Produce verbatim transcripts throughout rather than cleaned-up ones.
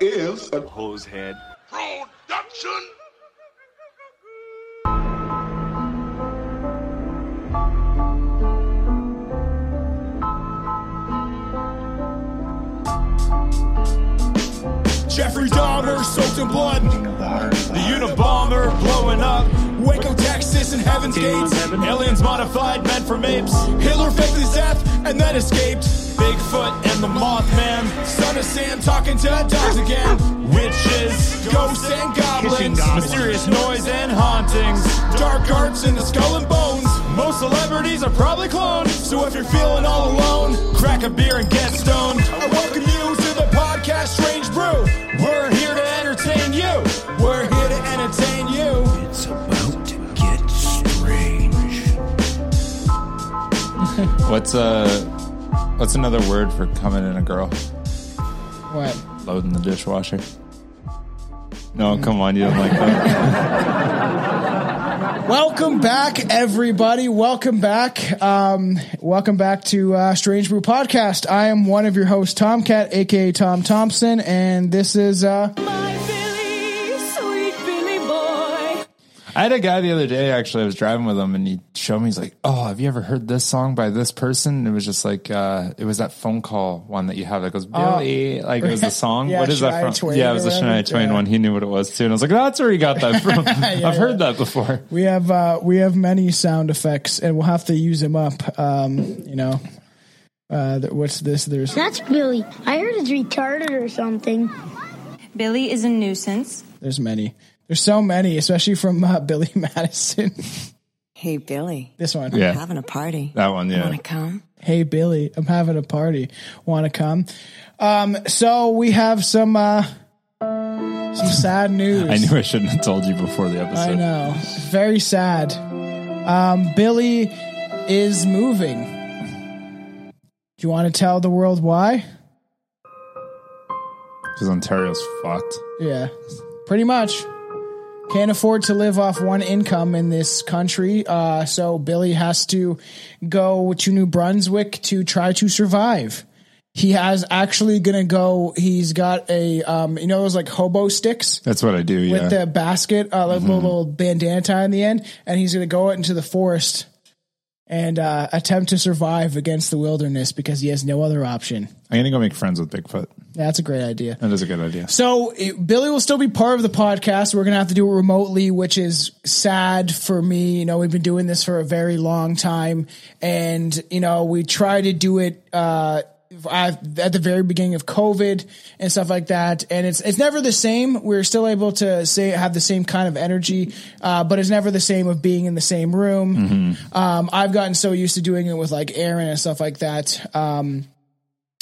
This is a Hosehead production. Jeffrey Dahmer soaked in blood. The Unabomber blowing up. Waco, Texas, and Heaven's Gate. Aliens modified, men from apes. Hitler faked his death and then escaped. Bigfoot and the Mothman. Son of Sam talking to dogs again. Witches, ghosts, and goblins. Mysterious noise and hauntings. Dark arts in the skull and bones. Most celebrities are probably cloned. So if you're feeling all alone, crack a beer and get stoned. I welcome you to the podcast Strange Brew. We're here to entertain you. We're here to entertain you. It's about to get strange. What's uh what's another word for coming in a girl? What? Loading the dishwasher. No, come on, you don't like that. Welcome back, everybody. Welcome back. Um, welcome back to uh, Strange Brew Podcast. I am one of your hosts, Tomcat, a k a. Tom Thompson, and this is... Uh, My Billy, sweet Billy boy. I had a guy the other day, actually, I was driving with him, and he showed me, he's like, oh, have you ever heard this song by this person? And it was just like, uh, it was that phone call one that you have that goes, Billy, oh, like it was a song. Yeah, what is Shania that from? Twain yeah, it was a Shania Twain yeah. one. He knew what it was too. And I was like, that's where he got that from. yeah, I've yeah. heard that before. We have, uh, we have many sound effects and we'll have to use them up. Um, you know, uh, what's this? There's That's Billy. I heard it's retarded or something. Billy is a nuisance. There's many. There's so many, especially from uh, Billy Madison. Hey, Billy. This one. I'm yeah. having a party. That one, yeah. Want to come? Hey, Billy, I'm having a party. Want to come? Um, so we have some uh, some sad news. I knew I shouldn't have told you before the episode. I know. Very sad. Um, Billy is moving. Do you want to tell the world why? Because Ontario's fucked. Yeah, pretty much. Can't afford to live off one income in this country, uh, so Billy has to go to New Brunswick to try to survive. He has actually going to go, he's got a, um, you know those like hobo sticks? That's what I do, yeah. With the basket, a uh, mm-hmm. little, little bandana tie in the end, and he's going to go out into the forest and uh, attempt to survive against the wilderness because he has no other option. I'm going to go make friends with Bigfoot. That's a great idea. That is a good idea. So it, Billy will still be part of the podcast. We're going to have to do it remotely, which is sad for me. You know, we've been doing this for a very long time. And, you know, we try to do it uh, at the very beginning of COVID and stuff like that. And it's it's never the same. We're still able to say have the same kind of energy, uh, but it's never the same of being in the same room. Mm-hmm. Um, I've gotten so used to doing it with like Aaron and stuff like that. Um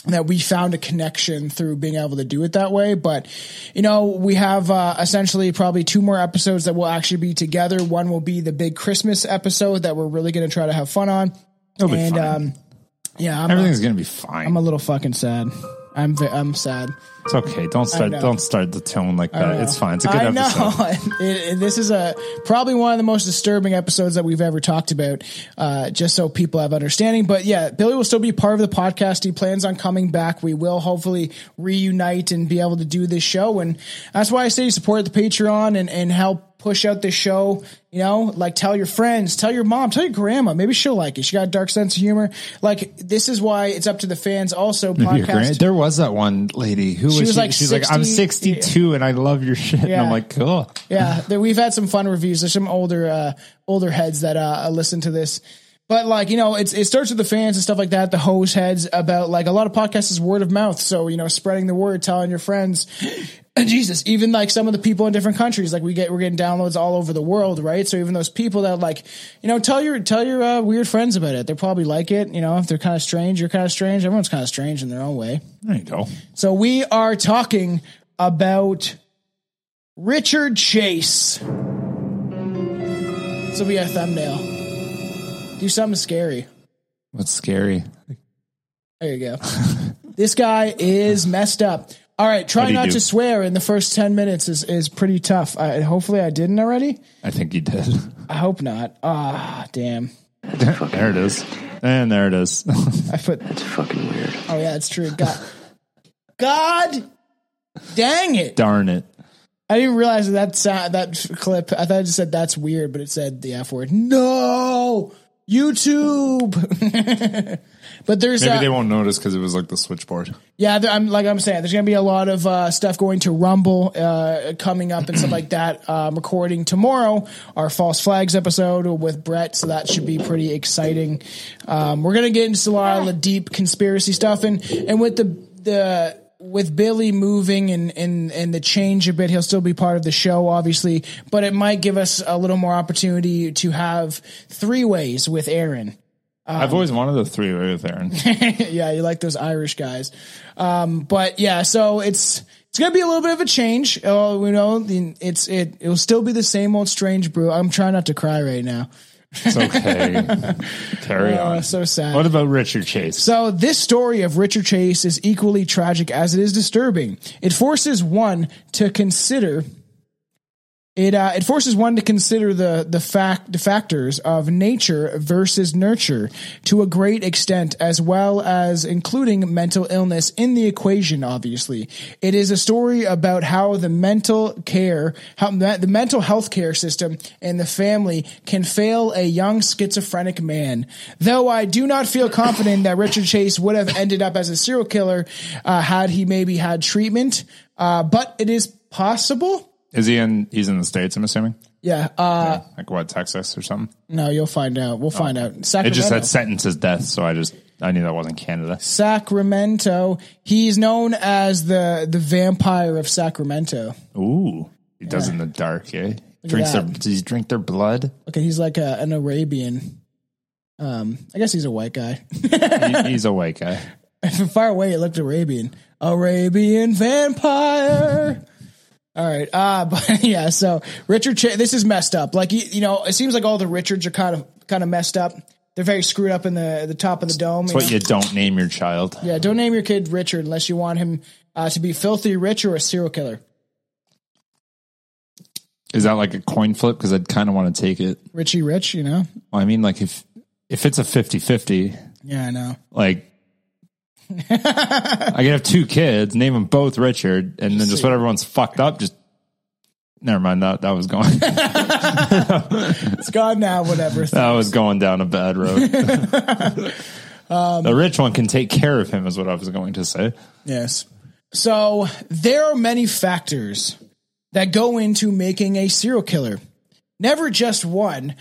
that we found a connection through being able to do it that way. But, you know, we have uh, essentially probably two more episodes that will actually be together. One will be the big Christmas episode that we're really going to try to have fun on. It'll and, be fine. Um, yeah. I'm, Everything's uh, going to be fine. I'm a little fucking sad. I'm I'm sad. It's okay. Don't start. Don't start the tone like that. It's fine. It's a good I episode. Know. It, it, this is a probably one of the most disturbing episodes that we've ever talked about. Uh, just so people have understanding. But yeah, Billy will still be part of the podcast. He plans on coming back. We will hopefully reunite and be able to do this show. And that's why I say support the Patreon and and help push out this show, you know, like tell your friends, tell your mom, tell your grandma, maybe she'll like it. She got a dark sense of humor. Like this is why it's up to the fans. Also podcast. There was that one lady who she was, was like, she's sixty, like, I'm sixty-two yeah. and I love your shit. Yeah. And I'm like, cool. Yeah. We've had some fun reviews. There's some older, uh, older heads that, uh, listen to this. But like, you know, it's, it starts with the fans and stuff like that. The hose heads about like a lot of podcasts is word of mouth. So, you know, spreading the word, telling your friends, Jesus, even like some of the people in different countries, like we get, we're getting downloads all over the world. Right. So even those people that like, you know, tell your, tell your uh, weird friends about it. They'll probably like it. You know, if they're kind of strange, you're kind of strange. Everyone's kind of strange in their own way. There you go. So we are talking about Richard Chase. This will be our thumbnail. Do something scary. What's scary? There you go. This guy is messed up. All right, try not do? to swear in the first ten minutes is, is pretty tough. I, hopefully I didn't already. I think you did. I hope not. Ah, damn. There it is. And there it is. I put. That's fucking weird. Oh, yeah, it's true. God. God Dang it. Darn it. I didn't realize that that, that clip. I thought I just said that's weird, but it said the F word. No, YouTube. But there's maybe uh, they won't notice because it was like the switchboard. Yeah, I'm like I'm saying, there's gonna be a lot of uh, stuff going to Rumble uh, coming up and stuff like that. Um, recording tomorrow our False Flags episode with Brett, so that should be pretty exciting. Um, we're gonna get into a lot of the deep conspiracy stuff, and and with the the. With Billy moving and, and, and the change a bit, he'll still be part of the show, obviously, but it might give us a little more opportunity to have three ways with Aaron. Um, I've always wanted a three way with Aaron. Yeah. You like those Irish guys. Um, but yeah, so it's, it's going to be a little bit of a change. Oh, you know, it's, it, it'll still be the same old strange brew. I'm trying not to cry right now. It's okay. Carry uh, on. So sad. What about Richard Chase? So this story of Richard Chase is equally tragic as it is disturbing. It forces one to consider it. Uh, it forces one to consider the the fact the factors of nature versus nurture to a great extent, as well as including mental illness in the equation. Obviously, it is a story about how the mental care, how the mental health care system and the family can fail a young schizophrenic man. Though I do not feel confident that Richard Chase would have ended up as a serial killer uh, had he maybe had treatment, uh, but it is possible. Is he in, he's in the States, I'm assuming? Yeah. Uh, yeah. Like what, Texas or something? No, you'll find out. We'll oh. find out. Sacramento. It just said sentence is death, so I just, I knew that wasn't Canada. Sacramento. He's known as the, the vampire of Sacramento. Ooh. He yeah. does in the dark, eh? Drinks their, does he drink their blood? Okay, he's like a, an Arabian. Um, I guess he's a white guy. he, he's a white guy. From far away, it looked Arabian. Arabian vampire. All right. Uh, but yeah, so Richard, Ch- this is messed up. Like, you, you know, it seems like all the Richards are kind of, kind of messed up. They're very screwed up in the, the top of the dome. That's what you don't name your child. Yeah. Don't name your kid Richard unless you want him uh, to be filthy rich or a serial killer. Is that like a coin flip? Cause I'd kind of want to take it. Richie Rich, you know? Well, I mean, like if, if it's a fifty-fifty. Yeah, I know. Like. I could have two kids, name them both Richard, and then just whatever one's fucked up, just never mind. That that was going. It's gone now. Whatever. That was going down a bad road. um, the rich one can take care of him, is what I was going to say. Yes. So there are many factors that go into making a serial killer. Never just one.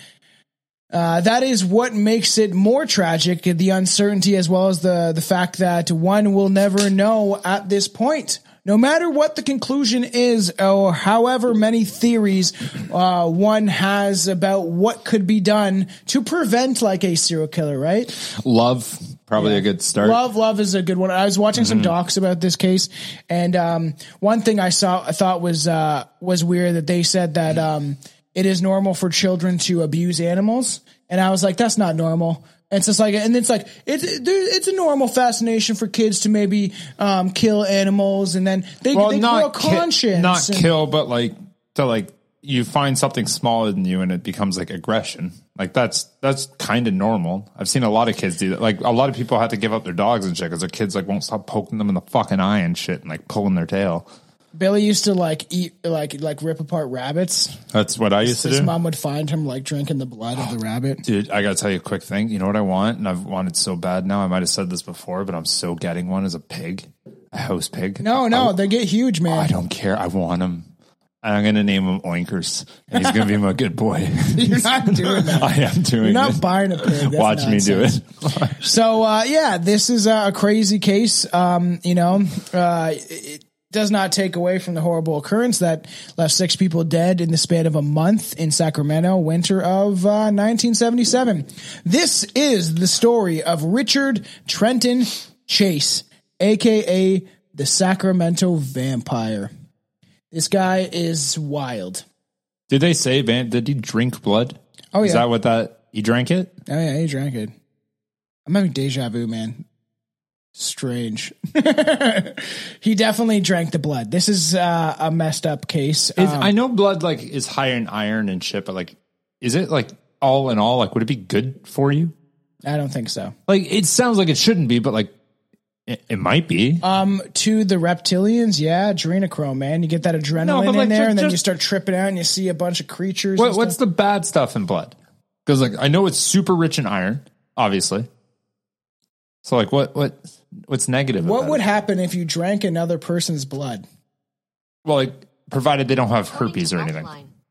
Uh, that is what makes it more tragic, the uncertainty as well as the, the fact that one will never know at this point. No matter what the conclusion is or however many theories uh, one has about what could be done to prevent like a serial killer, right? Love, probably yeah. a good start. Love, love is a good one. I was watching mm-hmm. some docs about this case, and um, one thing I saw I thought was uh, was weird that they said that um, – it is normal for children to abuse animals. And I was like, that's not normal. And it's just like, and it's like, it's, it's a normal fascination for kids to maybe, um, kill animals. And then they, well, they grow a conscience. Ki- not and, kill, but like, to like, you find something smaller than you and it becomes like aggression. Like that's, that's kind of normal. I've seen a lot of kids do that. Like a lot of people have to give up their dogs and shit because their kids like won't stop poking them in the fucking eye and shit and like pulling their tail. Billy used to like eat, like, like rip apart rabbits. That's what I used his, to do. His mom would find him like drinking the blood oh, of the rabbit. Dude, I got to tell you a quick thing. You know what I want? And I've wanted so bad now. I might have said this before, but I'm so getting one as a pig, a house pig. No, I, no, I, they get huge, man. I don't care. I want them. I'm going to name him Oinkers, and he's going to be my good boy. You're not doing that. I am doing it. You're not it. Buying a pig. That's Watch nonsense. Me do it. So, uh, yeah, this is a crazy case. Um, you know, uh, it, does not take away from the horrible occurrence that left six people dead in the span of a month in Sacramento, winter of uh, nineteen seventy-seven. This is the story of Richard Trenton Chase, a k a the Sacramento Vampire. This guy is wild. Did they say, man, did he drink blood? Oh, yeah. Is that what that, he drank it? Oh, yeah, he drank it. I'm having deja vu, man. Strange. He definitely drank the blood. This is uh, a messed up case. Um, I know blood like is high in iron and shit, but like, is it like all in all, like, would it be good for you? I don't think so. Like, it sounds like it shouldn't be, but like, It, it might be. Um, to the reptilians, yeah, adrenochrome, man. You get that adrenaline no, like, in there, just, and then just, you start tripping out, and you see a bunch of creatures. What, what's the bad stuff in blood? Because, like, I know it's super rich in iron, obviously. So, like, what, what, what's negative? What about would it? happen if you drank another person's blood? Well, like, provided they don't have herpes or anything.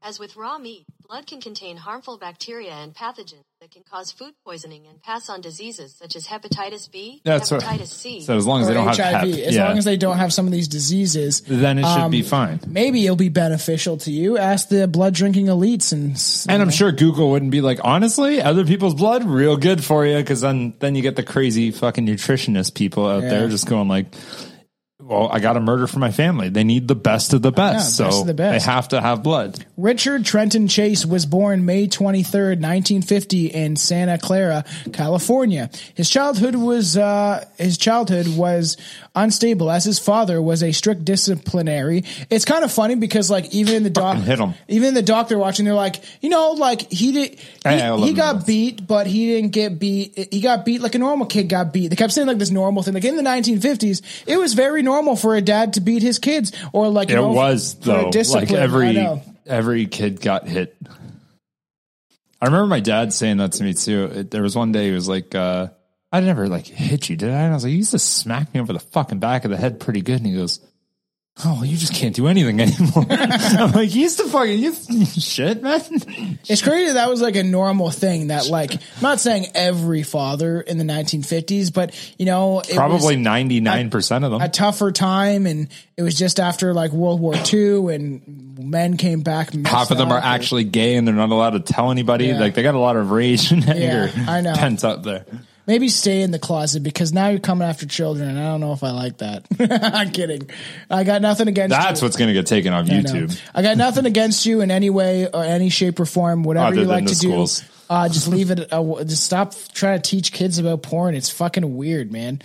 As with raw meat, blood can contain harmful bacteria and pathogens that can cause food poisoning and pass on diseases such as hepatitis B, That's hepatitis right. C, so as long as they don't H I V. Have H I V, as yeah. long as they don't have some of these diseases, then it should um, be fine. Maybe it'll be beneficial to you. Ask the blood drinking elites, and and know. I'm sure Google wouldn't be like, honestly, other people's blood real good for you, because then then you get the crazy fucking nutritionist people out yeah. there just going like, well, I got a murder for my family. They need the best of the best, yeah, best so of the best. They have to have blood. Richard Trenton Chase was born May twenty-third, nineteen fifty, in Santa Clara, California. His childhood was uh, his childhood was unstable, as his father was a strict disciplinary. It's kind of funny because, like, even the doc, hit him. even the doctor watching, they're like, you know, like he did, he, he got beat, but he didn't get beat. He got beat like a normal kid got beat. They kept saying like this normal thing. Like in the nineteen fifties, it was very normal. For a dad to beat his kids, or like it you know, was though, like every every kid got hit. I remember my dad saying that to me too. It, there was one day he was like, uh, "I never like hit you, did I?" And I was like, "You used to smack me over the fucking back of the head pretty good." And he goes, "Oh, you just can't do anything anymore." I'm like, "You used to fucking you shit, man." It's crazy. That was like a normal thing. That like, I'm not saying every father in the nineteen fifties, but you know, it probably ninety-nine percent of them. A tougher time, and it was just after like World War Two, and men came back. Half of them are actually gay, and they're not allowed to tell anybody. Yeah. Like they got a lot of rage and anger yeah, I know. pent up there. Maybe stay in the closet, because now you're coming after children, and I don't know if I like that. I'm kidding. I got nothing against That's you. That's what's going to get taken off YouTube. I, I got nothing against you in any way or any shape or form, whatever Other you like to schools. do. Uh, just leave it. Uh, just stop trying to teach kids about porn. It's fucking weird, man.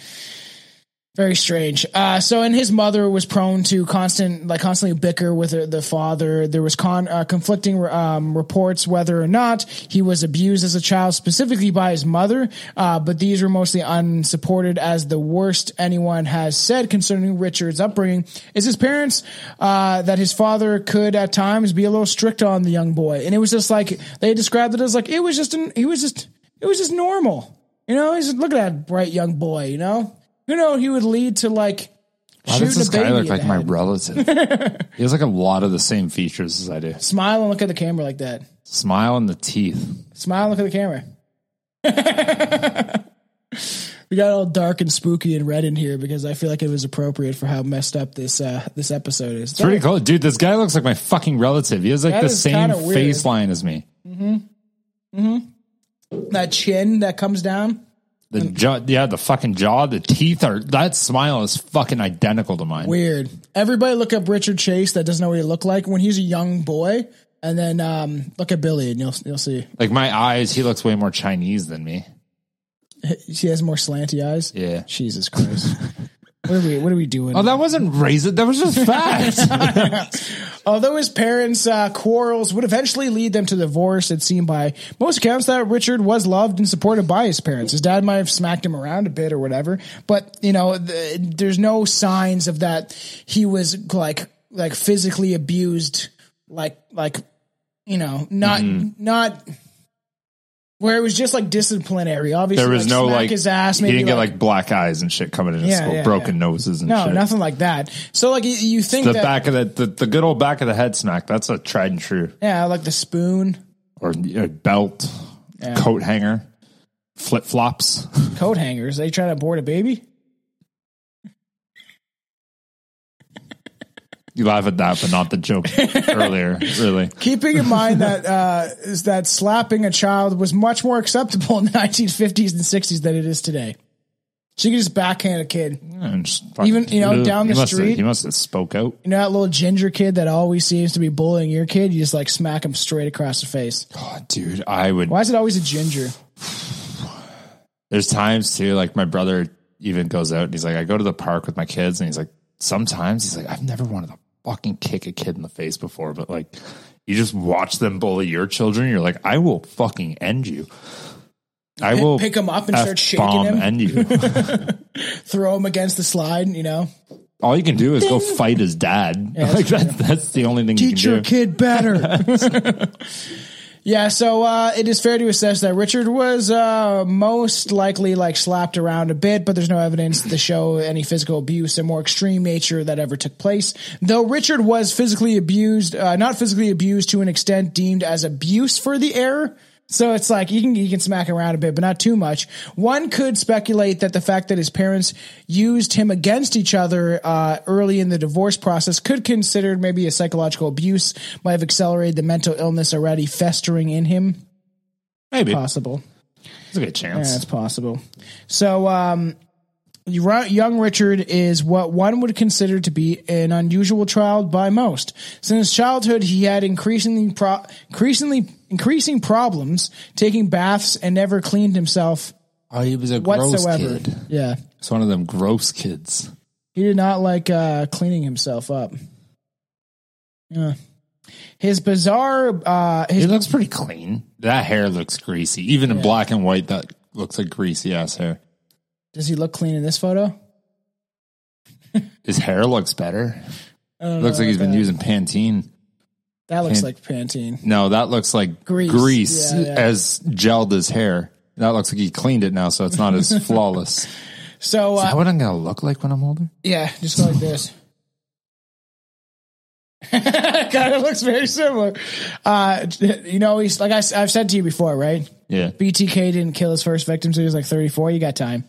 Very strange. Uh, so, and his mother was prone to constant, like constantly bicker with her, the father. There was con, uh, conflicting um, reports whether or not he was abused as a child, specifically by his mother. Uh, but these were mostly unsupported, as the worst anyone has said concerning Richard's upbringing is his parents, uh, that his father could at times be a little strict on the young boy. And it was just like, they described it as like, it was just, an, he was just, it was just normal. You know, he's just, look at that bright young boy, you know? You know, he would lead to like Why shooting does this a baby guy look like head. my relative? He has like a lot of the same features as I do. Smile and look at the camera like that. Smile and the teeth. Smile and look at the camera. We got all dark and spooky and red in here because I feel like it was appropriate for how messed up this uh, this episode is. It's pretty cool. Dude, this guy looks like my fucking relative. He has like that the same face line as me. Mm-hmm. Mm-hmm. That chin that comes down. The jaw, yeah, the fucking jaw, the teeth are, that smile is fucking identical to mine. Weird. Everybody look up Richard Chase that doesn't know what he looked like when he's a young boy, and then um, look at Billy and you'll you'll see. Like my eyes, he looks way more Chinese than me. She has more slanty eyes? Yeah. Jesus Christ. What are we, what are we doing? Oh, that wasn't racist. That was just facts. Although his parents' uh, quarrels would eventually lead them to divorce, it seemed by most accounts that Richard was loved and supported by his parents. His dad might have smacked him around a bit or whatever, but, you know, the, there's no signs of that. He was like, like physically abused, like, like, you know, not, mm-hmm. not... Where it was just like disciplinary, obviously. There was like no smack like his ass. Maybe he didn't like, get like black eyes and shit coming into yeah, school, yeah, broken yeah. noses and no, shit. No, nothing like that. So like you, you think it's the that, back of the, the the good old back of the head smack. That's a tried and true. Yeah, like the spoon or a belt, yeah. coat hanger, flip flops, coat hangers. Are they trying to abort a baby? You laugh at that, but not the joke earlier, really. Keeping in mind that uh, is that slapping a child was much more acceptable in the nineteen fifties and sixties than it is today. So you can just backhand a kid. Yeah, just even, you know, little, down the he street. Have, he must have spoke out. You know that little ginger kid that always seems to be bullying your kid? You just, like, smack him straight across the face. God, dude, I would... Why is it always a ginger? There's times, too, like, my brother even goes out, and he's like, I go to the park with my kids, and he's like, sometimes, he's like, I've never wanted to fucking kick a kid in the face before, but like you just watch them bully your children, you're like, I will fucking end you. I pick, will pick them up and F start shaking them. And you throw them against the slide. You know, all you can do is Ding. go fight his dad. Yeah, that's like that's, that's the only thing. Teach you can your do. kid better. Yeah, so uh, it is fair to assess that Richard was uh, most likely like slapped around a bit, but there's no evidence to show any physical abuse and more extreme nature that ever took place. Though Richard was physically abused, uh, not physically abused to an extent deemed as abuse for the error. So it's like you can you can smack around a bit, but not too much. One could speculate that the fact that his parents used him against each other uh, early in the divorce process could considered maybe a psychological abuse, might have accelerated the mental illness already festering in him. Maybe. Possible. It's a good chance. Yeah, it's possible. So um, young Richard is what one would consider to be an unusual child by most. Since childhood, he had increasingly pro- increasingly Increasing problems, taking baths, and never cleaned himself. Oh, he was a whatsoever. gross kid. Yeah. It's one of them gross kids. He did not like uh, cleaning himself up. Yeah. His bizarre... Uh, his he looks pretty clean. That hair looks greasy. Even in yeah. black and white, that looks like greasy-ass hair. Does he look clean in this photo? His hair looks better. Looks like he's that. been using Pantene. That looks Pant- like Pantene. No, that looks like grease, grease yeah, yeah. as gelled as hair. That looks like he cleaned it now, so it's not as flawless. So, uh, is that what I'm going to look like when I'm older? Yeah, just go like this. God, it looks very similar. Uh, you know, he's like I, I've said to you before, right? Yeah. B T K didn't kill his first victim, so he was like thirty-four. You got time.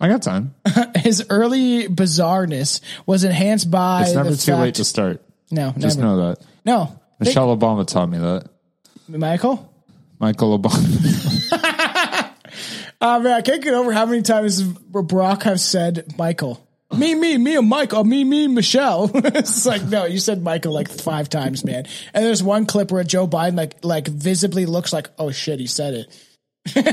I got time. His early bizarreness was enhanced by It's never the too fact- late to start. No, never. Just know that. No. Michelle they, Obama taught me that. Michael? Michael Obama. uh, man, I can't get over how many times Barack have said Michael. Me, me, me, and Michael. Me, me, Michelle. It's like, no, you said Michael like five times, man. And there's one clip where Joe Biden like like visibly looks like, oh, shit, he said it. Like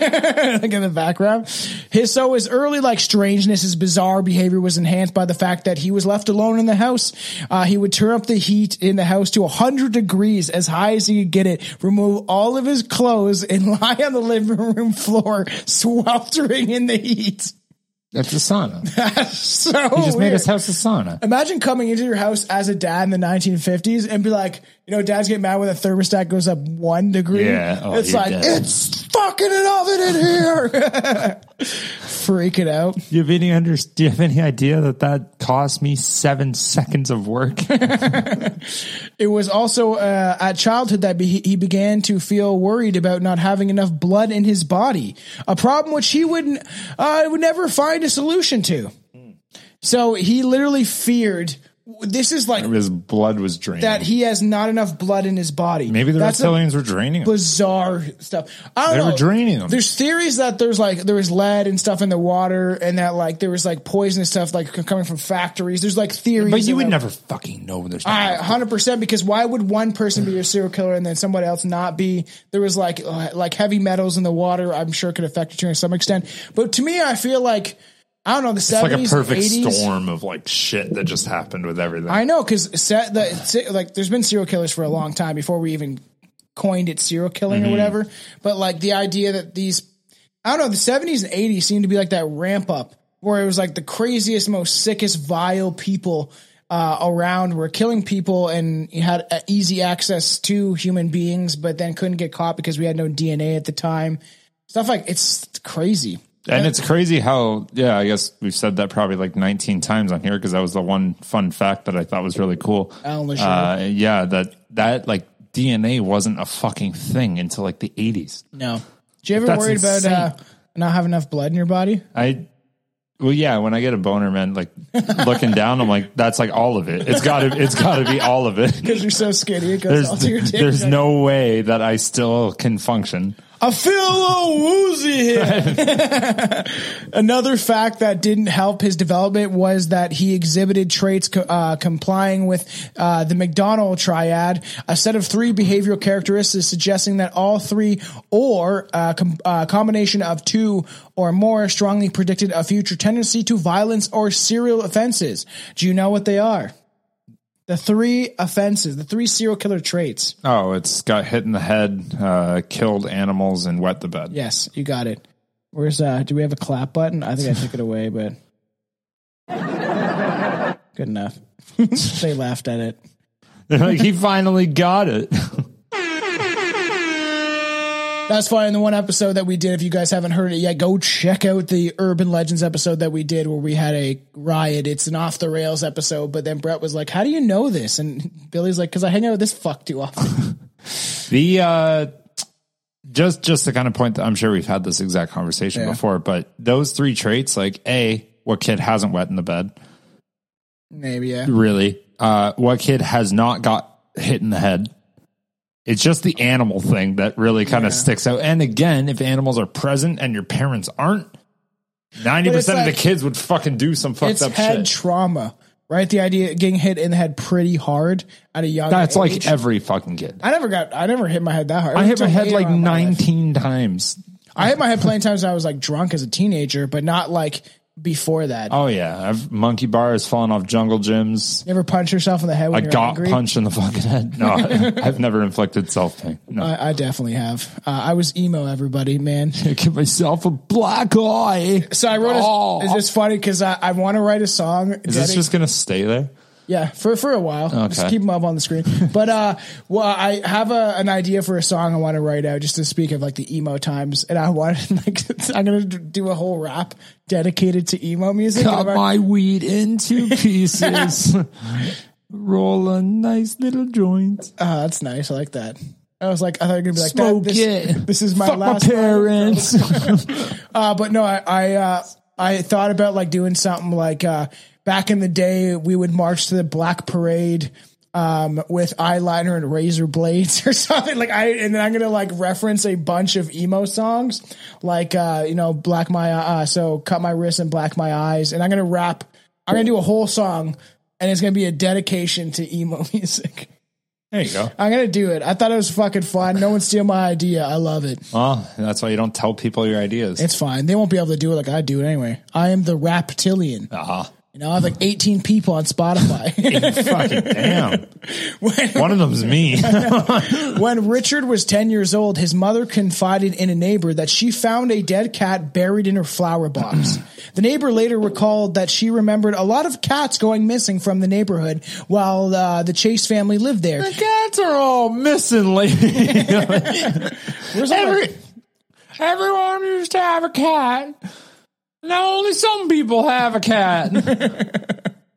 in the background. His so his early like strangeness, his bizarre behavior was enhanced by the fact that he was left alone in the house. Uh, he would turn up the heat in the house to one hundred degrees, as high as he could get it, remove all of his clothes, and lie on the living room floor, sweltering in the heat. That's a sauna. That's so He just weird. made his house a sauna. Imagine coming into your house as a dad in the nineteen fifties and be like, you know, dad's getting mad when the thermostat goes up one degree. Yeah. Oh, it's like, dead. It's fucking an oven in here. Freaking out. Do you have any under, do you have any idea that that cost me seven seconds of work? It was also uh, at childhood that be- he began to feel worried about not having enough blood in his body, a problem which he would, uh, would never find a solution to. So he literally feared... This is like his blood was draining. That he has not enough blood in his body. Maybe the That's reptilians were draining him. Bizarre stuff. I don't they know. They were draining him. There's theories that there's like there was lead and stuff in the water, and that like there was like poisonous stuff like coming from factories. There's like theories, but you would never fucking know when there's. I one hundred percent because why would one person be a serial killer and then somebody else not be? There was like like heavy metals in the water. I'm sure could affect you to some extent, but to me, I feel like. I don't know, the it's seventies, like a perfect eighties. Storm of like shit that just happened with everything. I know because set the like there's been serial killers for a long time before we even coined it serial killing mm-hmm. or whatever. But like the idea that these, I don't know, the seventies and eighties seemed to be like that ramp up where it was like the craziest, most sickest, vile people uh, around were killing people and you had easy access to human beings, but then couldn't get caught because we had no D N A at the time. Stuff like it's crazy. And it's crazy how, yeah, I guess we've said that probably like nineteen times on here because that was the one fun fact that I thought was really cool. Uh, yeah, that that like D N A wasn't a fucking thing until like the eighties. No. Do you ever worry about uh, not having enough blood in your body? I, well, yeah, when I get a boner, man, like looking down, I'm like, that's like all of it. It's got to, it's got to be all of it because you're so skinny. It goes there's all to your dick. There's no way that I still can function. I feel a little woozy here. Another fact that didn't help his development was that he exhibited traits uh, complying with uh, the McDonnell triad, a set of three behavioral characteristics suggesting that all three or a com- uh, combination of two or more strongly predicted a future tendency to violence or serial offenses. Do you know what they are? The three offenses, the three serial killer traits. Oh, it's got hit in the head, uh, killed animals, and wet the bed. Yes, you got it. Where's that? Do we have a clap button? I think I took it away, but good enough. They laughed at it. They're like, he finally got it. That's fine. The one episode that we did, if you guys haven't heard it yet, go check out the Urban Legends episode that we did where we had a riot. It's an off the rails episode, but then Brett was like, how do you know this? And Billy's like, because I hang out with this fuck too often. the uh, just just to kind of point, that I'm sure we've had this exact conversation yeah. before, but those three traits, like A, what kid hasn't wet in the bed? Maybe, yeah. Really? Uh, what kid has not got hit in the head? It's just the animal thing that really kind yeah. of sticks out. And again, if animals are present and your parents aren't, ninety percent of like, the kids would fucking do some fucked it's up head shit. Head trauma, right? The idea of getting hit in the head pretty hard at a young That's age. Like every fucking kid. I never got, I never hit my head that hard. I, I hit my head like nineteen times. I hit my head plenty times when I was like drunk as a teenager, but not like before that. Oh yeah. I've monkey bars, fallen off jungle gyms. You ever punch yourself in the head when I you're got angry? Punched in the fucking head. No, I've never inflicted self-pain. No, I, I definitely have. Uh, I was emo, everybody, man. I give myself a black eye. So I wrote, oh. a, it's just funny because I, I want to write a song. Is dedic- this just going to stay there? Yeah, for, for a while. Okay. Just keep them up on the screen. But uh, well, I have a, an idea for a song I want to write out just to speak of like the emo times. And I want like I'm going to do a whole rap dedicated to emo music. Cut our- my weed into pieces. Roll a nice little joint. Oh, uh, that's nice. I like that. I was like, I thought you were going to be like, Smoke that, this, it. This is my Fuck last my parents. uh, but no, I, I, uh, I thought about like doing something like uh, – back in the day, we would march to the Black Parade um, with eyeliner and razor blades or something like I. And then I'm going to like reference a bunch of emo songs like, uh, you know, black my uh, so cut my wrists and black my eyes. And I'm going to rap. I'm going to do a whole song and it's going to be a dedication to emo music. There you go. I'm going to do it. I thought it was fucking fun. No one steal my idea. I love it. Oh, that's why you don't tell people your ideas. It's fine. They won't be able to do it like I do it anyway. I am the Raptilian. Uh-huh. You know, I have like eighteen people on Spotify. Fucking damn. When, one of them's me. When Richard was ten years old, his mother confided in a neighbor that she found a dead cat buried in her flower box. The neighbor later recalled that she remembered a lot of cats going missing from the neighborhood while uh, the Chase family lived there. The cats are all missing, lady. Every, like- everyone used to have a cat. Now only some people have a cat.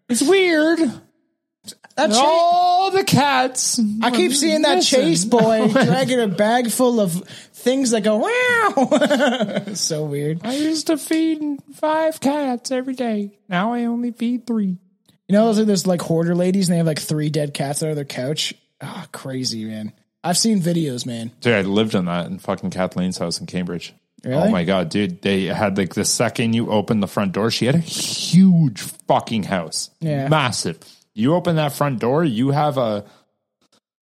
It's weird. That cha- all the cats. I keep seeing that missing. Chase boy dragging a bag full of things that go, wow. So weird. I used to feed five cats every day. Now I only feed three. You know, those are those like hoarder ladies and they have like three dead cats under their couch. Ah, oh, crazy, man. I've seen videos, man. Dude, I lived on that in fucking Kathleen's house in Cambridge. Really? Oh my God, dude. They had like the second you opened the front door, she had a huge fucking house. Yeah. Massive. You open that front door, you have a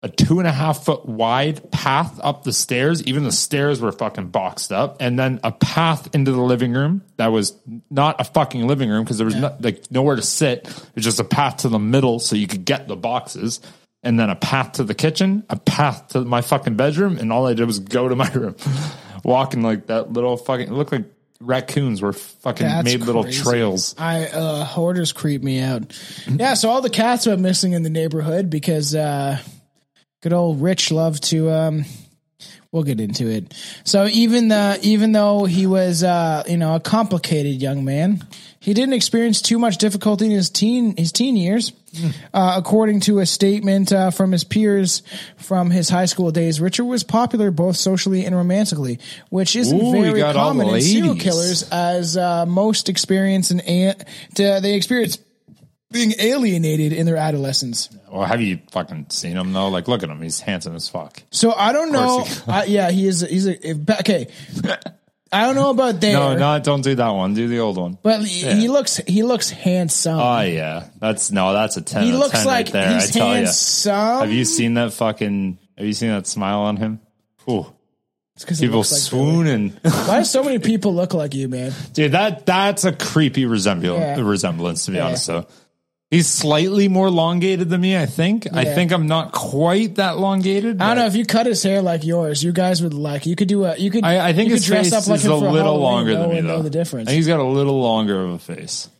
a two and a half foot wide path up the stairs. Even the stairs were fucking boxed up. And then a path into the living room that was not a fucking living room because there was yeah. no, like nowhere to sit. It was just a path to the middle so you could get the boxes. And then a path to the kitchen, a path to my fucking bedroom. And all I did was go to my room. Walking like that little fucking, it looked like raccoons were fucking That's made little crazy. Trails. I, uh, hoarders creep me out. Yeah. So all the cats went missing in the neighborhood because, uh, good old Rich loved to, um, we'll get into it. So even the, even though he was, uh, you know, a complicated young man, he didn't experience too much difficulty in his teen, his teen years. Uh, according to a statement uh, from his peers from his high school days, Richard was popular both socially and romantically, which isn't Ooh, very common in serial killers, as uh, most experience an a- to, they experience being alienated in their adolescence. Well, have you fucking seen him though? Like, look at him; he's handsome as fuck. So I don't know. I, yeah, he is. He's a, okay. I don't know about there. No, no, don't do that one. Do the old one. But he, yeah. he looks, he looks handsome. Oh yeah, that's no, that's a ten. He looks ten like right there, he's I tell handsome. You. Have you seen that fucking? Have you seen that smile on him? Ooh, it's because people it looks like swoon and. Why do so many people look like you, man? Dude, that that's a creepy resemblance. Yeah. Resemblance, to be yeah. honest, though. He's slightly more elongated than me, I think. Yeah. I think I'm not quite that elongated. I don't know. If you cut his hair like yours, you guys would like. You could do a. You could. I, I think his face is a little longer than me, though. Know the difference. And he's got a little longer of a face.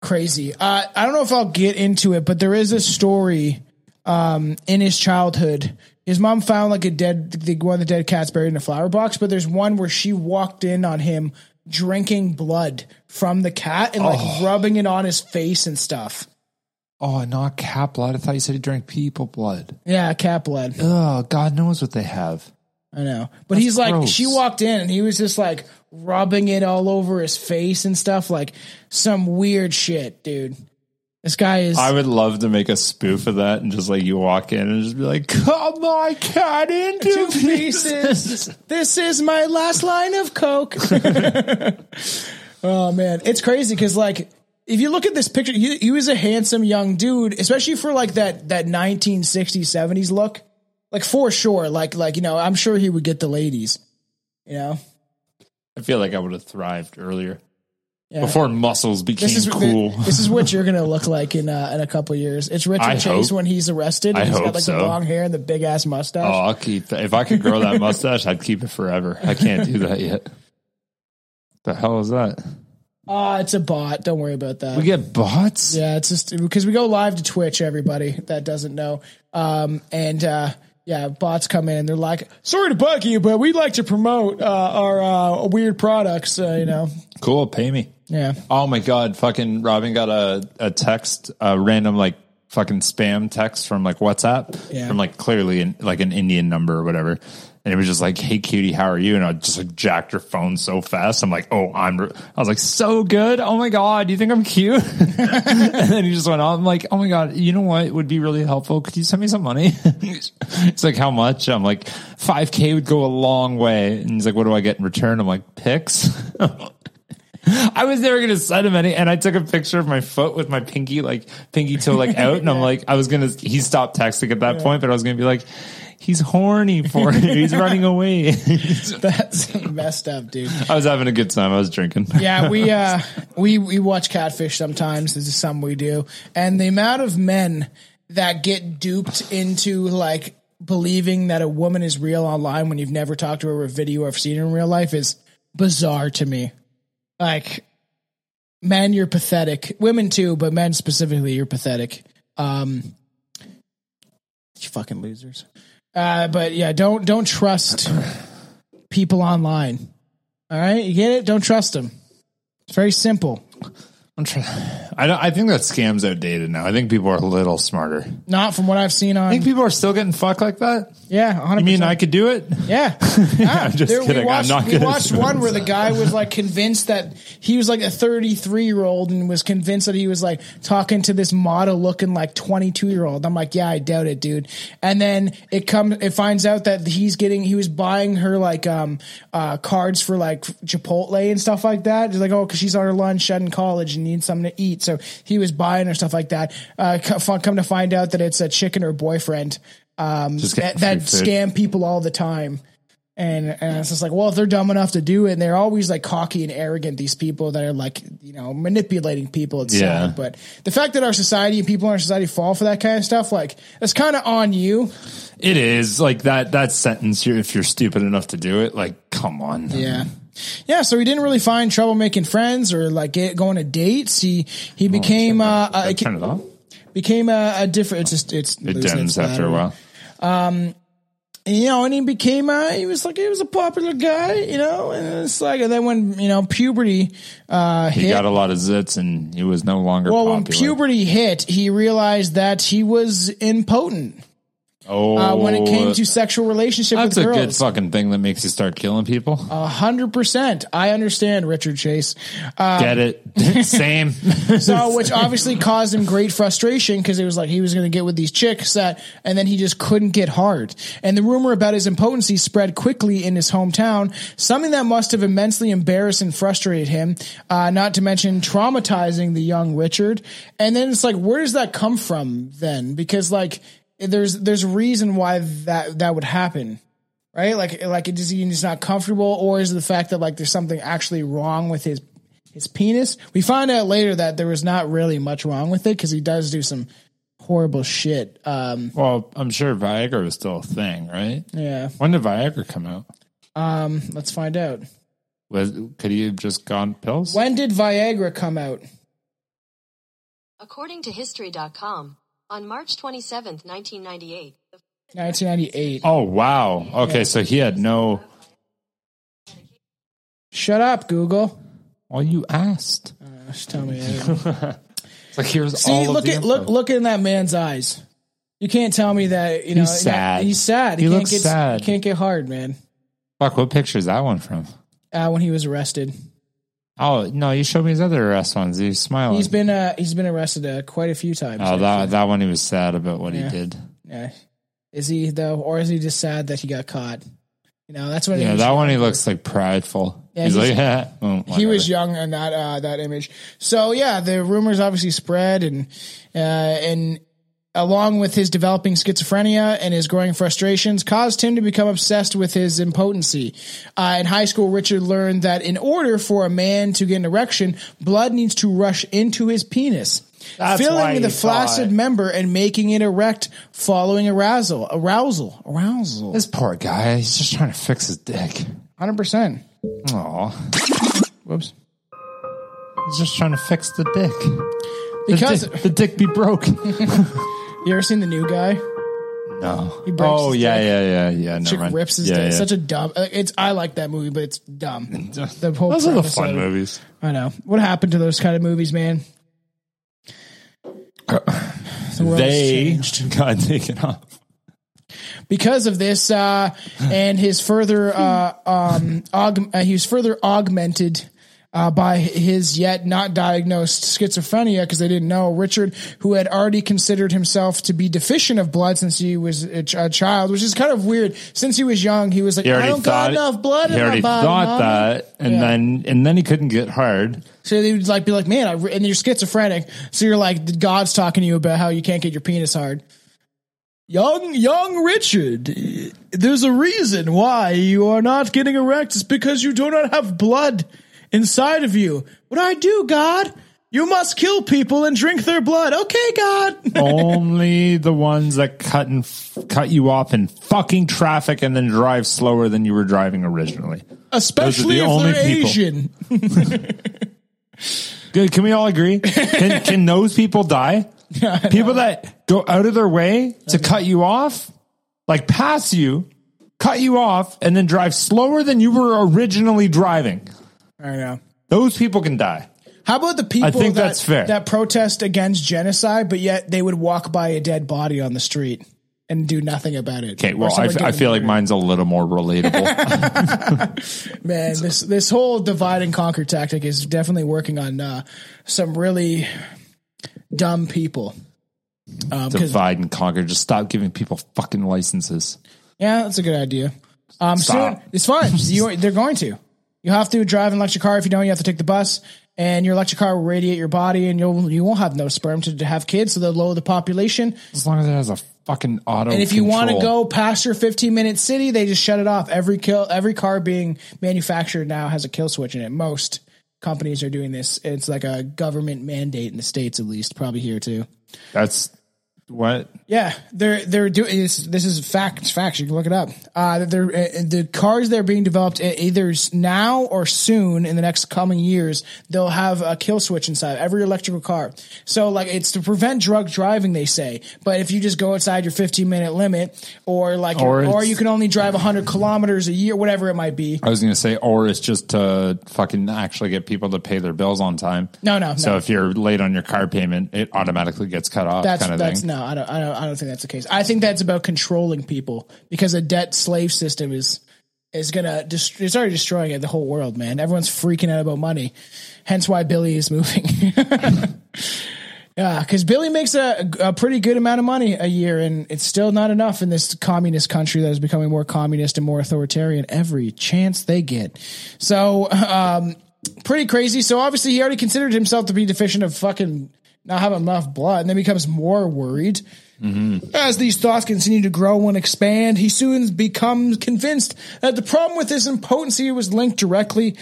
Crazy. Uh, I don't know if I'll get into it, but there is a story um, in his childhood. His mom found like a dead one of the dead cats buried in a flower box, but there's one where she walked in on him drinking blood from the cat and like oh. rubbing it on his face and stuff. Oh, not cat blood. I thought you said he drank people blood. Yeah, cat blood. Oh, God knows what they have. I know. But That's he's gross. Like, she walked in and he was just like rubbing it all over his face and stuff. Like some weird shit, dude. This guy is. I would love to make a spoof of that and just like you walk in and just be like, cut my cat into two pieces. This is my last line of coke. Oh man, it's crazy because like if you look at this picture, he, he was a handsome young dude, especially for like that that nineteen sixties, seventies look. Like for sure, like like you know, I'm sure he would get the ladies. You know, I feel like I would have thrived earlier. Yeah. Before muscles became this is, cool. This is what you're going to look like in uh, in a couple of years. It's Richard I Chase hope, when he's arrested. And I he's hope got like so. the long hair and the big ass mustache. Oh, I'll keep that. If I could grow that mustache, I'd keep it forever. I can't do that yet. The hell is that? Ah, uh, it's a bot. Don't worry about that. We get bots? Yeah, it's just because we go live to Twitch, everybody that doesn't know. Um, and uh, yeah, bots come in and they're like, sorry to bug you, but we'd like to promote uh, our uh, weird products, uh, you know. Cool. Pay me. Yeah. Oh my God. Fucking Robin got a, a text, a random like fucking spam text from like WhatsApp yeah. from like clearly in, like an Indian number or whatever. And it was just like, hey cutie, how are you? And I just like jacked her phone so fast. I'm like, oh, I'm, I was like, so good. Oh my God. You think I'm cute? And then he just went on. I'm like, oh my God, you know what would be really helpful? Could you send me some money? It's like, how much? I'm like, five K would go a long way. And he's like, what do I get in return? I'm like, pics. I was never going to send him any, and I took a picture of my foot with my pinky, like pinky toe, like out, and I'm like, I was going to, he stopped texting at that yeah. point, but I was going to be like, he's horny for it. He's running away. That's messed up, dude. I was having a good time. I was drinking. Yeah. We, uh, we, we watch Catfish sometimes. This is something we do. And the amount of men that get duped into like believing that a woman is real online when you've never talked to her or a video or seen her in real life is bizarre to me. Like, men, you're pathetic. Women too, but men specifically, you're pathetic. Um, you fucking losers. Uh, but yeah, don't don't trust people online. All right, you get it? Don't trust them. It's very simple. I'm trying. I don't, I think that scam's outdated now. I think people are a little smarter. Not from what I've seen on. I think people are still getting fucked like that. Yeah, one hundred percent. You mean I could do it? Yeah, yeah. I'm just there, kidding. We watched, I'm not we watched one where that. the guy was like convinced that he was like a thirty-three year old and was convinced that he was like talking to this model looking like twenty-two year old. I'm like, yeah, I doubt it, dude. And then it comes, it finds out that he's getting, he was buying her like um uh cards for like Chipotle and stuff like that. He's like, oh, because she's on her lunch, she's in college and needs something to eat. So he was buying or stuff like that. Uh, come to find out that it's a chick and her boyfriend um, that, that scam people all the time. And, and it's just like, well, if they're dumb enough to do it, and they're always like cocky and arrogant, these people that are like, you know, manipulating people. It's yeah. sad. But the fact that our society and people in our society fall for that kind of stuff, like that's kind of on you. It is like that, that sentence here. If you're stupid enough to do it, like, come on. Yeah. Yeah, so he didn't really find trouble making friends or like get, going to dates. He he became oh, uh, uh turn it off? became a, a different. It's just it's it dims after a while. Um, and, you know, and he became a, he was like he was a popular guy, you know. And it's like and then when you know puberty, uh, he hit, got a lot of zits, and he was no longer. Well, popular. When puberty hit, he realized that he was impotent. Oh, uh, when it came to sexual relationship with girls. That's a good fucking thing that makes you start killing people. A hundred percent. I understand, Richard Chase. Um, Get it. Same. So, which obviously caused him great frustration because it was like he was going to get with these chicks that, and then he just couldn't get hard. And the rumor about his impotency spread quickly in his hometown, something that must have immensely embarrassed and frustrated him, uh, not to mention traumatizing the young Richard. And then it's like, where does that come from then? Because like, There's there's a reason why that that would happen, right? Like like it is he's not comfortable, or is it the fact that like there's something actually wrong with his his penis. We find out later that there was not really much wrong with it because he does do some horrible shit. Um, well, I'm sure Viagra was still a thing, right? Yeah. When did Viagra come out? Um, let's find out. Was, could he have just gone pills? When did Viagra come out? According to History dot com, on March twenty-seventh, nineteen ninety-eight. nineteen ninety-eight. Oh, wow. Okay, yeah. So he had no... Shut up, Google. Well, you asked. Uh, just tell me. It's like, here's See, all of look the at info. look look in that man's eyes. You can't tell me that, you know, he's sad. That, he's sad. He, he looks get, sad. He can't get hard, man. Fuck, what picture is that one from? Uh, when he was arrested. Oh, no, you showed me his other arrest ones. He's smiling. He's been uh, he's been arrested uh, quite a few times. Oh, that, that one he was sad about what yeah. he did. Yeah. Is he, though, or is he just sad that he got caught? You know, that's what Yeah, he that one he looks, like, prideful. Yeah, he's, he's like, yeah. Oh, he was young in that, uh, that image. So, yeah, the rumors obviously spread, and uh, and along with his developing schizophrenia and his growing frustrations, caused him to become obsessed with his impotency. Uh, in high school, Richard learned that in order for a man to get an erection, blood needs to rush into his penis, That's filling the flaccid thought. member and making it erect following arousal. Arousal. Arousal. This poor guy, he's just trying to fix his dick. one hundred percent. Aw. Whoops. He's just trying to fix the dick. Because the dick, the dick be broke. You ever seen The New Guy? No. He breaks oh, his yeah, dick. yeah, yeah, yeah. Never Chick mind. rips his yeah, dick. Yeah. It's such a dumb... It's, I like that movie, but it's dumb. The whole those are the fun movies. I know. What happened to those kind of movies, man? The they got taken off because of this, uh, and his further, uh, um, aug- uh, he was further augmented uh, by his yet not diagnosed schizophrenia because they didn't know. Richard, who had already considered himself to be deficient of blood since he was a, ch- a child, which is kind of weird. Since he was young, he was like, he I don't got enough blood in my body. He already thought that, and yeah. then and then he couldn't get hard. So they would like be like, man, I re- and you're schizophrenic. So you're like, God's talking to you about how you can't get your penis hard. Young, young Richard, there's a reason why you are not getting erect. It's because you do not have blood inside of you. What I do, God? You must kill people and drink their blood. Okay, God. Only the ones that cut and f- cut you off in fucking traffic and then drive slower than you were driving originally. Especially the if only they're people. Asian. Good. Can we all agree? Can, can those people die? Yeah, people that go out of their way to cut you off, like pass you, cut you off, and then drive slower than you were originally driving. I know. Those people can die. How about the people I think that, that's fair. that protest against genocide, but yet they would walk by a dead body on the street and do nothing about it? Okay, well, I, f- I feel like mine's a little more relatable. Man, this this whole divide and conquer tactic is definitely working on uh, some really dumb people. Um, divide and conquer. Just stop giving people fucking licenses. Yeah, that's a good idea. Um, stop. Soon, it's fine. You, they're going to. You have to drive an electric car. If you don't, you have to take the bus. And your electric car will radiate your body, and you'll you won't have no sperm to, to have kids. So they'll lower the population. As long as it has a fucking auto. And if you want to go past your fifteen minute city, they just shut it off. Every kill, every car being manufactured now has a kill switch in it. Most companies are doing this. It's like a government mandate in the States, at least, probably here too. That's what? Yeah, they're they're doing this. This is facts. Facts. You can look it up. Uh, they're uh, the cars that are being developed either now or soon in the next coming years. They'll have a kill switch inside every electrical car. So like it's to prevent drug driving, they say. But if you just go outside your fifteen minute limit, or like, or, or you can only drive one hundred kilometers a year, whatever it might be. I was going to say, or it's just to fucking actually get people to pay their bills on time. No, no. So no. If you're late on your car payment, it automatically gets cut off. That's kind of that's thing. No. I don't, I don't. I don't think that's the case. I think that's about controlling people because a debt slave system is is gonna. Dest- it's already destroying it, the whole world, man. Everyone's freaking out about money, hence why Billy is moving. Yeah, because Billy makes a, a pretty good amount of money a year, and it's still not enough in this communist country that is becoming more communist and more authoritarian every chance they get. So, um, pretty crazy. So obviously, he already considered himself to be deficient of fucking. Not have enough blood, and then becomes more worried. Mm-hmm. As these thoughts continue to grow and expand, he soon becomes convinced that the problem with his impotency was linked directly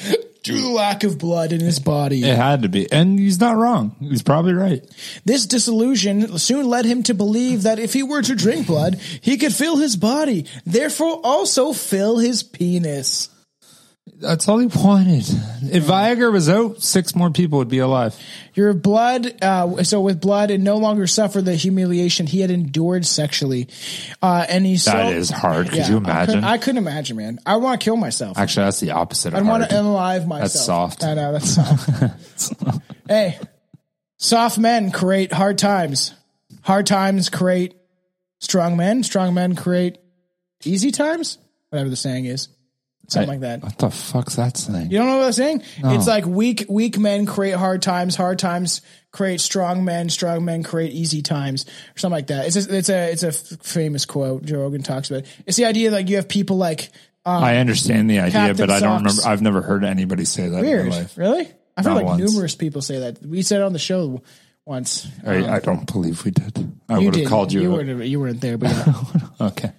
through the lack of blood in his body. It had to be. And he's not wrong. He's probably right. This disillusion soon led him to believe that if he were to drink blood, he could fill his body, therefore also fill his penis. That's all he wanted. If Viagra was out, six more people would be alive. Your blood, uh, so with blood, it no longer suffered the humiliation he had endured sexually. Uh, and he saw, that is hard. Could yeah, you imagine? I, could, I couldn't imagine, man. I want to kill myself. Actually, that's the opposite of I want to unalive myself. That's soft. I know, that's soft. Hey, soft men create hard times. Hard times create strong men. Strong men create easy times. Whatever the saying is. Something I, like that. What the fuck's that saying? You don't know what I'm saying? No. It's like weak weak men create hard times, hard times create strong men, strong men create easy times, or something like that. It's a, it's a it's a famous quote. Joe Rogan talks about it. It's the idea like you have people like um, I understand the idea, Captain but I don't Socks. remember. I've never heard anybody say that Weird. in my life. Really? I've Not heard like once. numerous people say that. We said it on the show once. I, um, I don't believe we did. I would have called you. You weren't, you weren't there, but yeah. Okay.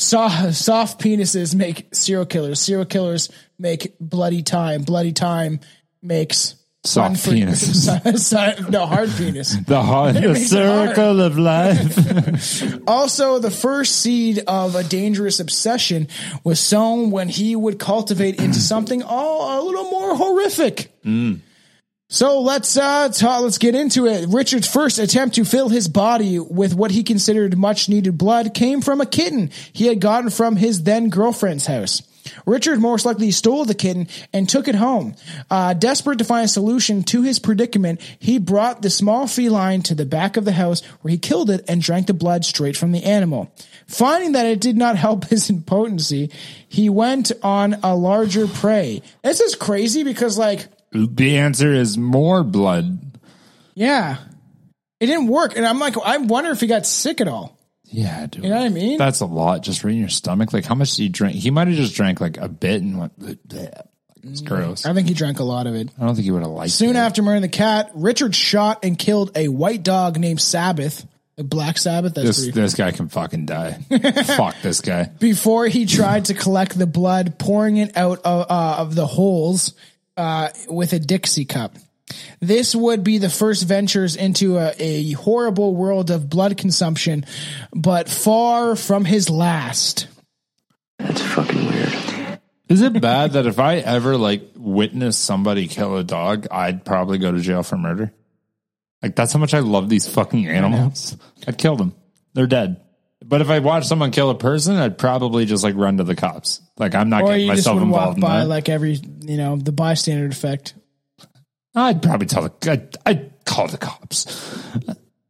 Soft, soft penises make serial killers. Serial killers make bloody time. Bloody time makes soft unfree- penises. No, hard penis. The hard, the circle of life. Also, the first seed of a dangerous obsession was sown when he would cultivate into something all a little more horrific. Mm. So let's uh ta- let's get into it. Richard's first attempt to fill his body with what he considered much needed blood came from a kitten he had gotten from his then girlfriend's house. Richard most likely stole the kitten and took it home. Uh, desperate to find a solution to his predicament, he brought the small feline to the back of the house where he killed it and drank the blood straight from the animal. Finding that it did not help his impotency, he went on a larger prey. This is crazy because, like, the answer is more blood. Yeah. It didn't work. And I'm like, I wonder if he got sick at all. Yeah, dude. You know what I mean? That's a lot. Just right in your stomach. Like, how much did he drink? He might have just drank, like, a bit and went, bleh. It's gross. I think he drank a lot of it. I don't think he would have liked it. Soon after murdering the cat, Richard shot and killed a white dog named Sabbath. Black Sabbath. That's this, pretty this guy can fucking die. Fuck this guy. Before he tried to collect the blood, pouring it out of, uh, of the holes Uh, with a Dixie cup. This would be the first ventures into a, a horrible world of blood consumption, but far from his last. That's fucking weird. Is it bad that if I ever like witness somebody kill a dog, I'd probably go to jail for murder? Like, that's how much I love these fucking animals. I'd kill them. They're dead. But if I watch someone kill a person, I'd probably just like run to the cops. Like, I'm not or getting myself involved in that. Or you just would walk by like every, you know, the bystander effect. I'd probably tell the, I'd, I'd call the cops.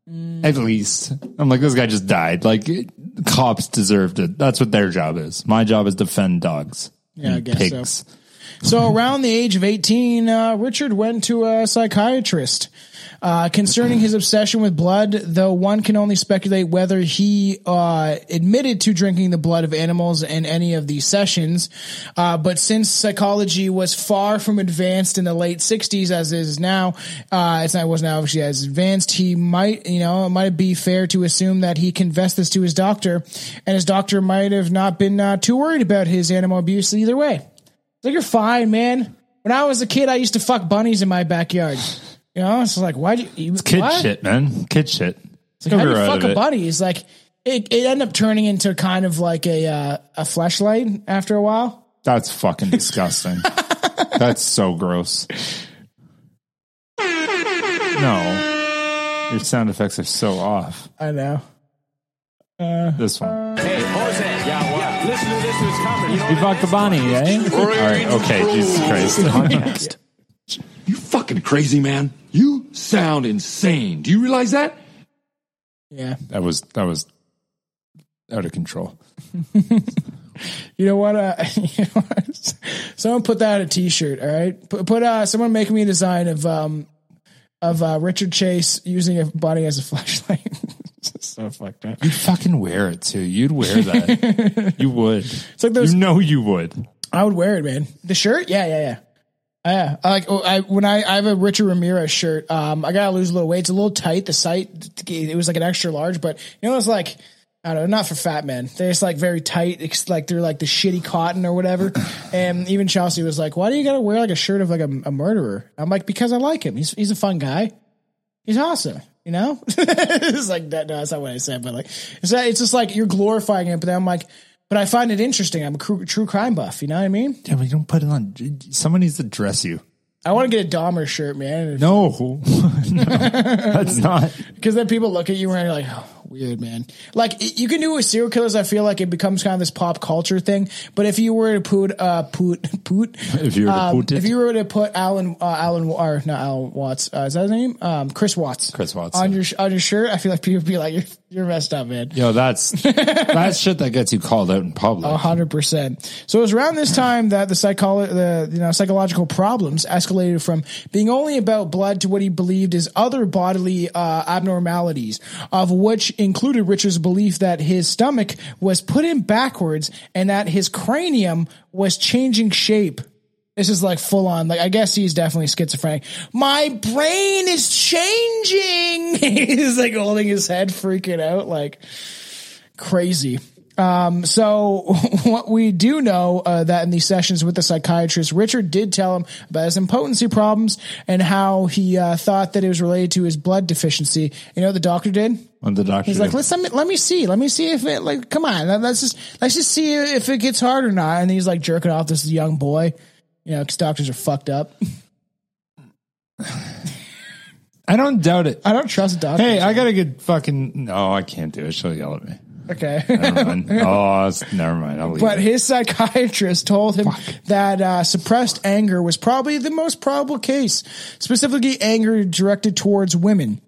Mm. At least. I'm like, this guy just died. Like, it, cops deserved it. That's what their job is. My job is defend dogs. Yeah, I guess pigs. so. So around the age of eighteen, uh, Richard went to a psychiatrist. Uh, concerning his obsession with blood, though one can only speculate whether he uh, admitted to drinking the blood of animals in any of these sessions. Uh, but since psychology was far from advanced in the late sixties, as it is now, uh, it's not, it wasn't obviously as advanced, he might, you know, it might be fair to assume that he confessed this to his doctor, and his doctor might have not been uh, too worried about his animal abuse either way. It's like, you're fine, man. When I was a kid, I used to fuck bunnies in my backyard. You know, it's like, why do you? It's kid what? shit, man. Kid shit. It's like, how do you fuck a bunny? It's like, it, it ended up turning into kind of like a uh, a fleshlight after a while. That's fucking disgusting. That's so gross. No. Your sound effects are so off. I know. Uh, this one. Hey, Jose. Yeah, what? Yeah. Listen to this. It's coming. You, you fucked a bunny, eh? All right. Okay. Jesus Christ. You fucking crazy, man. You sound insane. Do you realize that? Yeah. That was that was out of control. You know what? Uh, you know what? Someone put that on a t-shirt, all right? Put, put uh, someone make me a design of um of uh, Richard Chase using a body as a flashlight. So fucked up. You'd fucking wear it too. You'd wear that. You would. It's like those, you know you would. I would wear it, man. The shirt? Yeah, yeah, yeah. Yeah, I like I when I, I have a Richard Ramirez shirt. Um, I gotta lose a little weight. It's a little tight. The site it was like an extra large, but you know, it's like I don't know, not for fat men. They're just like very tight, like they're like the shitty cotton or whatever. And even Chelsea was like, why do you got to wear like a shirt of like a, a murderer? I'm like, because I like him. He's he's a fun guy. He's awesome. You know, it's like, that, no, that's not what I said, but like, it's, that, it's just like, you're glorifying it. But then I'm like, but I find it interesting. I'm a true, true crime buff. You know what I mean? Yeah, but you don't put it on. Someone needs to dress you. I want to get a Dahmer shirt, man. No, no, that's not. Because then people look at you and you're like, oh, weird, man. Like, you can do it with serial killers. I feel like it becomes kind of this pop culture thing. But if you were to put, uh, put, put, if you were to, um, put, if you were to put Alan, uh, Alan, or not Alan Watts, uh, is that his name? Um, Chris Watts. Chris Watts on yeah. your on your shirt. I feel like people would be like, you're you're messed up, man. Yo, that's that's shit that gets you called out in public. A hundred percent. So it was around this time that the psycholo- the you know psychological problems escalated from being only about blood to what he believed is other bodily uh, abnormalities, of which included Richard's belief that his stomach was put in backwards and that his cranium was changing shape. This is like full on. Like, I guess he's definitely schizophrenic. My brain is changing. He's like holding his head, freaking out like crazy. Um, so what we do know, uh, that in these sessions with the psychiatrist, Richard did tell him about his impotency problems and how he, uh, thought that it was related to his blood deficiency. You know what the doctor did? What the doctor He's did. like, let's, let me, let me see. Let me see if it, like, come on, let's just, let's just see if it gets hard or not. And he's like jerking off this young boy, you know, cause doctors are fucked up. I don't doubt it. I don't trust doctors. Hey, I gotta get fucking, no, I can't do it. She'll yell at me. Okay. Never mind. Oh, never mind. I'll leave but it. His psychiatrist told him Fuck. that uh, suppressed anger was probably the most probable case, specifically anger directed towards women.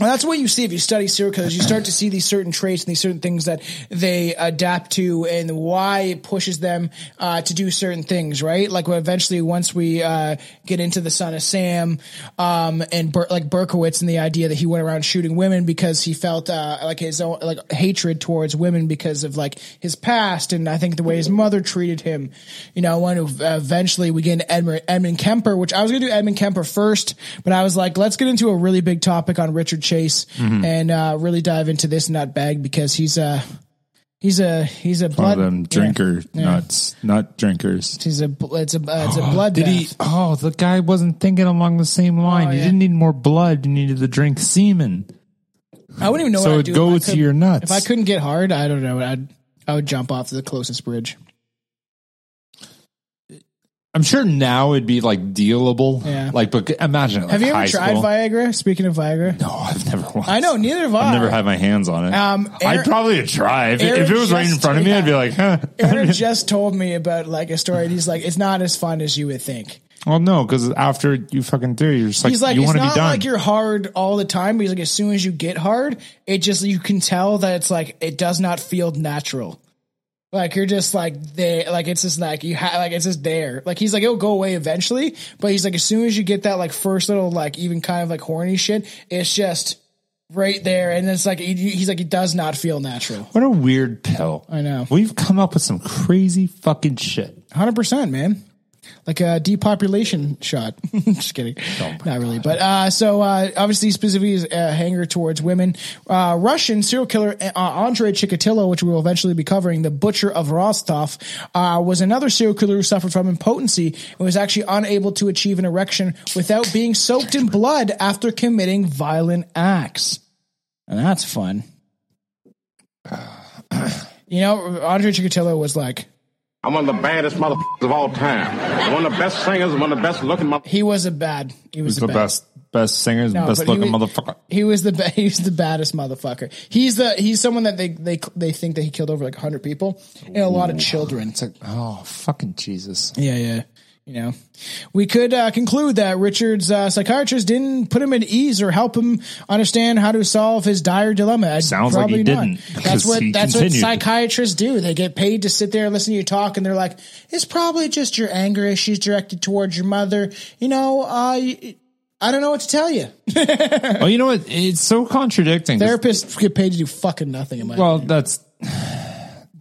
And that's what you see if you study serial killers. You start to see these certain traits and these certain things that they adapt to and why it pushes them uh, to do certain things, right? Like eventually once we uh, get into the Son of Sam um, and Ber- like Berkowitz and the idea that he went around shooting women because he felt uh, like his own like hatred towards women because of like his past and I think the way his mother treated him. You know, when eventually we get into Edmund, Edmund Kemper, which I was going to do Edmund Kemper first, but I was like, let's get into a really big topic on Richard Chase mm-hmm. and uh, really dive into this nut bag because he's a he's a he's a blood one of them drinker yeah. nuts yeah. nut drinkers. He's a it's a uh, it's a blood. Did bath. he? Oh, the guy wasn't thinking along the same line. Oh, he yeah. didn't need more blood. He needed to drink semen. I wouldn't even know. So what I'd it do goes to your nuts. If I couldn't get hard, I don't know. I'd I would jump off the closest bridge. I'm sure now it'd be like dealable. Yeah. Like, but imagine it. Like have you ever tried school. Viagra? Speaking of Viagra. No, I've never once. I know. Neither have I. I've never had my hands on it. Um, Aaron, I'd probably try. If, if it was just, right in front of me, yeah. I'd be like, huh. Aaron just told me about like a story. He's like, it's not as fun as you would think. Well, no, because after you fucking do, you're just like, he's like you want to be done. It's not like you're hard all the time. But he's like, as soon as you get hard, it just, you can tell that it's like, it does not feel natural. Like you're just like there, like it's just like you have, like it's just there. Like he's like it'll go away eventually, but he's like as soon as you get that like first little like even kind of like horny shit, it's just right there, and it's like he's like it does not feel natural. What a weird pill! I know we've come up with some crazy fucking shit. one hundred percent, man. Like a depopulation shot. Just kidding. Oh Not really. God. But uh, so uh, obviously specifically is a hanger towards women. Uh, Russian serial killer uh, Andrei Chikatilo, which we will eventually be covering, the butcher of Rostov, uh, was another serial killer who suffered from impotency and was actually unable to achieve an erection without being soaked in blood after committing violent acts. And that's fun. You know, Andrei Chikatilo was like, I'm one of the baddest motherfuckers of all time. One of the best singers, one of the best looking motherfuckers. He was a bad. He was, he was the bad. best, best singers, no, best looking he was, motherfucker. He was the ba- he was the baddest motherfucker. He's the he's someone that they they they think that he killed over like a hundred people and a lot of children. It's like, oh fucking Jesus. Yeah, yeah. You know, we could uh, conclude that Richard's uh, psychiatrist didn't put him at ease or help him understand how to solve his dire dilemma. I'd Sounds like he not. didn't. That's what that's continued. what psychiatrists do. They get paid to sit there and listen to you talk, and they're like, "It's probably just your anger issues directed towards your mother." You know, I uh, I don't know what to tell you. Well, you know what? It's so contradicting. Therapists get paid to do fucking nothing. In my well, opinion. that's.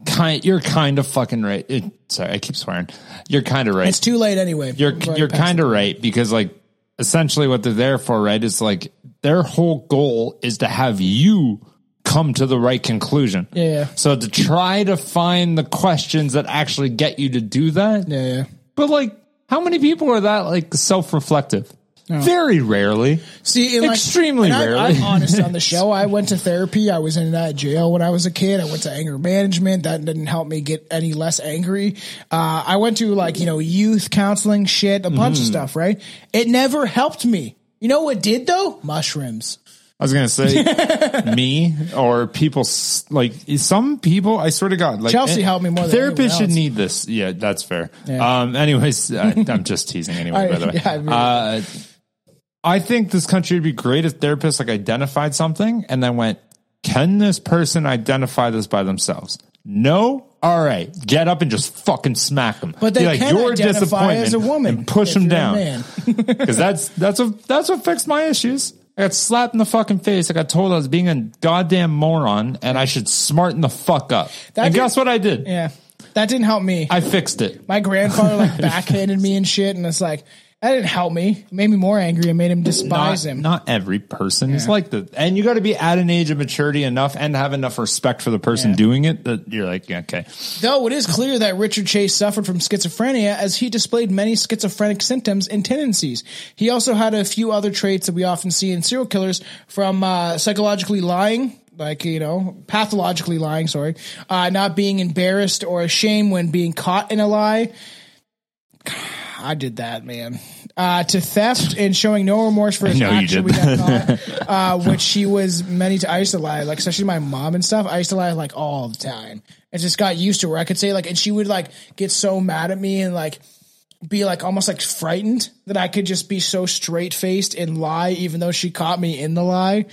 Kind, you're kind of fucking right. It, sorry, I keep swearing. You're kind of right. It's too late anyway. You're you're kind of right because like essentially what they're there for, right? Is like their whole goal is to have you come to the right conclusion. Yeah, yeah. So to try to find the questions that actually get you to do that. Yeah, yeah. But like, how many people are that like self-reflective? Oh. Very rarely. See, and extremely like, and rarely. I, I'm honest on the show. I went to therapy. I was in and out of jail when I was a kid. I went to anger management. That didn't help me get any less angry. Uh, I went to like, you know, youth counseling shit, a bunch mm. of stuff, right? It never helped me. You know what did though? Mushrooms. I was going to say me or people like some people, I swear to God, like Chelsea helped me more than therapists should need this. Yeah, that's fair. Yeah. Um, anyways, I, I'm just teasing anyway, I, by the way. Yeah, I, really uh, I think this country would be great if therapists like identified something and then went, can this person identify this by themselves? No. All right. Get up and just fucking smack them. But they like, can your identify as a woman and push them down. Because that's, that's what, that's what fixed my issues. I got slapped in the fucking face. I got told I was being a goddamn moron and I should smarten the fuck up. That and guess what I did? Yeah. That didn't help me. I fixed it. My grandfather like backhanded me and shit. And it's like, that didn't help me. It made me more angry. It made him despise not, him. Not every person yeah. is like that. And you got to be at an age of maturity enough and have enough respect for the person yeah. doing it that you're like, yeah, okay. Though it is clear that Richard Chase suffered from schizophrenia as he displayed many schizophrenic symptoms and tendencies. He also had a few other traits that we often see in serial killers from uh, psychologically lying. Like, you know, pathologically lying, sorry. Uh, not being embarrassed or ashamed when being caught in a lie. I did that, man. Uh, to theft and showing no remorse for his action we got caught, uh, which he was many times. I used to lie, like, especially my mom and stuff. I used to lie, like, all the time. I just got used to her. I could say, like, and she would, like, get so mad at me and, like, be, like, almost, like, frightened that I could just be so straight-faced and lie, even though she caught me in the lie.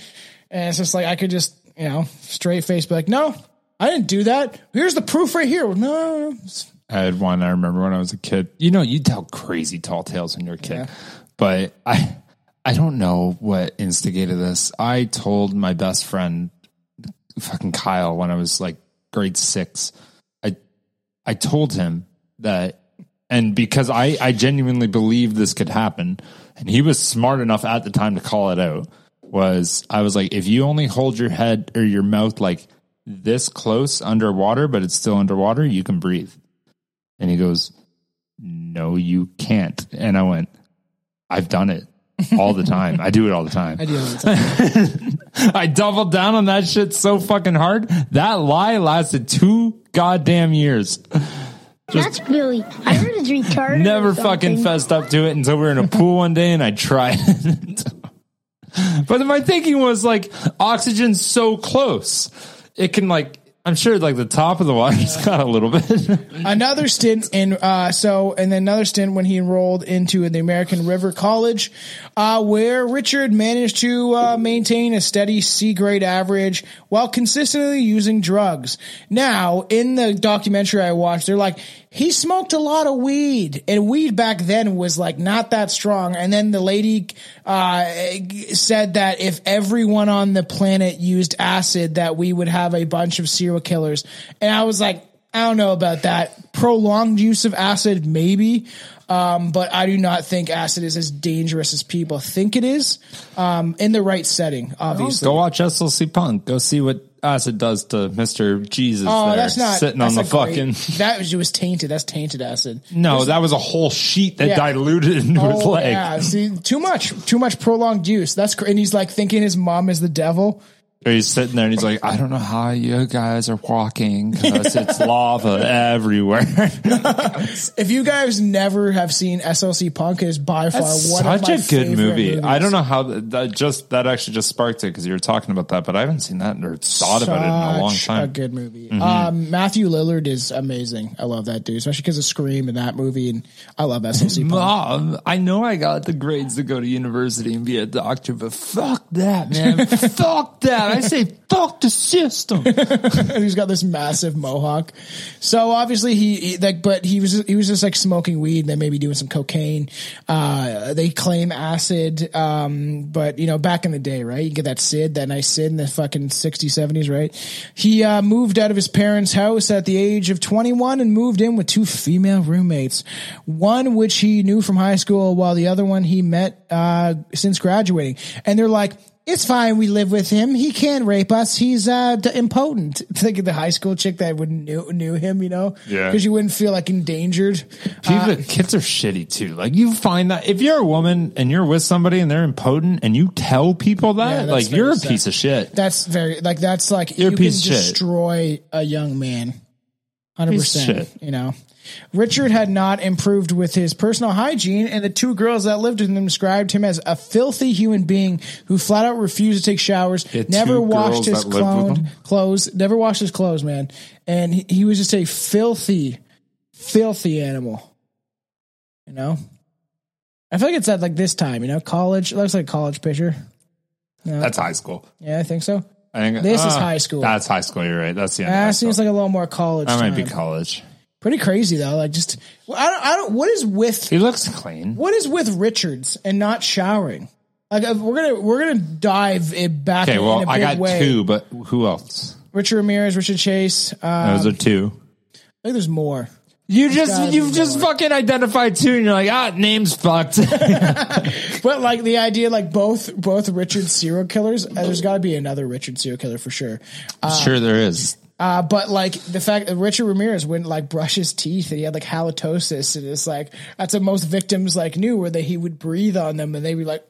And it's just, like, I could just, you know, straight-faced be like, no, I didn't do that. Here's the proof right here. No, it's I had one I remember when I was a kid. You know, you tell crazy tall tales when you're a kid. Yeah. But I I don't know what instigated this. I told my best friend, fucking Kyle, when I was like grade six. I I told him that, and because I, I genuinely believed this could happen, and he was smart enough at the time to call it out, was I was like, if you only hold your head or your mouth like this close underwater, but it's still underwater, you can breathe. And he goes, no, you can't. And I went, I've done it all the time. I do it all the time. I do it all the time. I doubled down on that shit so fucking hard. That lie lasted two goddamn years. Just That's really, I heard it's retarded. Never fucking fessed up to it until we were in a pool one day and I tried it. But my thinking was like, oxygen's so close. It can like, I'm sure like the top of the water's got a little bit. Another stint in, uh, so, and then another stint when he enrolled into the American River College, uh, where Richard managed to, uh, maintain a steady C grade average while consistently using drugs. Now, in the documentary I watched, they're like, he smoked a lot of weed, and weed back then was like not that strong. And then the lady uh, said that if everyone on the planet used acid, that we would have a bunch of serial killers. And I was like, I don't know about that. Prolonged use of acid, maybe. Um, but I do not think acid is as dangerous as people think it is, um, in the right setting, obviously. Go watch S L C Punk. Go see what acid does to Mister Jesus oh, there, that's not, sitting that's on the fucking... Great, that was, it was tainted. That's tainted acid. No, There's, that was a whole sheet that yeah. diluted into oh, his leg. Yeah, see, too much. Too much prolonged use. That's crazy. And he's like thinking his mom is the devil. He's sitting there and he's like, I don't know how you guys are walking because it's lava everywhere. If you guys never have seen S L C Punk, it is by far That's one of my favorite Such a good movie. Movies. I don't know how that just that actually just sparked it because you were talking about that, but I haven't seen that or thought Such about it in a long time. A good movie. Mm-hmm. Um, Matthew Lillard is amazing. I love that dude, especially because of Scream in that movie. And I love S L C Punk. Mom, I know I got the grades to go to university and be a doctor, but fuck that, man. Fuck that. I say, fuck the system. He's got this massive mohawk. So obviously he, he like, but he was, he was just like smoking weed and then maybe doing some cocaine. Uh, they claim acid. Um, but you know, back in the day, right? You get that Sid, that nice Sid in the fucking sixties, seventies, right? He, uh, moved out of his parents' house at the age of twenty-one and moved in with two female roommates. One, which he knew from high school, while the other one he met, uh, since graduating. And they're like, It's fine. We live with him. He can rape us. He's uh, d- impotent. It's like the high school chick that wouldn't knew, knew him, you know? Yeah. Because you wouldn't feel like endangered. Uh, kids are shitty too. Like you find that if you're a woman and you're with somebody and they're impotent and you tell people that, yeah, like you're a sad. piece of shit. That's very like that's like you're you a piece can of destroy shit. a young man. one hundred percent. You know. Richard had not improved with his personal hygiene, and the two girls that lived with him described him as a filthy human being who flat out refused to take showers, the never washed his cloned clothes, never washed his clothes, man. And he, he was just a filthy, filthy animal. You know? I feel like it's at like this time, you know, college. It looks like a college picture. You know? That's high school. Yeah, I think so. I think, this uh, is high school. That's high school. You're right. That's the end. That uh, seems like a little more college. That might be college. Pretty crazy though. Like just, I don't, I don't, what is with, he looks clean. What is with Richards and not showering? Like we're going to, we're going to dive it back. Okay. Well, in a I got way. two, but who else? Richard Ramirez, Richard Chase. Um, Those are two. I think there's more. You there's just, you've just more. fucking identified two and you're like, ah, name's fucked. But like the idea, like both, both Richard serial killers, uh, there's gotta be another Richard serial killer for sure. Uh, sure there is. Uh, but like the fact that Richard Ramirez wouldn't like brush his teeth and he had like halitosis, and it's like that's what most victims like knew, where that he would breathe on them and they'd be like,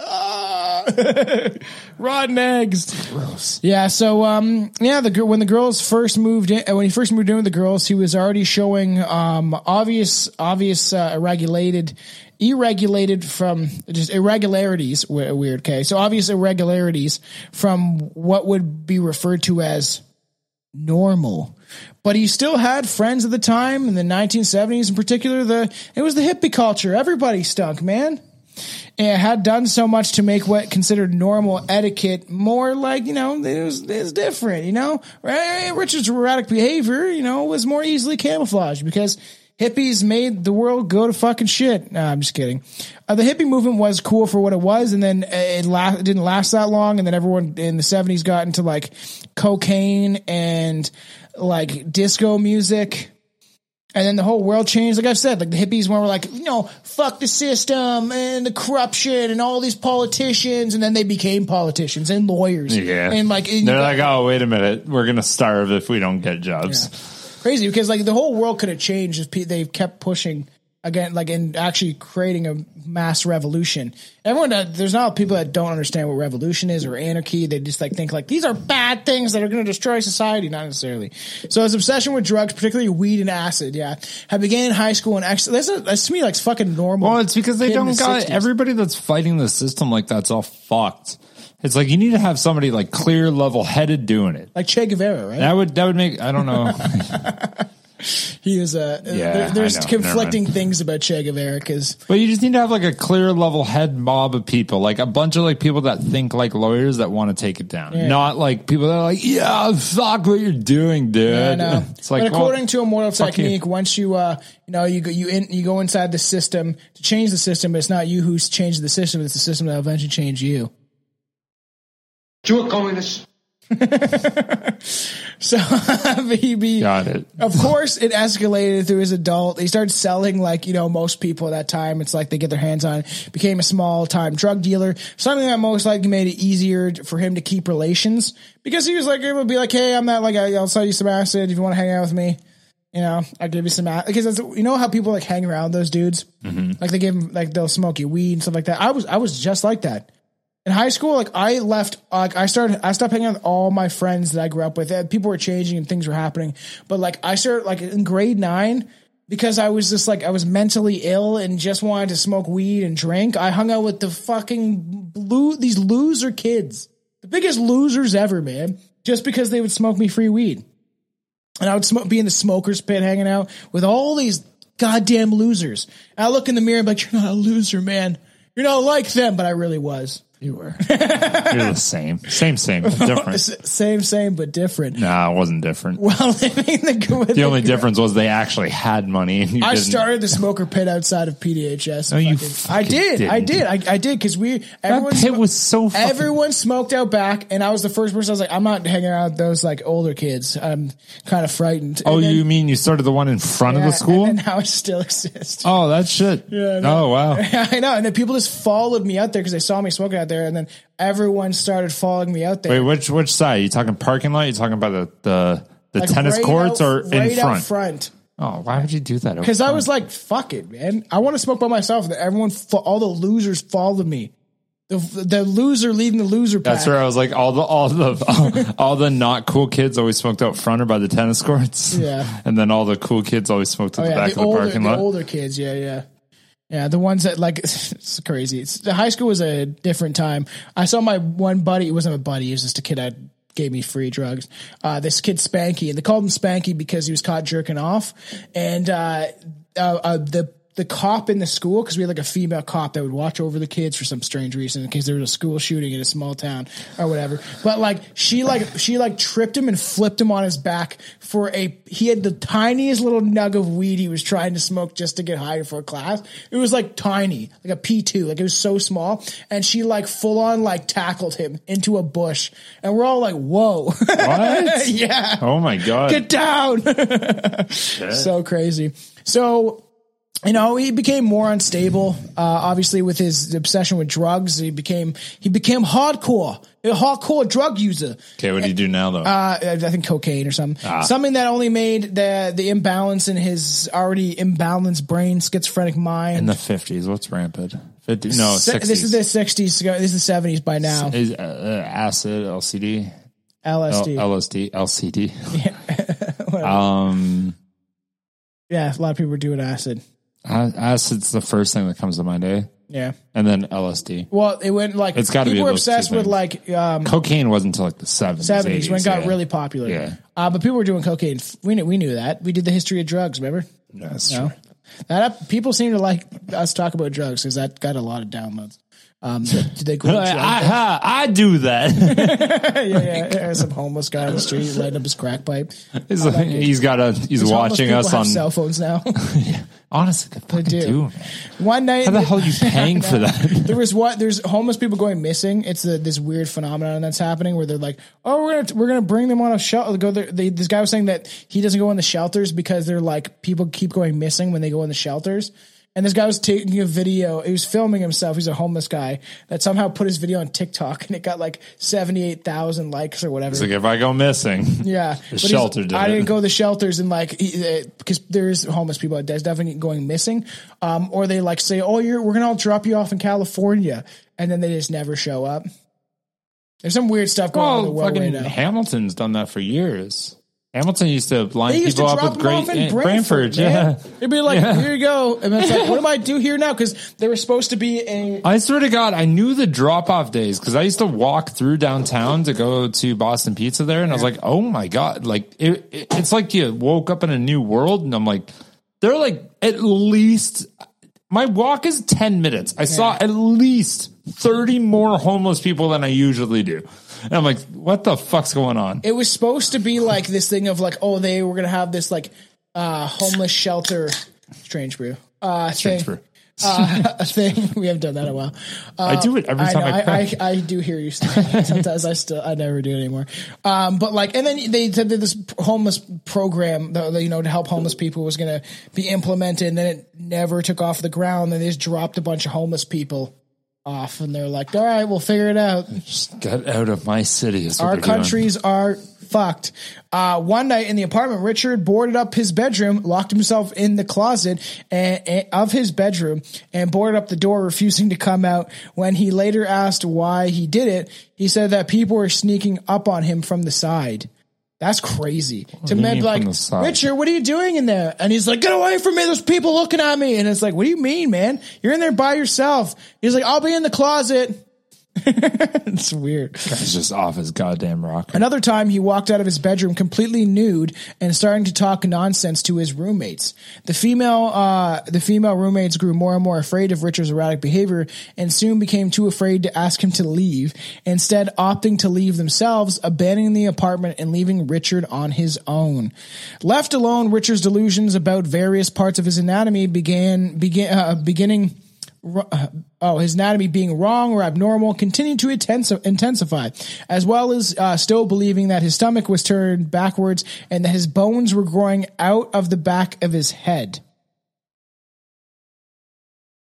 ah, rotten eggs. Gross. Yeah. So um, yeah, the girl when the girls first moved in, when he first moved in with the girls, he was already showing um obvious obvious uh, irregulated. Irregulated from just irregularities, weird. Okay, so obvious irregularities from what would be referred to as normal, but he still had friends at the time in the nineteen seventies in particular. The it was the hippie culture. Everybody stunk, man, and had done so much to make what considered normal etiquette more like, you know, it was, it was different, you know, right? Richard's erratic behavior, you know, was more easily camouflaged because hippies made the world go to fucking shit. No, I'm just kidding. Uh, the hippie movement was cool for what it was, and then it, la- it didn't last that long, and then everyone in the seventies got into, like, cocaine and, like, disco music, and then the whole world changed. Like I've said, like, the hippies were like, you know, fuck the system and the corruption and all these politicians, and then they became politicians and lawyers. Yeah. And, like, they're like, oh, wait a minute. We're going to starve if we don't get jobs. Yeah. Crazy, because like the whole world could have changed if pe- they kept pushing again, like in actually creating a mass revolution. Everyone, there's not people that don't understand what revolution is or anarchy. They just like think like these are bad things that are going to destroy society, not necessarily. So his obsession with drugs, particularly weed and acid, yeah, had began in high school and actually that's, a, that's to me like fucking normal. Well, it's because they don't got everybody that's fighting the system like that's all fucked. It's like you need to have somebody like clear, level-headed doing it, like Che Guevara, right? That would that would make I don't know. He is a yeah, there, there's conflicting things about Che Guevara because, but you just need to have like a clear, level-head mob of people, like a bunch of like people that think like lawyers that want to take it down, yeah. Not like people that are like, yeah, fuck what you're doing, dude. Yeah, no. It's like, but according well, to a moral technique, you. once you uh, you know you go you in, you go inside the system to change the system, but it's not you who's changed the system; it's the system that will eventually change you. You're a communist. So he be, got it. Of course, it escalated through his adult. He started selling, like, you know, most people at that time. It's like they get their hands on it. Became a small time drug dealer. Something that most likely made it easier for him to keep relations because he was like able to be like, hey, I'm not like I'll sell you some acid if you want to hang out with me. You know, I'll give you some acid because that's, you know how people like hang around those dudes, mm-hmm. like they give them like they'll smoke you weed and stuff like that. I was I was just like that. In high school, like I left, like I started, I stopped hanging out with all my friends that I grew up with. People were changing and things were happening. But like I started like in grade nine because I was just like, I was mentally ill and just wanted to smoke weed and drink. I hung out with the fucking blue, these loser kids, the biggest losers ever, man, just because they would smoke me free weed. And I would smoke, be in the smoker's pit hanging out with all these goddamn losers. And I look in the mirror and be like, you're not a loser, man. You're not like them. But I really was. You were. You're the same. Same, same, but different. Same, same, but different. No, nah, it wasn't different. Well, I mean, the, the, the only girl. difference was they actually had money. And you I didn't. started the smoker pit outside of P D H S. No, fucking, you fucking I did. Didn't. I did. I, I did because we. Everyone that pit sm- was so fucking. Everyone smoked out back, and I was the first person. I was like, I'm not hanging out with those like older kids. I'm kind of frightened. Oh, then, you mean you started the one in front yeah, of the school? And now it still exists. Oh, that shit. Yeah, oh, wow. I know. And then people just followed me out there because they saw me smoking out there. there, and then everyone started following me out there. Wait, which which side? Are you talking parking lot? Are you talking about the the, the like tennis right courts out, or right in front? Out front. Oh, why would you do that? Because I was like, fuck it, man. I want to smoke by myself. Everyone, all the losers followed me. The, the loser leading the loser pack. That's where I was like, all the all the all, all the not cool kids always smoked out front or by the tennis courts. Yeah, and then all the cool kids always smoked at oh, the yeah. back the of older, the parking lot. The older kids, yeah, yeah, yeah. The ones that like it's crazy. It's, the high school was a different time. I saw my one buddy. It wasn't a buddy. He was just a kid I. gave me free drugs. Uh, this kid Spanky, and they called him Spanky because he was caught jerking off. And, uh, uh, uh the, the cop in the school, cause we had like a female cop that would watch over the kids for some strange reason in case there was a school shooting in a small town or whatever. But like, she like, she like tripped him and flipped him on his back for a, he had the tiniest little nug of weed he was trying to smoke just to get high before class. It was like tiny, like a P two, like it was so small. And she like full on like tackled him into a bush, and we're all like, whoa. What? Yeah. Oh my God. Get down. So crazy. So, you know, he became more unstable, uh, obviously with his obsession with drugs. He became, he became hardcore, a hardcore drug user. Okay. What do you do now though? Uh, I think cocaine or something, ah. something that only made the, the imbalance in his already imbalanced brain, schizophrenic mind. In the fifties. What's rampant? fifties? No, sixties. This is the sixties. This is the seventies by now. Is, uh, acid, L C D, L S D, L- LSD, L C D. Yeah. um, yeah. A lot of people were doing acid. Acid's the first thing that comes to mind, eh? Yeah. And then L S D. Well, it went like, it's got to be people were obsessed with like, um, cocaine wasn't until like the seventies, seventies when it got yeah. really popular. Yeah. Uh, but people were doing cocaine. We knew, we knew that. We did the history of drugs, remember? Yeah, that's you know? true. That, people seem to like us talk about drugs because that got a lot of downloads. Um, did they go to I, I, I do that. yeah, yeah, yeah. Some homeless guy on the street lighting up his crack pipe. He's, like, he's got a. He's These watching us on cell phones now. yeah. Honestly, the fuck do. do one night? How the they, hell are you paying for that? There was what? There's homeless people going missing. It's a, this weird phenomenon that's happening where they're like, oh, we're gonna we're gonna bring them on a shelter. Go there. They, this guy was saying that he doesn't go in the shelters because they're like people keep going missing when they go in the shelters. And this guy was taking a video. He was filming himself. He's a homeless guy that somehow put his video on TikTok, and it got like seventy-eight thousand likes or whatever. It's like, if I go missing. Yeah. The shelter did I it. didn't go to the shelters, and like, because there's homeless people out there definitely going missing. Um, or they like say, oh, you're, we're going to all drop you off in California. And then they just never show up. There's some weird stuff going well, on in the world right now. Hamilton's done that for years. Hamilton used to line used people to drop up with great in Brantford. Brantford yeah. It'd be like, yeah. here you go. And it's like, what am I do here now? Because they were supposed to be a. I swear to God, I knew the drop off days because I used to walk through downtown to go to Boston Pizza there. And yeah. I was like, oh my God. Like, it, it, it's like you woke up in a new world. And I'm like, they're like, at least my walk is ten minutes. I yeah. saw at least thirty more homeless people than I usually do. And I'm like, what the fuck's going on? It was supposed to be like this thing of like, oh, they were going to have this like uh, homeless shelter. Strange brew. Uh, Strange thing, brew. uh, thing. We haven't done that in a while. Uh, I do it every I time know, I, I, I I do hear you still. Sometimes I still, I never do it anymore. Um, but like, and then they said that this homeless program, you know, to help homeless people was going to be implemented. And then it never took off the ground. And they just dropped a bunch of homeless people off, and they're like, all right, we'll figure it out. Just get out of my city. Our countries doing. are fucked. Uh, one night in the apartment, Richard boarded up his bedroom, locked himself in the closet and, and, of his bedroom, and boarded up the door, refusing to come out. When he later asked why he did it, he said that people were sneaking up on him from the side. That's crazy. What to men like, Richard, what are you doing in there? And he's like, get away from me. There's people looking at me. And it's like, what do you mean, man? You're in there by yourself. He's like, I'll be in the closet. It's weird. He's just off his goddamn rocker. Another time he walked out of his bedroom completely nude and starting to talk nonsense to his roommates. The female, uh, the female roommates grew more and more afraid of Richard's erratic behavior and soon became too afraid to ask him to leave, instead opting to leave themselves, abandoning the apartment and leaving Richard on his own. Left alone, Richard's delusions about various parts of his anatomy began, began uh, beginning... Oh, his anatomy being wrong or abnormal continued to intensify, as well as uh, still believing that his stomach was turned backwards and that his bones were growing out of the back of his head.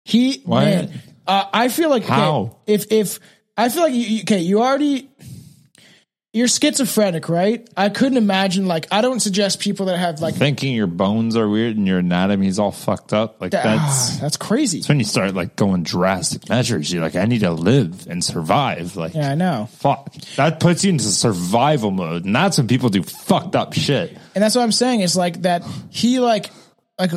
He, man, uh, I feel like, okay, how if if I feel like you, okay, you already, you're schizophrenic, right? I couldn't imagine, like, I don't suggest people that have, like, thinking your bones are weird and your anatomy's all fucked up. Like, that, that's, that's crazy. It's when you start, like, going drastic measures. You're like, I need to live and survive. Like, yeah, I know. Fuck. That puts you into survival mode. And that's when people do fucked up shit. And that's what I'm saying. It's like that he, like, like,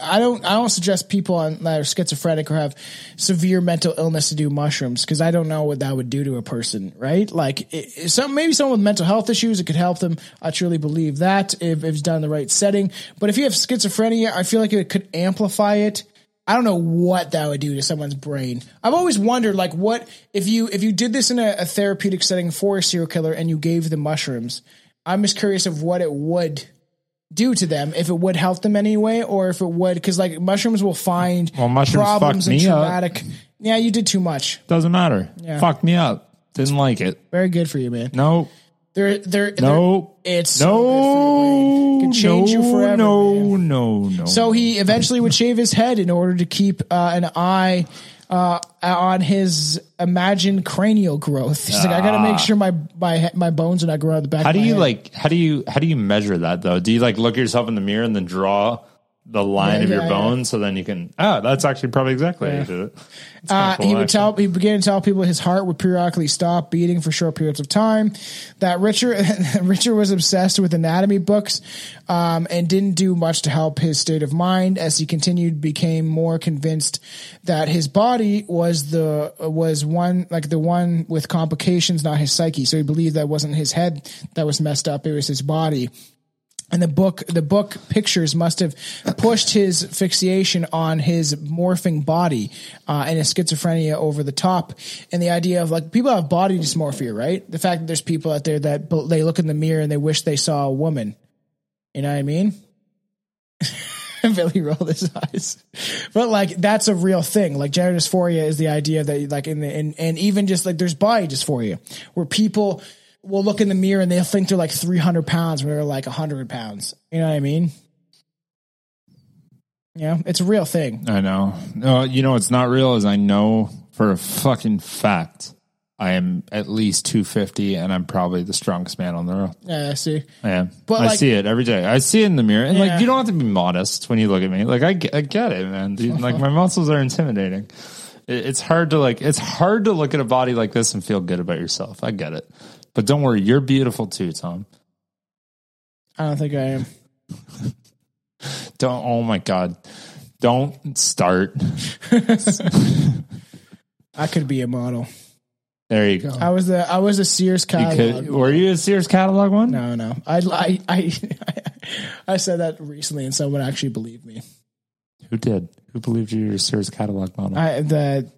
I don't, I don't suggest people on, that are schizophrenic or have severe mental illness to do mushrooms, because I don't know what that would do to a person, right? Like, it, some, maybe someone with mental health issues, it could help them. I truly believe that if, if it's done in the right setting. But if you have schizophrenia, I feel like it could amplify it. I don't know what that would do to someone's brain. I've always wondered, like, what if you if you did this in a, a therapeutic setting for a serial killer and you gave them mushrooms? I'm just curious of what it would do to them, if it would help them anyway, or if it would, because, like, mushrooms will find well, mushrooms problems fucked and me traumatic. Up. Yeah, you did too much. Doesn't matter. Yeah. Fucked me up. Didn't like it. Very good for you, man. No. They're, they're, no. They're, it's no. So could change no, you forever. No, man. no, no. So he eventually would shave his head in order to keep uh, an eye uh, on his imagined cranial growth. He's ah. like, I got to make sure my, my, my bones are not growing out the back. How do you head. like, how do you, how do you measure that though? Do you, like, look yourself in the mirror and then draw the line yeah, of yeah, your yeah. bones? So then you can, oh, that's actually probably exactly yeah. how you do it. Uh, cool, he would actually. tell, he began to tell people his heart would periodically stop beating for short periods of time, that Richard, Richard was obsessed with anatomy books, um, and didn't do much to help his state of mind as he continued, became more convinced that his body was the, was one, like the one with complications, not his psyche. So he believed that wasn't his head that was messed up. It was his body. And the book, the book pictures must have pushed his fixation on his morphing body uh, and his schizophrenia over the top. And the idea of, like, people have body dysmorphia, right? The fact that there's people out there that they look in the mirror and they wish they saw a woman. You know what I mean? Billy rolled his eyes, but, like, that's a real thing. Like, gender dysphoria is the idea that, like, in the in, and even just, like, there's body dysphoria where people will look in the mirror and they'll think they're like three hundred pounds when they're like one hundred pounds. You know what I mean? Yeah, it's a real thing. I know. No, you know, it's not real, as I know for a fucking fact. I am at least two fifty and I'm probably the strongest man on the road. Yeah, I see. I am. But I, like, see it every day. I see it in the mirror. And yeah. like, you don't have to be modest when you look at me. Like, I get, I get it, man. Dude, like, my muscles are intimidating. It, it's hard to like, it's hard to look at a body like this and feel good about yourself. I get it. But don't worry, you're beautiful too, Tom. I don't think I am. Don't, oh my God. Don't start. I could be a model. There you go. I was the I was a Sears catalog. You could, were you a Sears catalog one? No, no. I, I, I, I said that recently and someone actually believed me. Who did? Who believed you were a Sears catalog model? I, the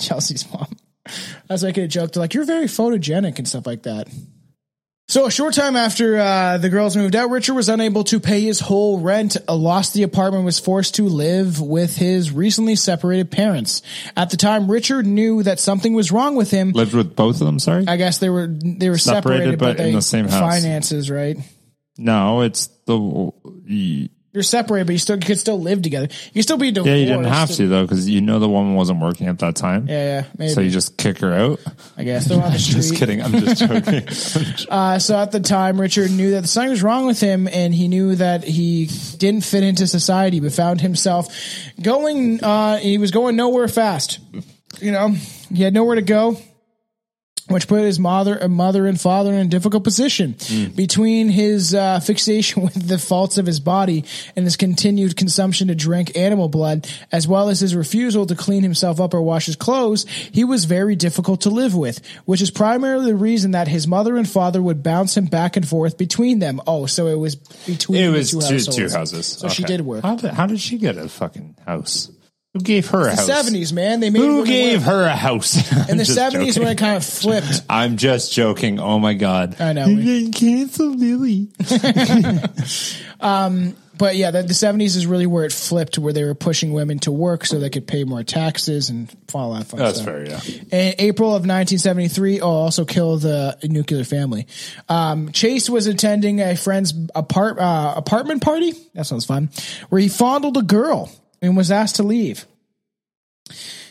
Chelsea's mom. I was making a joke. They're like, you're very photogenic and stuff like that. So a short time after uh, the girls moved out, Richard was unable to pay his whole rent, uh, lost the apartment, was forced to live with his recently separated parents. At the time, Richard knew that something was wrong with him. Lived with both of them, sorry? I guess they were they were separated, separated but, but in the same house. Finances, right? No, it's the... You're separated, but you still you could still live together. You could still be divorced. Yeah, you didn't have to, though, because you know the woman wasn't working at that time. Yeah, yeah, maybe. So you just kick her out. I guess. They're on the street. Just kidding. I'm just joking. uh, so at the time, Richard knew that something was wrong with him, and he knew that he didn't fit into society, but found himself going, uh, he was going nowhere fast. You know, he had nowhere to go, which put his mother, mother and father in a difficult position. Mm. Between his uh, fixation with the faults of his body and his continued consumption to drink animal blood, as well as his refusal to clean himself up or wash his clothes, he was very difficult to live with, which is primarily the reason that his mother and father would bounce him back and forth between them. Oh, so it was between it was the two, two, households. two houses. So okay. She did work. How did, how did she get a fucking house? Who gave her it's a house? The seventies, man. They made Who gave her a house? In the seventies, when it kind of flipped. I'm just joking. Oh my God. I know. We- Cancel Lily. um, but yeah, the, the seventies is really where it flipped, where they were pushing women to work so they could pay more taxes and all that fun That's stuff. That's fair, yeah. In April of nineteen seventy-three, oh, also kill the nuclear family. Um, Chase was attending a friend's apart, uh, apartment party. That sounds fun. Where he fondled a girl and was asked to leave.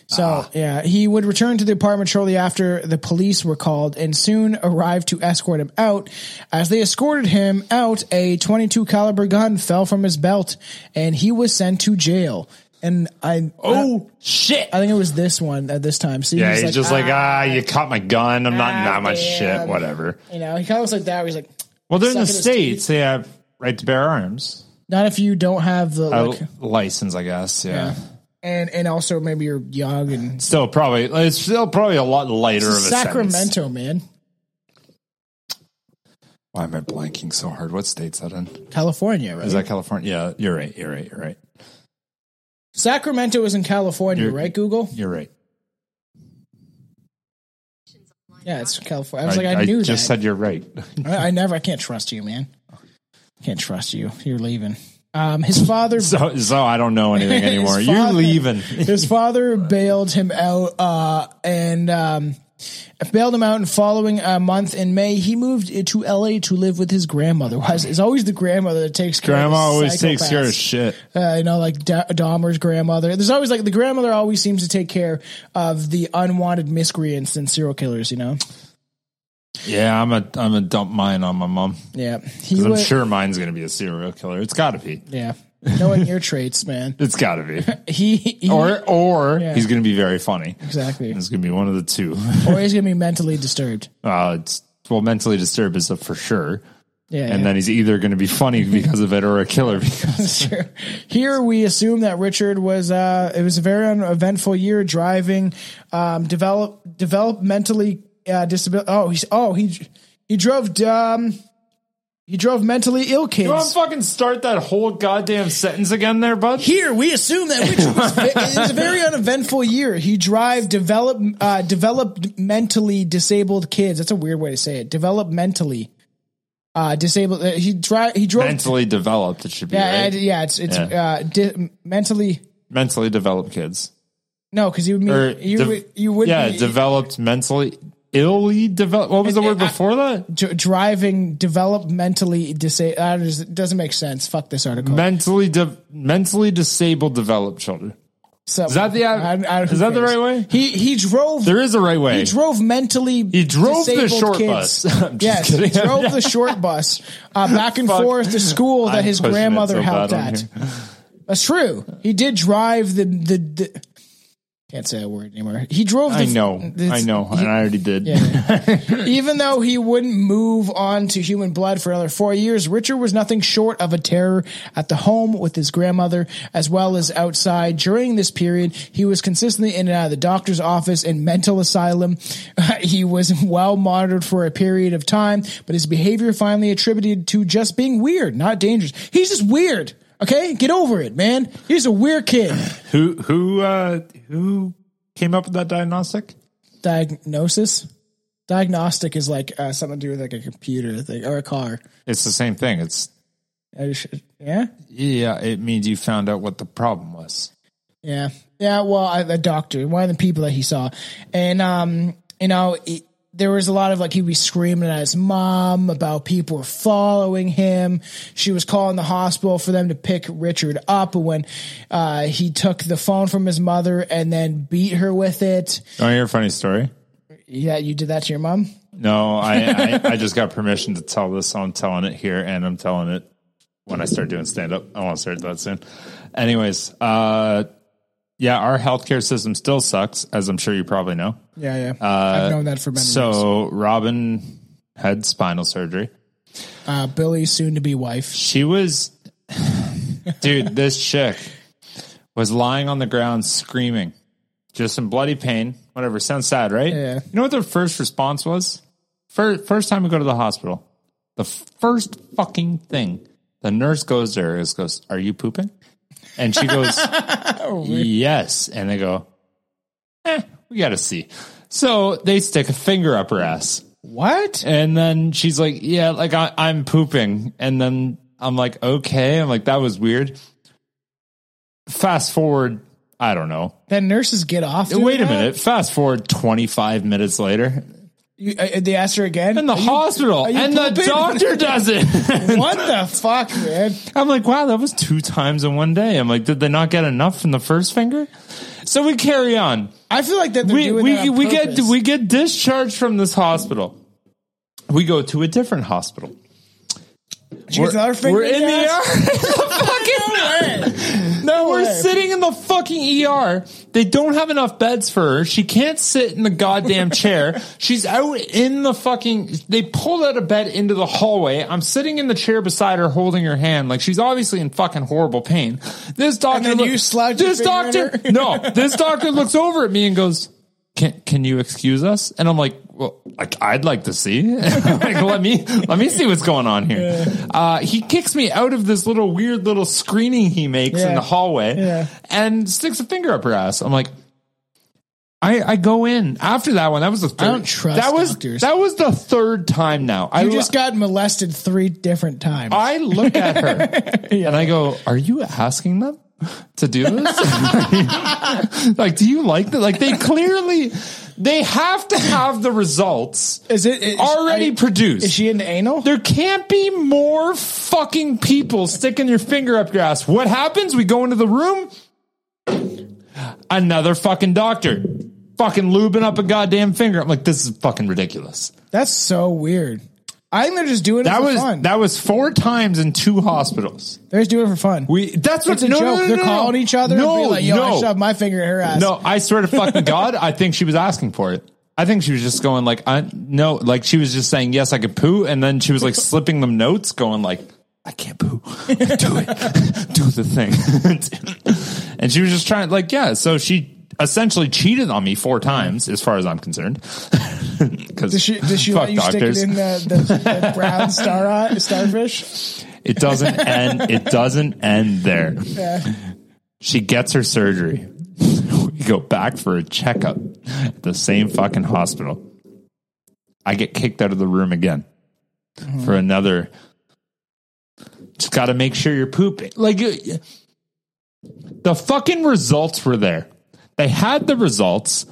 So, ah. yeah, he would return to the apartment shortly after the police were called and soon arrived to escort him out. As they escorted him out, a twenty-two caliber gun fell from his belt and he was sent to jail. And I oh I, shit! I think it was this one at this time. See, yeah, he's, he's like, just ah, like ah, you caught my gun. I'm ah, not that much shit. Whatever. You know, he kind of looks like that. He's like, well, they're in the states. They have right to bear arms. Not if you don't have the like, uh, license, I guess. Yeah. yeah, and and also maybe you're young and still probably it's still probably a lot lighter. It's of a Sacramento, sentence. man. Why am I blanking so hard? What state's that in? California, right? Is that California? Yeah, you're right. You're right. You're right. Sacramento is in California, you're, right, Google? You're right. Yeah, it's California. I was I, like, I, I knew that. I just said you're right. I, I never, I can't trust you, man. I can't trust you. You're leaving. Um, his father. so, so I don't know anything anymore. You're father, leaving. His father bailed him out uh, and um, bailed him out. And following a month in May, he moved to L A to live with his grandmother. It's always the grandmother that takes care Grandma of the psychopaths. Grandma always takes care of shit. Uh, you know, like D- Dahmer's grandmother. There's always like the grandmother always seems to take care of the unwanted miscreants and serial killers, you know? Yeah, I'm a I'm a dump mine on my mom. Yeah, because I'm sure mine's gonna be a serial killer. It's got to be. Yeah, knowing your traits, man, it's got to be. he, he or or yeah. he's gonna be very funny. Exactly, it's gonna be one of the two. Or he's gonna be mentally disturbed. Uh, it's, well, mentally disturbed is a for sure. Yeah, and yeah. then he's either going to be funny because of it or a killer because sure. Here we assume that Richard was uh it was a very uneventful year driving, um develop developmentally. Yeah, disability. Oh, he's oh he he drove um he drove mentally ill kids. You want to fucking start that whole goddamn sentence again, there, bud? Here we assume that Richard was, it was a very uneventful year. He drove develop uh, developmentally disabled kids. That's a weird way to say it. Developmentally uh, disabled. Uh, he drive he drove mentally developed. It should be yeah right? yeah it's it's yeah. Uh, di- mentally mentally developed kids. No, because you would mean you de- would, you would yeah be, developed mentally. Illy develop. What was the word before that? D- driving developmentally disabled. Uh, it doesn't make sense. Fuck this article. Mentally, de- mentally disabled developed children. So, is that the I, I, is that cares? the right way? He he drove. There is a right way. He drove mentally. He drove the short kids. bus. I'm just yes, kidding. He drove the short bus uh, back and Fuck. forth to school that I'm his grandmother so helped at. That's true. He did drive the the. the Can't say a word anymore. He drove. The, I know. I know. And he, I already did. Yeah. Even though he wouldn't move on to human blood for another four years, Richard was nothing short of a terror at the home with his grandmother as well as outside. During this period, he was consistently in and out of the doctor's office and mental asylum. He was well monitored for a period of time, but his behavior finally attributed to just being weird, not dangerous. He's just weird. Okay, get over it, man. He's a weird kid. Who who uh, who came up with that diagnostic? Diagnosis? Diagnostic is like uh, something to do with like a computer thing or a car. It's the same thing. It's I should, yeah, yeah. It means you found out what the problem was. Yeah, yeah. Well, I, a doctor, one of the people that he saw, and um, you know. It, There was a lot of like he'd be screaming at his mom about people were following him. She was calling the hospital for them to pick Richard up when uh, he took the phone from his mother and then beat her with it. Oh, you hear a funny story? Yeah, you did that to your mom? No, I, I, I just got permission to tell this, so I'm telling it here, and I'm telling it when I start doing stand-up. I want to start that soon. Anyways, uh yeah, our healthcare system still sucks, as I'm sure you probably know. Yeah, yeah. Uh, I've known that for many so years. So Robin had spinal surgery. Uh, Billy's soon-to-be wife. She was... dude, this chick was lying on the ground screaming. Just in bloody pain. Whatever, sounds sad, right? Yeah. You know what their first response was? First, first time we go to the hospital. The first fucking thing. The nurse goes there and goes, "Are you pooping?" And she goes, yes. And they go, eh, we got to see. So they stick a finger up her ass. What? And then she's like, yeah, like I, I'm pooping. And then I'm like, okay. I'm like, that was weird. Fast forward. I don't know. Then nurses get off. Wait a minute. Fast forward twenty-five minutes later. You, uh, they asked her again in the you, hospital, and pooping? The doctor does it. What the fuck, man? I'm like, wow, that was two times in one day. I'm like, did they not get enough from the first finger? So we carry on. I feel like that we we that we purpose. get we get discharged from this hospital. We go to a different hospital. She we're, gets finger we're in the ass? E R. Fucking no, no we're sitting in the fucking E R. They don't have enough beds for her. She can't sit in the goddamn chair. She's out in the fucking. They pulled out of bed into the hallway. I'm sitting in the chair beside her, holding her hand, like she's obviously in fucking horrible pain. This doctor, and then look, you this doctor, no, this doctor looks over at me and goes, "Can can you excuse us?" And I'm like, well, like, I'd like to see. Like, let me let me see what's going on here. Yeah. Uh, he kicks me out of this little weird little screening he makes yeah. in the hallway yeah. and sticks a finger up her ass. I'm like, I, I go in after that one. That was the third. I don't trust that was doctors. That was the third time now. You I just got molested three different times. I look at her yeah. and I go, "Are you asking them to do this?" Like, do you like that? Like, they clearly. They have to have the results is it, is, already I, produced. Is she into anal? There can't be more fucking people sticking your finger up your ass. What happens? We go into the room. Another fucking doctor. Fucking lubing up a goddamn finger. I'm like, this is fucking ridiculous. That's so weird. I think they're just doing it that for was, fun. That was four times in two hospitals. They're just doing it for fun. We That's what's a no, joke. No, no, they're no. calling each other no, and being like, yo, no. I shoved my finger in her ass. No, I swear to fucking God, I think she was asking for it. I think she was just going like, I no, like she was just saying, yes, I could poo. And then she was like slipping them notes going like, I can't poo. Do it. Do the thing. And she was just trying like, yeah. So she essentially cheated on me four times as far as I'm concerned. Does she, does she let you doctors. stick it in the, the, the brown star, starfish? It doesn't end. It doesn't end there. Yeah. She gets her surgery. We go back for a checkup at the same fucking hospital. I get kicked out of the room again mm-hmm. for another. Just got to make sure you're pooping. Like the fucking results were there. They had the results.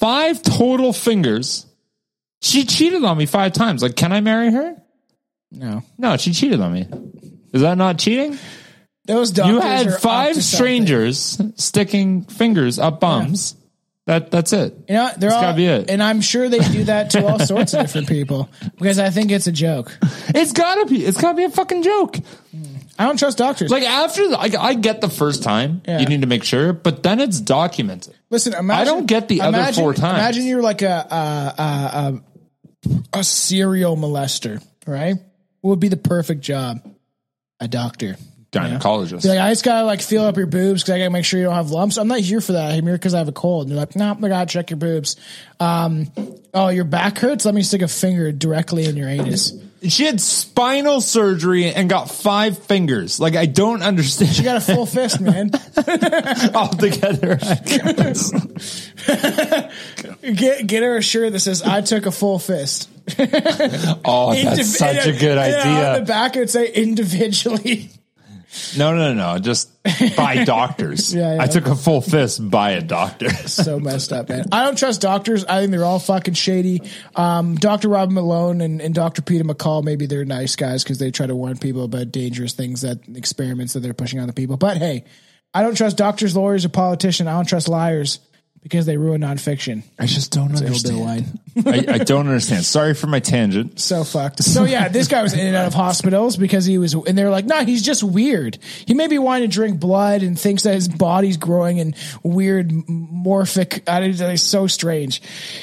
Five total fingers. She cheated on me five times. Like, can I marry her? No. No, she cheated on me. Is that not cheating? Those doctors you had five strangers something. sticking fingers up bums. Yeah. That that's it. You know, they're that's all, gotta be it. And I'm sure they do that to all sorts of different people because I think it's a joke. It's gotta be. It's gotta be a fucking joke. I don't trust doctors. Like after, the, I, I get the first time. Yeah. You need to make sure, but then it's documented. Listen, imagine, I don't get the imagine, other four times. Imagine you're like a a, a a serial molester, right? What would be the perfect job? A doctor, gynecologist. You know? Be like, I just gotta like feel up your boobs because I gotta make sure you don't have lumps. I'm not here for that. I'm here because I have a cold. And they're like, no, nope, I gotta check your boobs. Um, oh, your back hurts. Let me stick a finger directly in your anus. She had spinal surgery and got five fingers. Like, I don't understand. She got a full fist, man. All together. get, get her a shirt that says, I took a full fist. Oh, that's Indiv- such a good and, idea. And on the back, it would say individually. No, no, no. Just by doctors. yeah, yeah. I took a full fist by a doctor. So messed up, man. I don't trust doctors. I think they're all fucking shady. Um, Doctor Robin Malone and, and Doctor Peter McCall, maybe they're nice guys because they try to warn people about dangerous things, that experiments that they're pushing on the people. But hey, I don't trust doctors, lawyers, or politicians. I don't trust liars because they ruin nonfiction. I just don't That's understand. I, I don't understand. Sorry for my tangent. So fucked. So yeah, this guy was in and out of hospitals because he was, and they're like, nah, he's just weird. He may be wanting to drink blood and thinks that his body's growing in weird morphic. I don't know, it's so strange.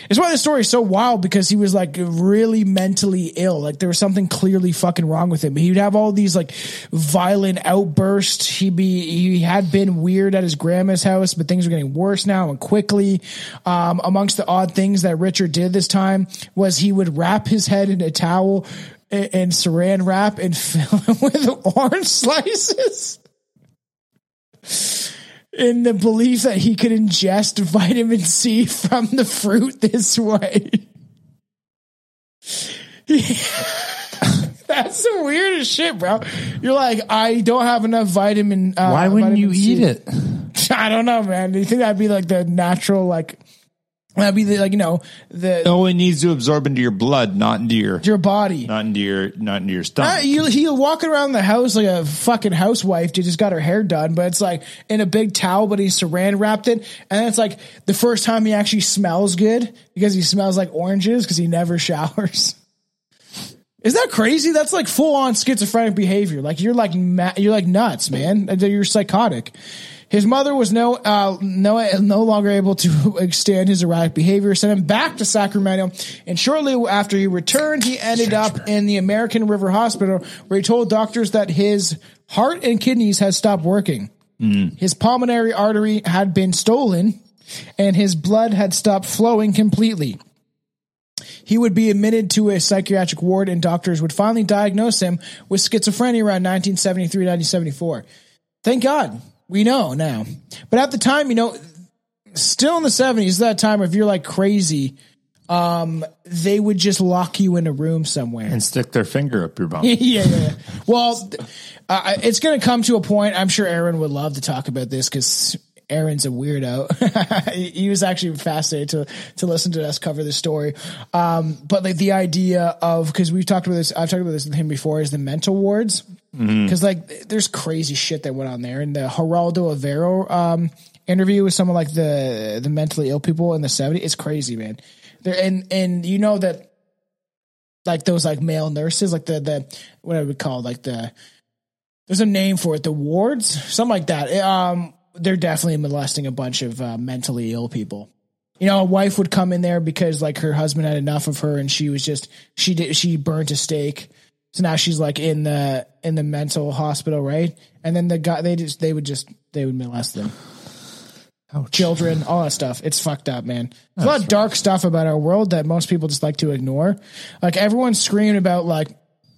It's why the story is so wild because he was like really mentally ill. Like there was something clearly fucking wrong with him. He'd have all these like violent outbursts. He'd be, he had been weird at his grandma's house, but things are getting worse now and quickly. Um, amongst the odd things that Richard did this time was he would wrap his head in a towel and, and saran wrap and fill it with orange slices in the belief that he could ingest vitamin C from the fruit this way. That's the weirdest shit, bro. You're like, I don't have enough vitamin uh, why wouldn't vitamin you C. eat it? I don't know, man. Do you think that'd be like the natural like That'd be the, like, you know, the it only needs to absorb into your blood, not into your your body, not into your not into your stomach. Uh, you, he'll walk around the house like a fucking housewife. She just got her hair done, but it's like in a big towel, but he saran wrapped it, and it's like the first time he actually smells good because he smells like oranges because he never showers. Is that crazy? That's like full on schizophrenic behavior. Like you're like ma- you're like nuts, man. You're psychotic. His mother was no, uh, no, no longer able to extend his erratic behavior, sent him back to Sacramento, and shortly after he returned, he ended up in the American River Hospital, where he told doctors that his heart and kidneys had stopped working. Mm. His pulmonary artery had been stolen, and his blood had stopped flowing completely. He would be admitted to a psychiatric ward, and doctors would finally diagnose him with schizophrenia around nineteen seventy-three, nineteen seventy-four. Thank God. We know now. But at the time, you know, still in the seventies, that time, if you're like crazy, um, they would just lock you in a room somewhere. And stick their finger up your bum. yeah, yeah, yeah. Well, uh, it's going to come to a point. I'm sure Aaron would love to talk about this because Aaron's a weirdo. He was actually fascinated to to listen to us cover this story. Um, but like the idea of, because we've talked about this, I've talked about this with him before, is the mental wards. Because, like, there's crazy shit that went on there. And the Geraldo Avero um, interview with some of, like, the the mentally ill people in the seventies, it's crazy, man. They're, and, and you know that, like, those, like, male nurses, like the, the what I would call, like, the, there's a name for it, the wards, something like that. It, um, they're definitely molesting a bunch of uh, mentally ill people. You know, a wife would come in there because, like, her husband had enough of her and she was just, she did, she burnt a stake. So now she's like in the in the mental hospital, right? And then the guy, they just they would just they would molest them, oh, children, all that stuff. It's fucked up, man. There's a lot of dark stuff about our world that most people just like to ignore. Like everyone's screaming about, like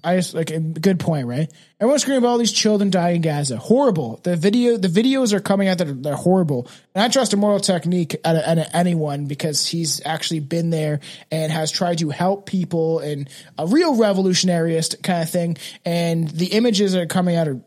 I just like a good point, right? Everyone's screaming about all these children dying in Gaza. Horrible. The video, the videos are coming out that are, they're horrible. And I trust Immortal Technique at, a, at a, anyone because he's actually been there and has tried to help people and a real revolutionaryist kind of thing. And the images that are coming out are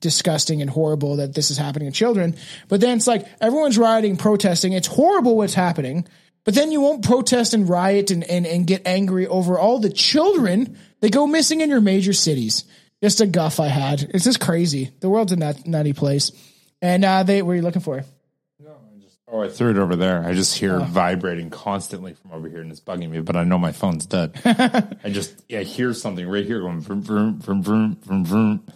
disgusting and horrible that this is happening to children. But then it's like everyone's rioting, protesting. It's horrible what's happening. But then you won't protest and riot and, and, and get angry over all the children that go missing in your major cities. Just a guff I had. It's just crazy. The world's a nut, nutty place. And uh, they, what are you looking for? No, I just, oh, I threw it over there. I just hear oh. vibrating constantly from over here, and it's bugging me, but I know my phone's dead. I just I hear something right here going vroom, vroom, vroom, vroom, vroom, vroom.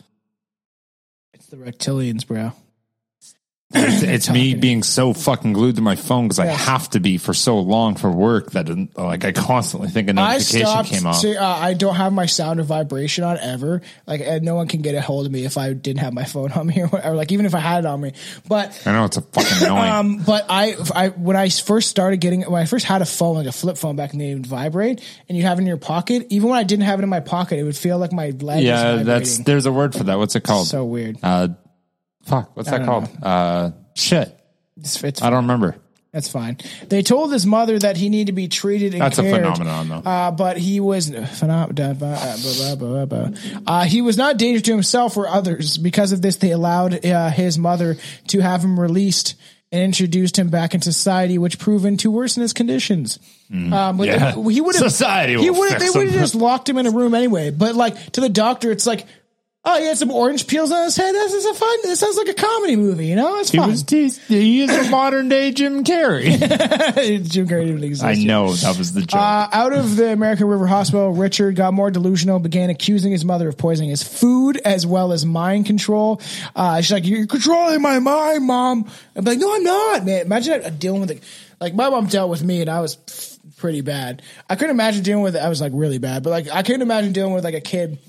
It's the reptilians, bro. It's, it's me being so fucking glued to my phone because yeah. I have to be for so long for work that like I constantly think a notification I came off. To, uh, I don't have my sound of vibration on ever. Like and no one can get a hold of me if I didn't have my phone on me or whatever. Like even if I had it on me, but I know it's a fucking annoying. um, but I, I when I first started getting when I first had a phone like a flip phone back and they would vibrate and you have it in your pocket. Even when I didn't have it in my pocket, it would feel like my leg. Yeah, was that's there's a word for that. What's it called? It's so weird. Uh, Fuck, what's that called? Know. Uh, shit. It's, it's I don't remember. That's fine. They told his mother that he needed to be treated and That's cared, a phenomenon, though. Uh, but he was uh, he was not dangerous to himself or others. Because of this, they allowed uh, his mother to have him released and introduced him back in society, which proven to worsen his conditions. Mm, um, yeah. They, he would have society. He would they would have just locked him in a room anyway. But like to the doctor, it's like. Oh, he had some orange peels on his head. This is a fun. This sounds like a comedy movie, you know? It's fun. He, was, he, he is a modern day Jim Carrey. Jim Carrey didn't exist. I know that was the joke. Uh, out of the American River Hospital, Richard got more delusional, began accusing his mother of poisoning his food as well as mind control. Uh, she's like, "You're controlling my mind, Mom." I'm like, "No, I'm not, man." Imagine that, dealing with it. Like my mom dealt with me, and I was pff, pretty bad. I couldn't imagine dealing with it. I was like really bad, but like I couldn't imagine dealing with like a kid.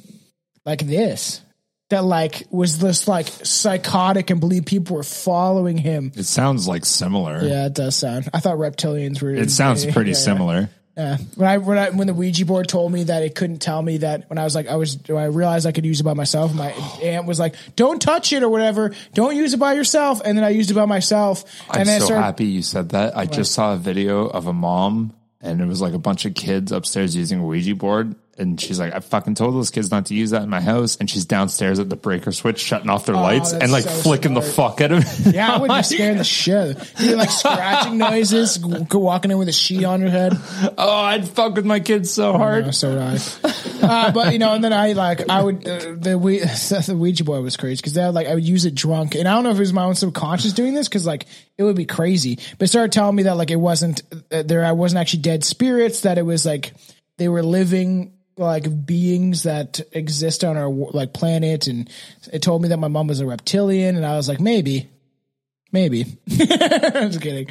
Like this, that like was this like psychotic and believed people were following him. It sounds like similar. Yeah, it does sound. I thought reptilians were. It sounds pretty yeah, similar. Yeah. When I when I when the Ouija board told me that it couldn't tell me that when I was like I was when I realized I could use it by myself. My aunt was like, "Don't touch it" or whatever. Don't use it by yourself. And then I used it by myself. And I'm then so started, happy you said that. I what? just saw a video of a mom. And it was like a bunch of kids upstairs using a Ouija board. And she's like, I fucking told those kids not to use that in my house. And she's downstairs at the breaker switch, shutting off their oh, lights and like so flicking smart. the fuck out of them. Yeah, I would be scaring the shit. You know, like scratching noises, walking in with a sheet on your head. Oh, I'd fuck with my kids so hard. Oh, no, so would I. uh, but you know, and then I like, I would, uh, the, we, the Ouija board was crazy because they would, like, I would use it drunk. And I don't know if it was my own subconscious doing this because like it would be crazy. But it started telling me that like it wasn't uh, there, I wasn't actually dead spirits, that it was like they were living. Like beings that exist on our like planet, and it told me that my mom was a reptilian, and I was like, maybe, maybe. I'm just kidding.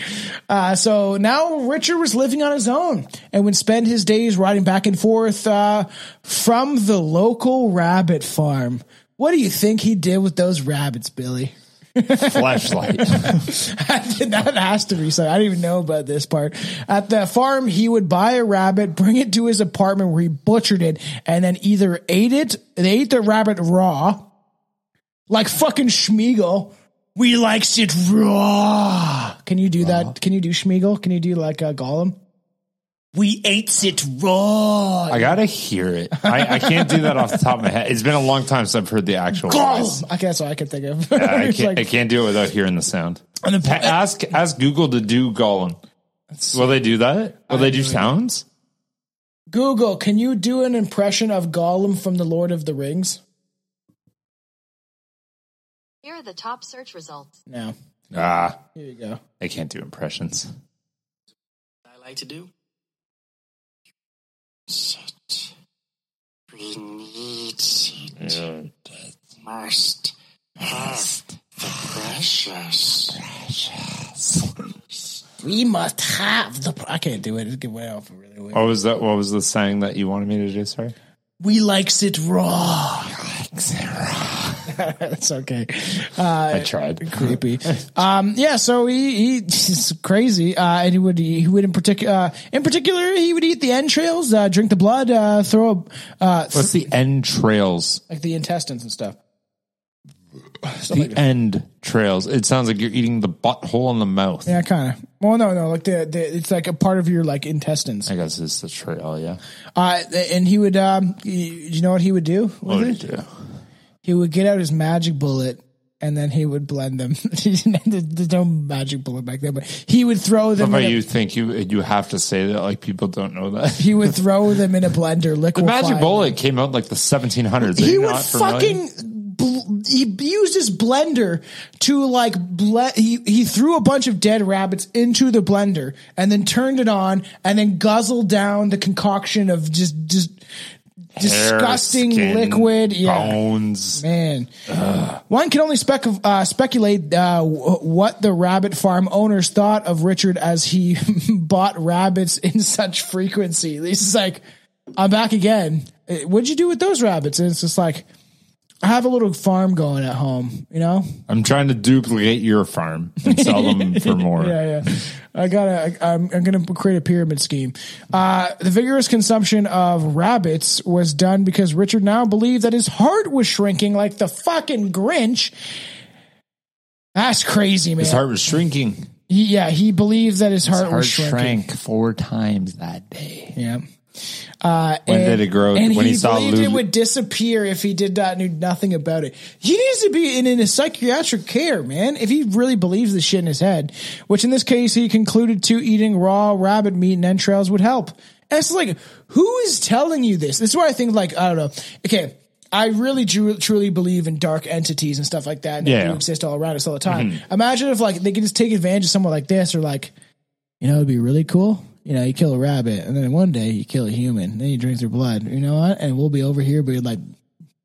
Uh, so now Richard was living on his own and would spend his days riding back and forth uh, from the local rabbit farm. What do you think he did with those rabbits, Billy? Flashlight. That has to be so. I didn't even know about this part. At the farm, he would buy a rabbit, bring it to his apartment where he butchered it, and then either ate it. They ate the rabbit raw, like fucking Schmeagol. We likes it raw. Can you do raw. that? Can you do Schmeagol? Can you do like a Gollum? We ate it raw. I gotta hear it. I, I can't do that off the top of my head. It's been a long time since I've heard the actual voice. Okay, that's all I can think of. Yeah, I, can't, like, I can't do it without hearing the sound. And the, ask ask Google to do Gollum. Will they do that? Will I they do sounds? Google, can you do an impression of Gollum from The Lord of the Rings? Here are the top search results. No. Ah. Here you go. I can't do impressions. I like to do. It. We need it. Yeah. Must have the precious. precious. We must have the. Pr- I can't do it. It get way off really. Weird. What was that? What was the saying that you wanted me to do? Sorry. We likes it raw. We likes it raw. That's okay. Uh, I tried. Creepy. Um, yeah. So he, he he's crazy. Uh, and he would he would in particular uh, in particular he would eat the entrails, uh, drink the blood, uh, throw. Uh, th- What's the entrails? Like the intestines and stuff. Something the like entrails. It sounds like you're eating the butthole in the mouth. Yeah, kind of. Well, no, no. Like the, the it's like a part of your like intestines. I guess it's the trail. Yeah. Uh, and he would. Um, he, you know what he would do? What would he do? He would get out his magic bullet, and then he would blend them. There's no magic bullet back there, but he would throw them. How about you think you you have to say that like people don't know that? He would throw them in a blender, liquefy. The magic bullet came out like the seventeen hundreds. He would fucking bl- he used his blender to like ble- he he threw a bunch of dead rabbits into the blender and then turned it on and then guzzled down the concoction of just just. disgusting hair, skin, liquid yeah. bones. Man. Ugh. One can only spec- uh, speculate uh, w- what the rabbit farm owners thought of Richard as he bought rabbits in such frequency. This is like, I'm back again. What'd you do with those rabbits? And it's just like, I have a little farm going at home, you know? I'm trying to duplicate your farm and sell them for more. Yeah, yeah. I gotta, I, I'm, I'm gonna create a pyramid scheme. Uh, the vigorous consumption of rabbits was done because Richard now believed that his heart was shrinking like the fucking Grinch. That's crazy, man. His heart was shrinking. He, yeah, he believed that his, his heart, heart was shrinking. Shrank four times that day. Yeah. Uh, when and, did it grow? And when he, he saw believed Lulu. It would disappear if he did not knew nothing about it. He needs to be in, in a psychiatric care, man. If he really believes this shit in his head, which in this case he concluded to eating raw rabbit meat and entrails would help. And it's like, who is telling you this? This is why I think, like, I don't know. Okay, I really drew, truly believe in dark entities and stuff like that, and yeah. They do exist all around us all the time. Mm-hmm. Imagine if like they could just take advantage of someone like this, or like, you know, it'd be really cool. You know, you kill a rabbit, and then one day you kill a human, then you drink their blood. You know what? And we'll be over here, but like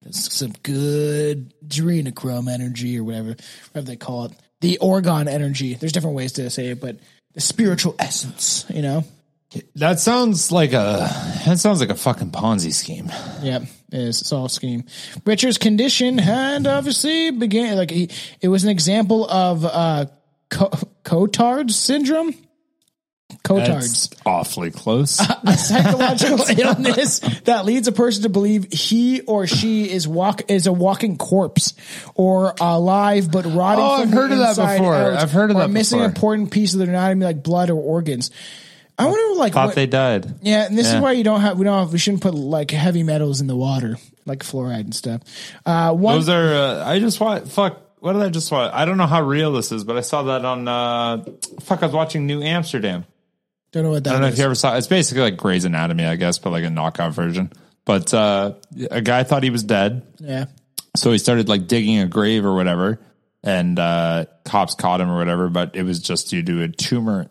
some good adrenochrome energy or whatever, whatever they call it, the Orgon energy. There's different ways to say it, but the spiritual essence. You know, that sounds like a that sounds like a fucking Ponzi scheme. Yep, it is. It's all a scheme. Richard's condition had obviously began like he, it was an example of uh, Co- Cotard's syndrome. Cotard's. That's awfully close. A, a psychological illness that leads a person to believe he or she is walk is a walking corpse or alive but rotting. Oh, I've heard of that before. Out, I've heard of that before. Or missing an important piece of their anatomy like blood or organs. I wonder, like, thought what, they died. Yeah, and this yeah. is why you don't have we don't have, we shouldn't put like heavy metals in the water, like fluoride and stuff. Uh, one, Those are. Uh, I just want fuck. What did I just watch? I don't know how real this is, but I saw that on. Uh, fuck, I was watching New Amsterdam. Don't know what that. I don't know is. if you ever saw. It's basically like Grey's Anatomy, I guess, but like a knockout version. But uh, a guy thought he was dead. Yeah. So he started like digging a grave or whatever, and uh, cops caught him or whatever. But it was just due to a tumor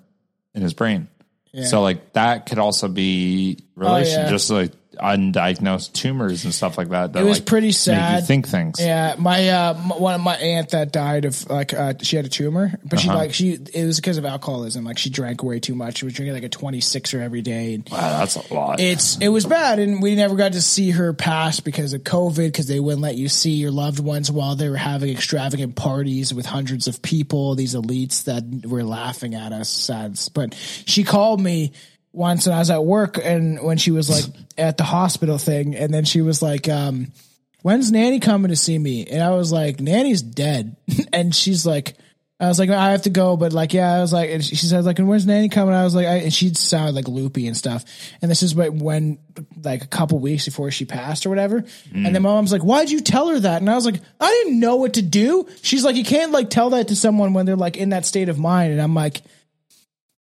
in his brain. Yeah. So like that could also be relation, oh, yeah. just like undiagnosed tumors and stuff like that. that it was like, pretty sad. Make you think things. Yeah, my uh, one of my aunt that died of like uh, she had a tumor, but uh-huh. she like she it was because of alcoholism. Like she drank way too much. She was drinking like a twenty-sixer every day. Wow, that's a lot. It's it was bad, and we never got to see her pass because of COVID, because they wouldn't let you see your loved ones while they were having extravagant parties with hundreds of people. These elites that were laughing at us, sad. But she called me once, and I was at work, and when she was like at the hospital thing, and then she was like, um, when's Nanny coming to see me? And I was like, Nanny's dead. And she's like, I was like, I have to go. But like, yeah, I was like, and she said like, and when's Nanny coming? I was like, I, and she'd sound like loopy and stuff. And this is what, when like a couple weeks before she passed or whatever. Mm. And then my mom's like, why'd you tell her that? And I was like, I didn't know what to do. She's like, you can't like tell that to someone when they're like in that state of mind. And I'm like,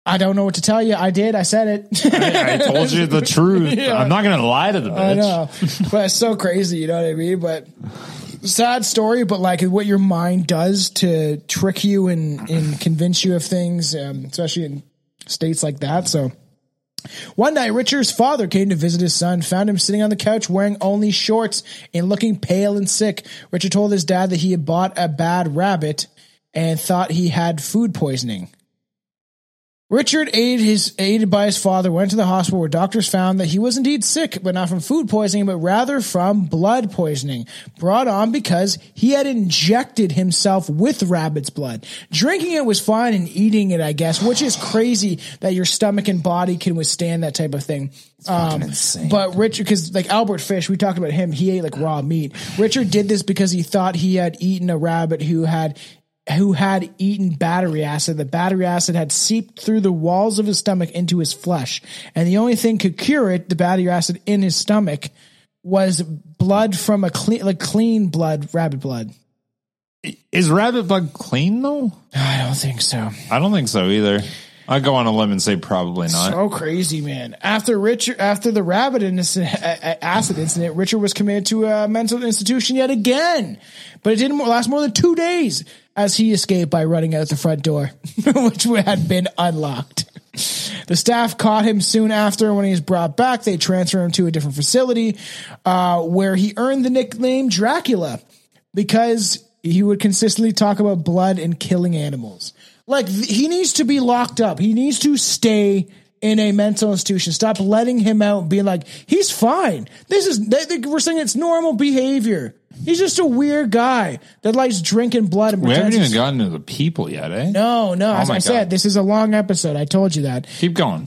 I don't know what to tell you. I did. I said it. I, I told you the truth. Yeah. I'm not going to lie to the bitch. I know. But it's so crazy. You know what I mean? But sad story, but like what your mind does to trick you and, and convince you of things, um, especially in states like that. So one night, Richard's father came to visit his son, found him sitting on the couch wearing only shorts and looking pale and sick. Richard told his dad that he had bought a bad rabbit and thought he had food poisoning. Richard, aided, his, aided by his father, went to the hospital where doctors found that he was indeed sick, but not from food poisoning, but rather from blood poisoning, brought on because he had injected himself with rabbit's blood. Drinking it was fine and eating it, I guess, which is crazy that your stomach and body can withstand that type of thing. Um, but Richard, because like Albert Fish, we talked about him, he ate like raw meat. Richard did this because he thought he had eaten a rabbit who had... who had eaten battery acid. The battery acid had seeped through the walls of his stomach into his flesh. And the only thing could cure it, the battery acid in his stomach, was blood from a clean, like clean blood, rabbit blood. Is rabbit blood clean though? I don't think so. I don't think so either. I go on a limb and say probably not. So crazy, man. After Richard, after the rabbit incident, acid incident, Richard was committed to a mental institution yet again, but it didn't last more than two days as he escaped by running out the front door, which had been unlocked. The staff caught him soon after, and when he was brought back, they transferred him to a different facility uh, where he earned the nickname Dracula because he would consistently talk about blood and killing animals. Like, he needs to be locked up. He needs to stay in a mental institution. Stop letting him out and being like, he's fine. This is, they, they, we're saying it's normal behavior. He's just a weird guy that likes drinking blood. And we haven't even gotten to the people yet, eh? No, no. Oh as I God. said, this is a long episode. I told you that. Keep going.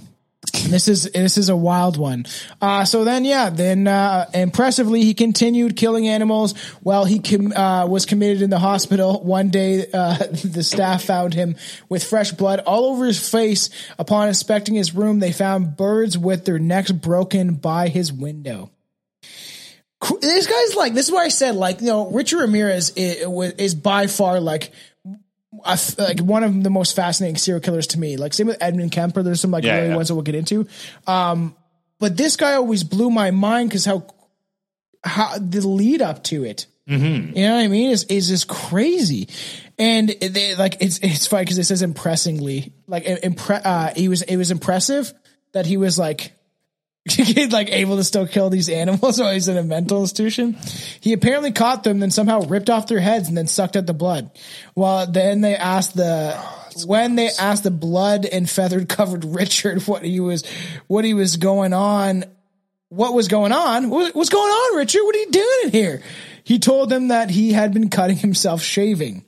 This is this is a wild one. Uh, so then, yeah, then uh, impressively, he continued killing animals while he com- uh, was committed in the hospital. One day, uh, the staff found him with fresh blood all over his face. Upon inspecting his room, they found birds with their necks broken by his window. This guy's like, this is why I said, like, you know, Richard Ramirez is, is by far like a, like one of the most fascinating serial killers to me. Like, same with Edmund Kemper. There's some like yeah, really yeah. ones that we'll get into. Um, but this guy always blew my mind because how how the lead up to it. Mm-hmm. You know what I mean? Is is just crazy. And they, like it's it's funny because it says impressingly, like impre- uh, he was it was impressive that he was like. like able to still kill these animals while he's in a mental institution. He apparently caught them, then somehow ripped off their heads and then sucked out the blood. Well, then they asked the oh, when gross. they asked the blood and feathered covered Richard what he was what he was going on, what was going on, what, what's going on, Richard? What are you doing in here? He told them that he had been cutting himself shaving.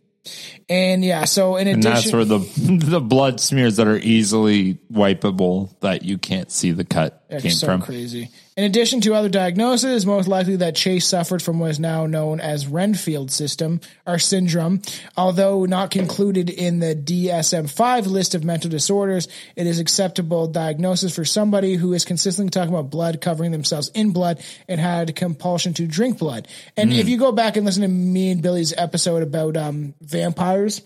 And yeah, so in addition, and that's where the the blood smears that are easily wipeable that you can't see the cut came so from. Crazy. In addition to other diagnoses, most likely that Chase suffered from what is now known as Renfield system or syndrome. Although not concluded in the D S M five list of mental disorders, it is acceptable diagnosis for somebody who is consistently talking about blood, covering themselves in blood, and had a compulsion to drink blood. And mm. if you go back and listen to me and Billy's episode about um, vampires,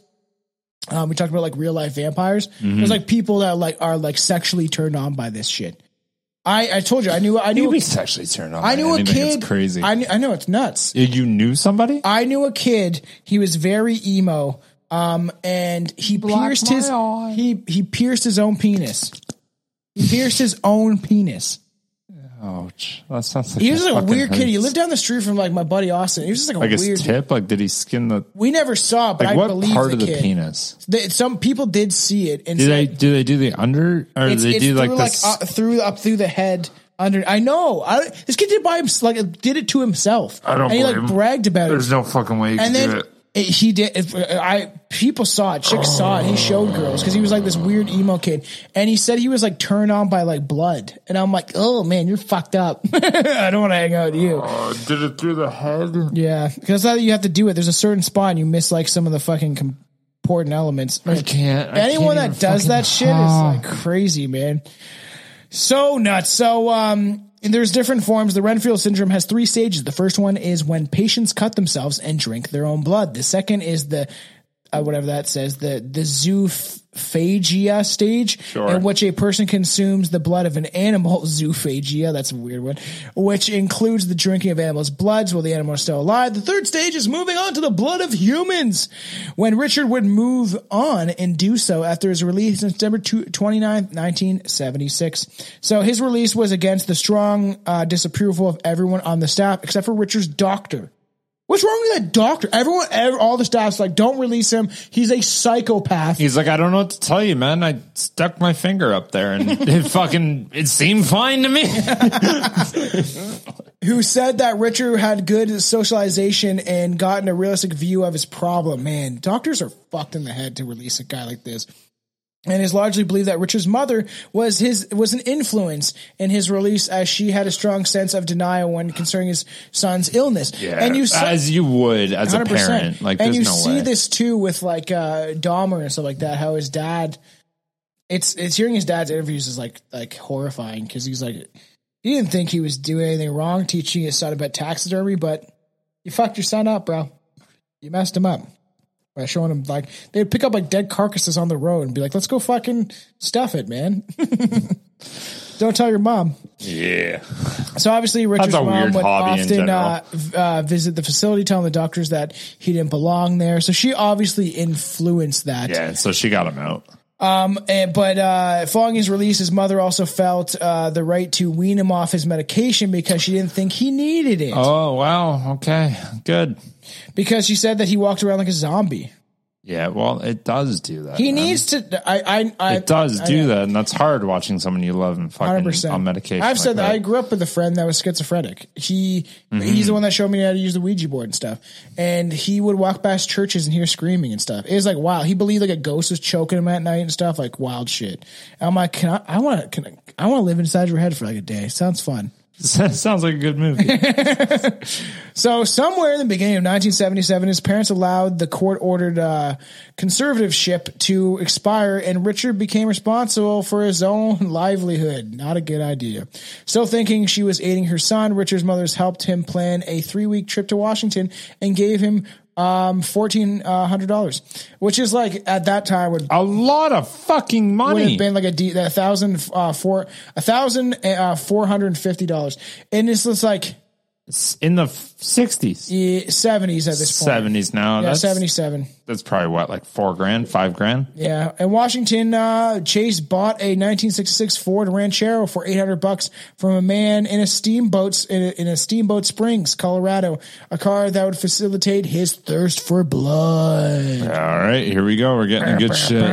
um, we talked about like real life vampires. Mm-hmm. There's like people that like are like sexually turned on by this shit. I, I told you I knew I knew You'd be sexually turned on. I knew a kid. It's crazy. I knew, I know it's nuts. You knew somebody? I knew a kid. He was very emo, um, and he Black pierced his eye. he he pierced his own penis. He pierced his own penis. Ouch! That sounds like he was like a weird hurts. kid. He lived down the street from like my buddy Austin. He was just like a like weird his tip. Like, did he skin the? We never saw, but like I what believe part the of the kid. penis? They, some people did see it. And do they do they do the under or do they do like through, this? Like, uh, through up through the head under? I know. I, this kid did by himself. Like did it to himself. I don't. And he like him. bragged about There's it. There's no fucking way. You and can then do it. It, he did. It, I people saw it. Chicks oh. saw it. He showed girls because he was like this weird emo kid, and he said he was like turned on by like blood. And I'm like, oh man, you're fucked up. I don't want to hang out with you. Uh, did it through the head? Yeah, because that's how you have to do it. There's a certain spot, and you miss like some of the fucking important elements. I can't. I anyone can't that does that shit talk. is like crazy, man. So nuts. So um. And there's different forms. The Renfield syndrome has three stages. The first one is when patients cut themselves and drink their own blood. The second is the, uh, whatever that says, the, the zoophagia stage, sure. in which a person consumes the blood of an animal, zoophagia, that's a weird one, which includes the drinking of animals' bloods while the animal is still alive. The third stage is moving on to the blood of humans, when Richard would move on and do so after his release on September twenty-ninth, nineteen seventy-six. So his release was against the strong uh, disapproval of everyone on the staff except for Richard's doctor. What's wrong with that doctor? Everyone, every, all the staff's like, don't release him. He's a psychopath. He's like, I don't know what to tell you, man. I stuck my finger up there and it fucking, it seemed fine to me. Who said that Richard had good socialization and gotten a realistic view of his problem. Man, doctors are fucked in the head to release a guy like this. And is largely believed that Richard's mother was his was an influence in his release, as she had a strong sense of denial when concerning his son's illness. Yeah, and you see, as you would as one hundred percent, a parent, like and there's you no see way. This too with like uh, Dahmer and stuff like that. How his dad, it's it's hearing his dad's interviews is like like horrifying because he's like he didn't think he was doing anything wrong teaching his son about taxidermy, but you fucked your son up, bro. You messed him up. By showing them, like, they'd pick up, like, dead carcasses on the road and be like, let's go fucking stuff it, man. Don't tell your mom. Yeah. So, obviously, Richard's mom would often uh, uh, visit the facility, telling the doctors that he didn't belong there. So, she obviously influenced that. Yeah, so she got him out. Um, and, but, uh, following his release, his mother also felt, uh, the right to wean him off his medication because she didn't think he needed it. Oh, wow. Okay. Good. Because she said that he walked around like a zombie. Yeah. Well, it does do that. He man. needs to, I, I, I it does I, do I, that. And that's hard watching someone you love and fucking one hundred percent on medication. I've like said that. that I grew up with a friend that was schizophrenic. He, mm-hmm. he's the one that showed me how to use the Ouija board and stuff. And he would walk past churches and hear screaming and stuff. It was like, wow. He believed like a ghost was choking him at night and stuff, like wild shit. And I'm like, can I, I want to, I, I want to live inside your head for like a day. Sounds fun. Sounds like a good movie. So somewhere in the beginning of nineteen seventy-seven, his parents allowed the court-ordered uh, conservatorship to expire, and Richard became responsible for his own livelihood. Not a good idea. Still thinking she was aiding her son, Richard's mother's helped him plan a three-week trip to Washington and gave him um, fourteen hundred dollars, which is like at that time would a lot of fucking money. Would have been like a de- a thousand uh, four a thousand uh, four hundred and fifty dollars, and it's just like it's in the sixties, seventies at this point. Seventies now, yeah, seventy-seven. That's probably what, like four grand, five grand. Yeah, and Washington uh, Chase bought a nineteen sixty-six Ford Ranchero for eight hundred bucks from a man in a steamboat in a, in a Steamboat Springs, Colorado. A car that would facilitate his thirst for blood. All right, here we go. We're getting good shit.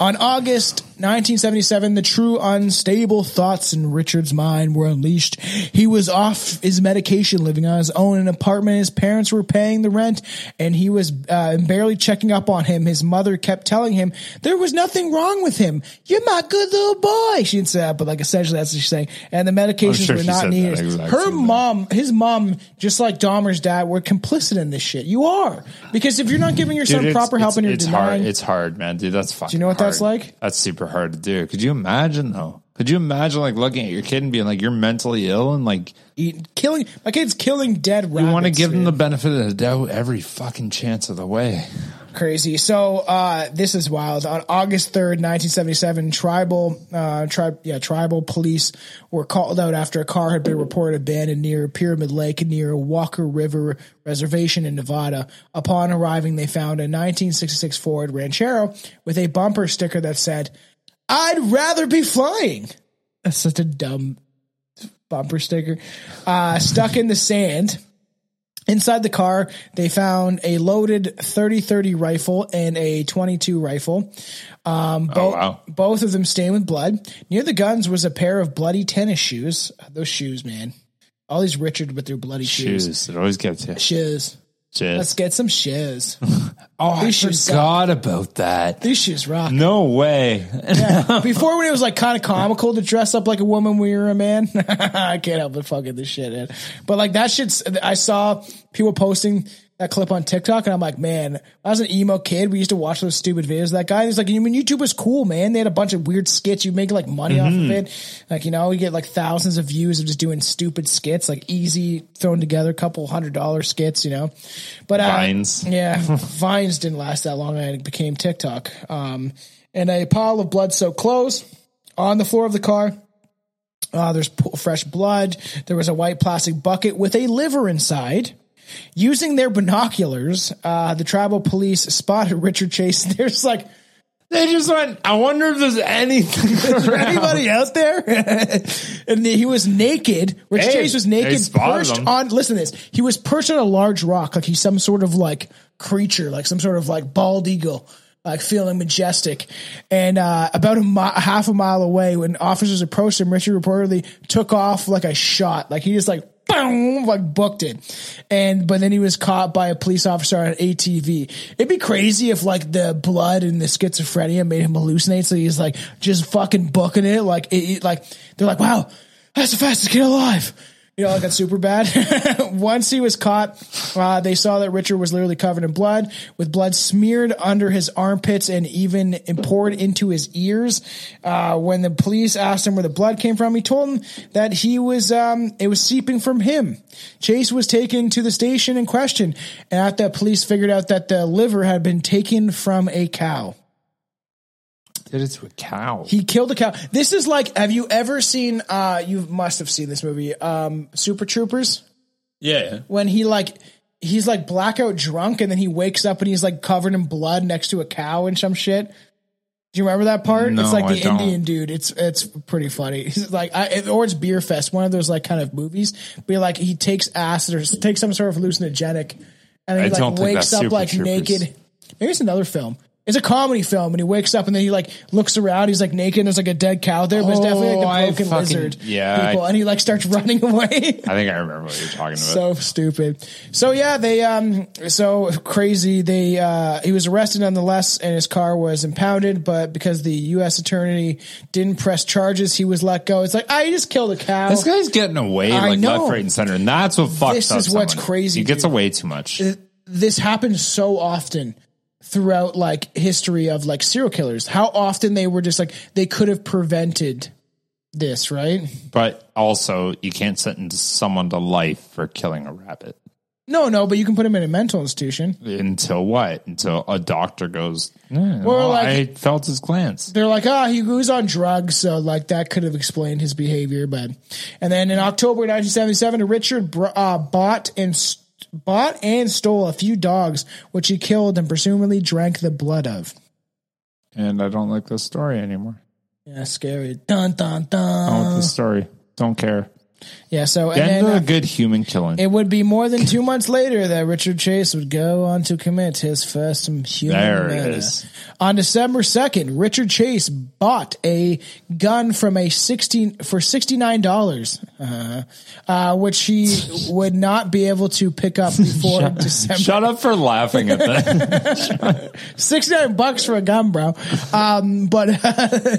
On August nineteen seventy-seven, the true unstable thoughts in Richard's mind were unleashed. He was off his medication, living on his own in an apartment. His parents were paying the rent, and he was uh, barely checking up on him. His mother kept telling him there was nothing wrong with him. You're my good little boy. She didn't say that, but like essentially that's what she's saying. And the medications sure were not needed. Her mom, that. his mom, just like Dahmer's dad, were complicit in this shit. You are. Because if you're not giving your son dude, proper help and you're it's denying. Hard. It's hard, man. Dude, that's fucking Do you know what hard. that's like? That's super hard to do. Could you imagine, though? Could you imagine, like, looking at your kid and being like, you're mentally ill and, like... Eating, killing... My kid's killing dead rabbits. You want to give dude. them the benefit of the doubt every fucking chance of the way. Crazy. So uh, this is wild. On August third, nineteen seventy-seven, tribal, uh, tri- yeah, tribal police were called out after a car had been reported abandoned near Pyramid Lake near Walker River Reservation in Nevada. Upon arriving, they found a nineteen sixty-six Ford Ranchero with a bumper sticker that said, "I'd rather be flying." That's such a dumb bumper sticker. Uh, stuck in the sand. Inside the car, they found a loaded thirty thirty rifle and a twenty-two rifle. Um, bo- oh, wow. Both of them stained with blood. Near the guns was a pair of bloody tennis shoes. Those shoes, man. All these Richard with their bloody shoes. Shoes. It always gets you. Shoes. Shoes. Let's get some shoes. Oh, these I shoes forgot rock. about that. These shoes rock. No way. Yeah. Before, when it was like kind of comical to dress up like a woman when you were a man. I can't help but fucking this shit, man. But like that shit's, I saw people posting that clip on TikTok, and I'm like, man, when I was an emo kid, we used to watch those stupid videos of that guy. He's like, I mean, YouTube was cool, man. They had a bunch of weird skits. You make like money mm-hmm. off of it. Like, you know, you get like thousands of views of just doing stupid skits, like easy thrown together, couple hundred dollar skits, you know, but uh, Vines. Yeah. Vines didn't last that long. And it became TikTok. Um, and a pile of blood soaked clothes on the floor of the car. Uh, there's p- fresh blood. There was a white plastic bucket with a liver inside. Using their binoculars, uh, the tribal police spotted Richard Chase. They're just like, they just went, I wonder if there's anything Is there anybody out there? And he was naked. Richard hey, Chase was naked, perched them. on, listen to this. He was perched on a large rock. Like he's some sort of like creature, like some sort of like bald eagle, like feeling majestic. And uh, about a mi- half a mile away, when officers approached him, Richard reportedly took off like a shot. Like he just like, boom, like booked it. And but then he was caught by a police officer on an A T V. It'd be crazy if like the blood and the schizophrenia made him hallucinate, so he's like just fucking booking it like it, like they're like, wow, that's the fastest kid alive, you know, like that's super bad. Once he was caught, uh, they saw that Richard was literally covered in blood, with blood smeared under his armpits and even poured into his ears. Uh, when the police asked him where the blood came from, he told them that he was, um, it was seeping from him. Chase was taken to the station in question, and at that, police figured out that the liver had been taken from a cow. Did it to a cow. He killed a cow. This is like, have you ever seen, uh, you must have seen this movie, um, Super Troopers? Yeah. When he like, he's like blackout drunk, and then he wakes up and he's like covered in blood next to a cow and some shit. Do you remember that part? No, it's like the I don't. Indian dude. It's it's pretty funny. It's like I, or it's Beer Fest, one of those like kind of movies. But like he takes acid or takes some sort of hallucinogenic, and then he I like wakes up Super like Troopers. naked. Maybe it's another film. It's a comedy film, and he wakes up, and then he like looks around. He's like naked. And there's like a dead cow there, but it's definitely like the broken fucking, lizard. Yeah, people, I, and he like starts running away. I think I remember what you're talking about. So stupid. So yeah, they um, so crazy. They uh, he was arrested nonetheless, and his car was impounded. But because the U S attorney didn't press charges, he was let go. It's like I just killed a cow. This guy's getting away I like know. left, right, and center, and that's what fucks. This up is someone. what's crazy. He gets dude. away too much. This happens so often throughout like history of like serial killers, how often they were just like, they could have prevented this. Right. But also you can't sentence someone to life for killing a rabbit. No, no, but you can put him in a mental institution. Until what? Until a doctor goes, mm, well, like, I felt his glance. They're like, ah, oh, he was on drugs, so like that could have explained his behavior. But, and then in October nineteen seventy-seven, Richard uh, bought and st- Bought and stole a few dogs, which he killed and presumably drank the blood of. And I don't like this story anymore. Yeah, scary. Dun, dun, dun. I don't like this story. Don't care. Yeah, so and then, uh, a good human killing. It would be more than two months later that Richard Chase would go on to commit his first human there murder. It is. On December second, Richard Chase bought a gun from a sixteen for sixty-nine dollars, uh, uh, which he would not be able to pick up before shut, December. Shut up for laughing at that. sixty-nine bucks for a gun, bro. Um, but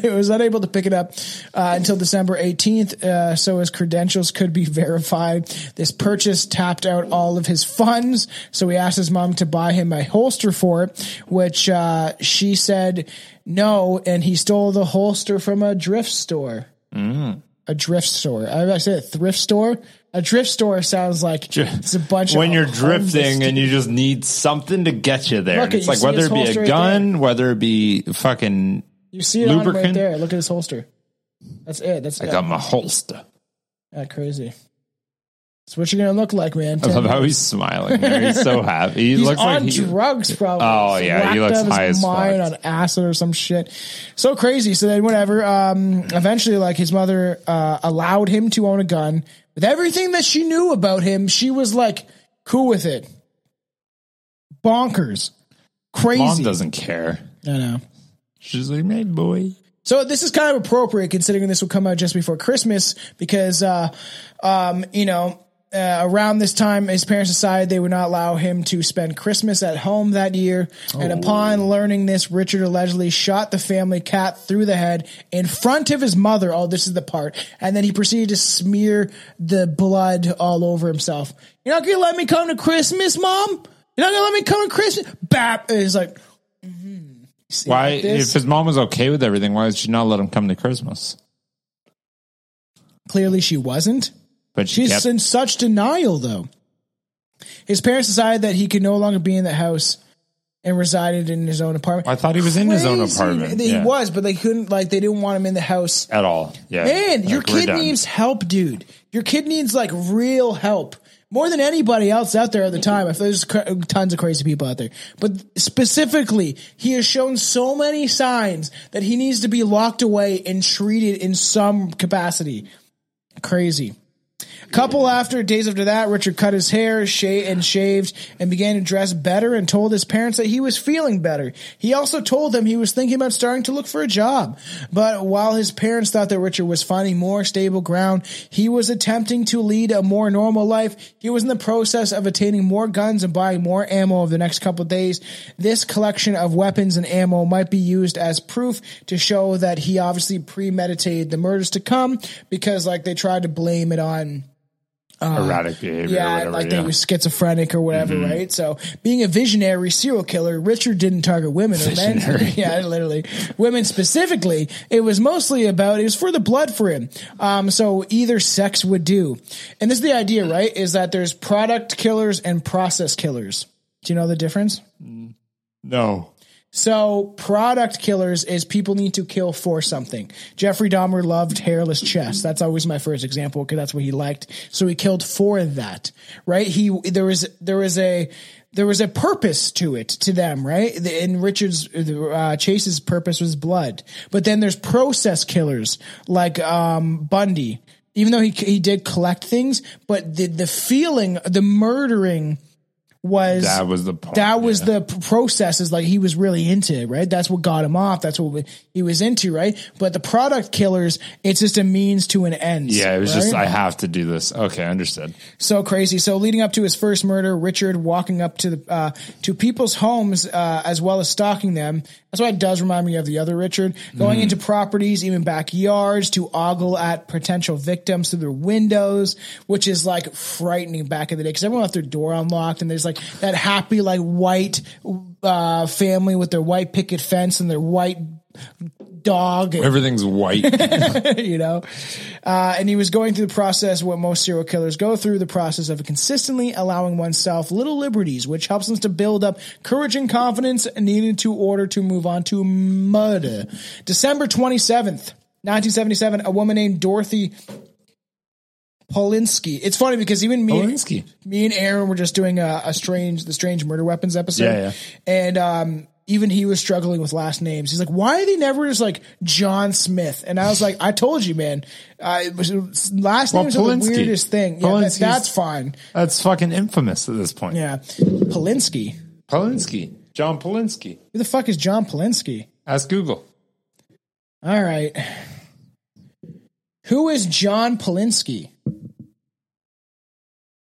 he was unable to pick it up uh, until December eighteenth, uh, so his credentials could be verified. This purchase tapped out all of his funds, so he asked his mom to buy him a holster for it, which uh, she said no, and he stole the holster from a drift store. Mm. A drift store. I said a thrift store. A drift store sounds like it's a bunch when of when you're drifting and you just need something to get you there. Look, it's you like whether it be a gun, right whether it be fucking you see it lubricant. On right there. Look at his holster. That's it. That's I it. got my holster. That crazy. That's what you're gonna look like, man. I love how he's smiling. He's so happy. He he's looks on like he, drugs, probably. Oh yeah, he looks high as fuck. On acid or some shit. So crazy. So then, whatever. Um, eventually, like his mother uh, allowed him to own a gun. With everything that she knew about him, she was like cool with it. Bonkers, crazy. Mom doesn't care. I know. She's like, "Hey, boy." So this is kind of appropriate considering this will come out just before Christmas because, uh, um, you know, uh, around this time, his parents decided they would not allow him to spend Christmas at home that year. Oh. And upon learning this, Richard allegedly shot the family cat through the head in front of his mother. Oh, this is the part. And then he proceeded to smear the blood all over himself. You're not going to let me come to Christmas, Mom? You're not going to let me come to Christmas? Bap. He's like, mm-hmm. See, why, like if his mom was okay with everything, why did she not let him come to Christmas? Clearly she wasn't. But she She's kept- in such denial, though. His parents decided that he could no longer be in the house and resided in his own apartment. I thought he was Crazy. in his own apartment. He yeah. was, but they couldn't, like, they didn't want him in the house. At all. Yeah. Man, like, your kid needs help, dude. Your kid needs, like, real help. More than anybody else out there at the time. There's tons of crazy people out there. But specifically, he has shown so many signs that he needs to be locked away and treated in some capacity. Crazy. A couple after days after that, Richard cut his hair sh- and shaved and began to dress better and told his parents that he was feeling better. He also told them he was thinking about starting to look for a job. But while his parents thought that Richard was finding more stable ground, he was attempting to lead a more normal life. He was in the process of attaining more guns and buying more ammo over the next couple of days. This collection of weapons and ammo might be used as proof to show that he obviously premeditated the murders to come because, like, they tried to blame it on Uh, erratic behavior yeah, or whatever, like yeah. They were schizophrenic or whatever, mm-hmm. right? So being a visionary serial killer, Richard didn't target women or men. Yeah, literally. Women specifically. It was mostly about, it was for the blood for him. Um, so either sex would do. And this is the idea, right? Is that there's product killers and process killers. Do you know the difference? No. So product killers is people need to kill for something. Jeffrey Dahmer loved hairless chests. That's always my first example because that's what he liked. So he killed for that, right? He there was there was a there was a purpose to it to them, right? And Richard's uh, Chase's purpose was blood. But then there's process killers like um, Bundy. Even though he he did collect things, but the the feeling, the murdering. Was that was the part, that was yeah. the process is like he was really into it, right? That's what got him off. That's what he was into, right? But the product killers, it's just a means to an end. Yeah, it was right? just I have to do this. Okay, understood. So crazy. So leading up to his first murder, Richard walking up to the uh, to people's homes uh, as well as stalking them. That's why it does remind me of the other Richard. Going mm-hmm. into properties, even backyards, to ogle at potential victims through their windows, which is like frightening back in the day because everyone left their door unlocked and there's like that happy like white uh, family with their white picket fence and their white dog. And, everything's white. you know? Uh, and he was going through the process, what most serial killers go through, the process of consistently allowing oneself little liberties, which helps us to build up courage and confidence needed to order to move on to murder. December twenty-seventh, nineteen seventy-seven, a woman named Dorothy Polinsky. It's funny because even me, Polinsky. me and Aaron were just doing a, a strange, the strange murder weapons episode. Yeah, yeah. And, um, even he was struggling with last names. He's like, why are they never just like John Smith? And I was like, I told you, man. Uh, last well, names Polinsky. Are the weirdest thing. Yeah, that, that's fine. That's fucking infamous at this point. Yeah. Polinsky. Polinsky. John Polinsky. Who the fuck is John Polinsky? Ask Google. All right. Who is John Polinsky?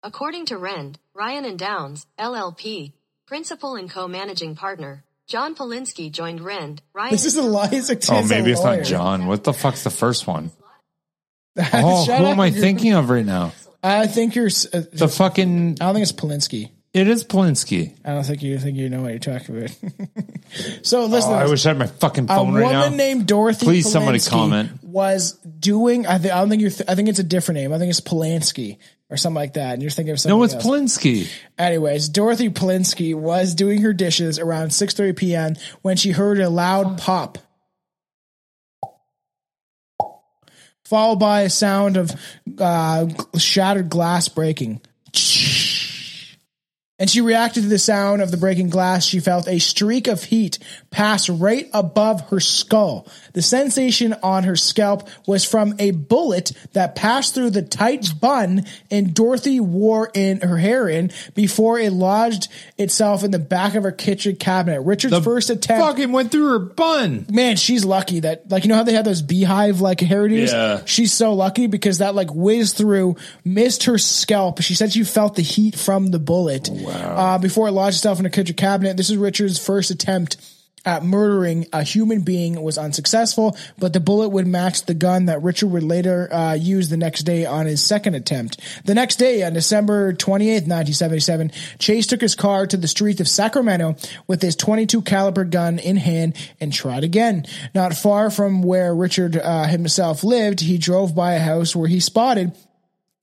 According to Rend, Ryan and Downs, L L P, principal and co-managing partner, John Polinsky joined Rend. Ryan this is a lie. It's a oh, maybe a it's lawyer. Not John. What the fuck's the first one? Oh, who am I thinking of right now? I think you're uh, the fucking. I don't think it's Polinsky. It is Polinsky. I don't think you think you know what you're talking about. So listen, oh, I wish I had my fucking phone right now. A woman named Dorothy. Please, Polinsky somebody comment. Was doing. I, th- I don't think you're. Th- I think it's a different name. I think it's Polinsky or something like that. And you're thinking of something. No, it's else. Polinsky. Anyways, Dorothy Polinsky was doing her dishes around six thirty p.m. when she heard a loud pop, followed by a sound of uh, shattered glass breaking. And she reacted to the sound of the breaking glass. She felt a streak of heat pass right above her skull. The sensation on her scalp was from a bullet that passed through the tight bun and Dorothy wore in her hair in before it lodged itself in the back of her kitchen cabinet. Richard's the first attempt fucking went through her bun. Man, she's lucky that, like, you know how they have those beehive like hairdos? Yeah. She's so lucky because that like whizzed through, missed her scalp. She said she felt the heat from the bullet. Wow. Uh, before it lodged itself in a kitchen cabinet. This is Richard's first attempt at murdering a human being. It was unsuccessful, but the bullet would match the gun that Richard would later uh, use the next day on his second attempt. The next day, on December twenty-eighth, nineteen seventy-seven, Chase took his car to the streets of Sacramento with his twenty-two caliber gun in hand and tried again. Not far from where Richard uh, himself lived, he drove by a house where he spotted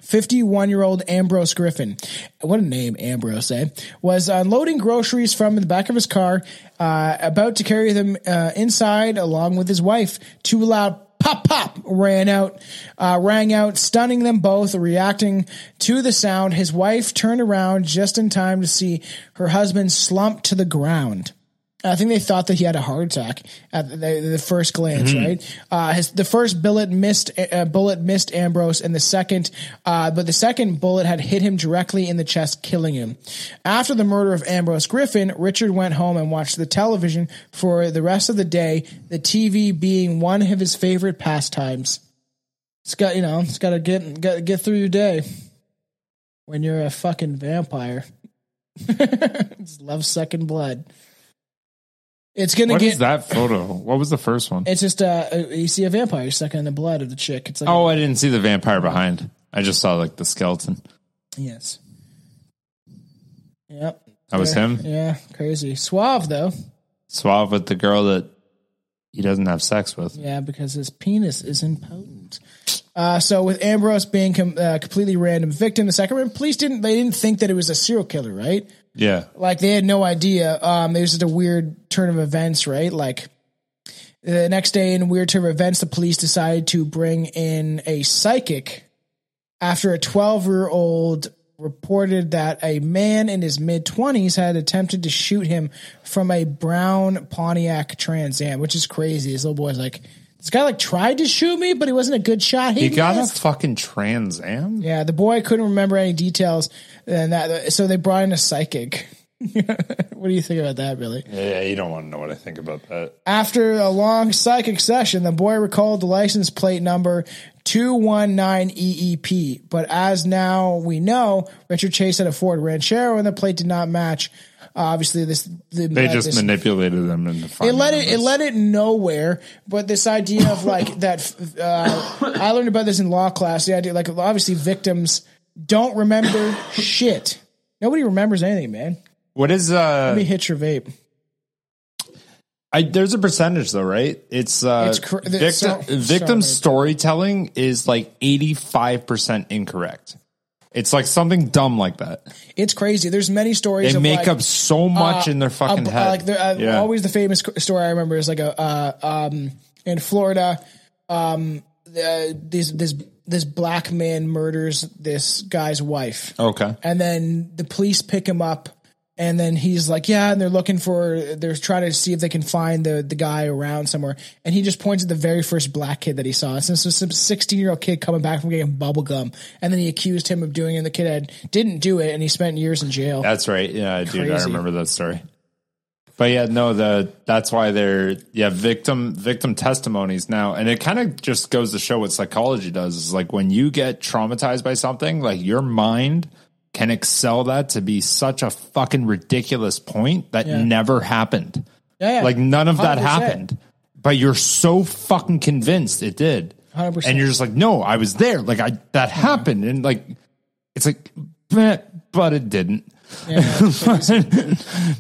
fifty-one-year-old Ambrose Griffin, what a name Ambrose, eh? Was unloading groceries from the back of his car, uh, about to carry them uh, inside along with his wife. Too loud pop pop ran out, uh, rang out, stunning them both. Reacting to the sound, his wife turned around just in time to see her husband slump to the ground. I think they thought that he had a heart attack at the, the first glance, mm-hmm. right? Uh, his, the first bullet missed uh, bullet missed Ambrose, and the second, uh, but the second bullet had hit him directly in the chest, killing him. After the murder of Ambrose Griffin, Richard went home and watched the television for the rest of the day. The T V being one of his favorite pastimes. It's got you know, it's got to get got to get through your day when you're a fucking vampire. Just love sucking blood. It's gonna what get. What is that photo? What was the first one? It's just uh, you see a vampire sucking in the blood of the chick. It's like oh, a, I didn't see the vampire behind. I just saw like the skeleton. Yes. Yep. That there. Was him. Yeah, crazy. Suave though. Suave with the girl that he doesn't have sex with. Yeah, because his penis is impotent. Uh, so with Ambrose being com- uh, completely random victim, the Sacramento police didn't they didn't think that it was a serial killer, right? Yeah. Like, they had no idea. Um, it was just a weird turn of events, right? Like, the next day in weird turn of events, the police decided to bring in a psychic after a twelve-year-old reported that a man in his mid-twenties had attempted to shoot him from a brown Pontiac Trans Am, which is crazy. This little boy's like, this guy, like, tried to shoot me, but he wasn't a good shot. He, he got missed. A fucking Trans Am? Yeah, the boy couldn't remember any details, and that, so they brought in a psychic. What do you think about that, really? Yeah, you don't want to know what I think about that. After a long psychic session, the boy recalled the license plate number two one nine E E P, but as now we know, Richard Chase had a Ford Ranchero, and the plate did not match. Uh, obviously, this the, they uh, just this, manipulated them into it led it, it led it nowhere. But this idea of like that, uh, I learned about this in law class. The idea, like obviously, victims don't remember shit. Nobody remembers anything, man. What is? Uh, Let me hit your vape. I there's a percentage though, right? It's uh, it's cr- victim so, victim so storytelling is like eighty-five percent incorrect. It's like something dumb like that. It's crazy. There's many stories. They of make like, up so much uh, in their fucking uh, head. Like uh, yeah. Always the famous story I remember is like a uh, um, in Florida, um, uh, this this this black man murders this guy's wife. Okay, and then the police pick him up And then he's like, yeah, and they're looking for, they're trying to see if they can find the the guy around somewhere. And he just points at the very first black kid that he saw. So this was some sixteen-year-old kid coming back from getting bubble gum. And then he accused him of doing it, and the kid had, didn't do it, and he spent years in jail. That's right. Yeah, Crazy. Dude, I remember that story. But yeah, no, the that's why they're, yeah, victim victim testimonies now. And it kind of just goes to show what psychology does. Is like when you get traumatized by something, like your mind can excel that to be such a fucking ridiculous point that yeah. never happened. Yeah, yeah. Like none of one hundred percent that happened, but you're so fucking convinced it did. one hundred percent And you're just like, no, I was there. Like I, that mm-hmm. happened. And like, it's like, but it didn't, yeah,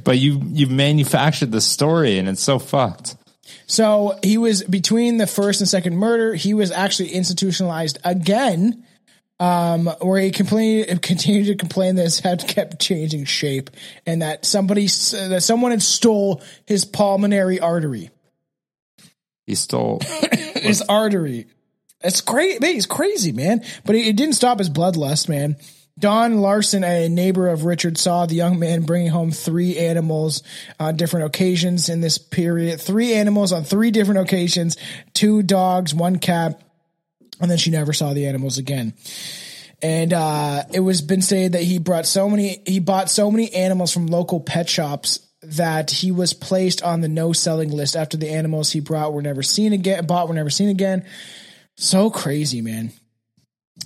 but you, you've manufactured the story and it's so fucked. So he was between the first and second murder. He was actually institutionalized again. Um, where he complained, continued to complain that his head kept changing shape and that somebody, that someone had stole his pulmonary artery. He stole his artery. It's great. He's crazy, man. But it didn't stop his bloodlust, man. Don Larson, a neighbor of Richard, saw the young man bringing home three animals on different occasions in this period. Three animals on three different occasions, two dogs, one cat. And then she never saw the animals again. And uh, it was been said that he brought so many, he bought so many animals from local pet shops that he was placed on the no selling list after the animals he brought were never seen again, bought were never seen again. So crazy, man.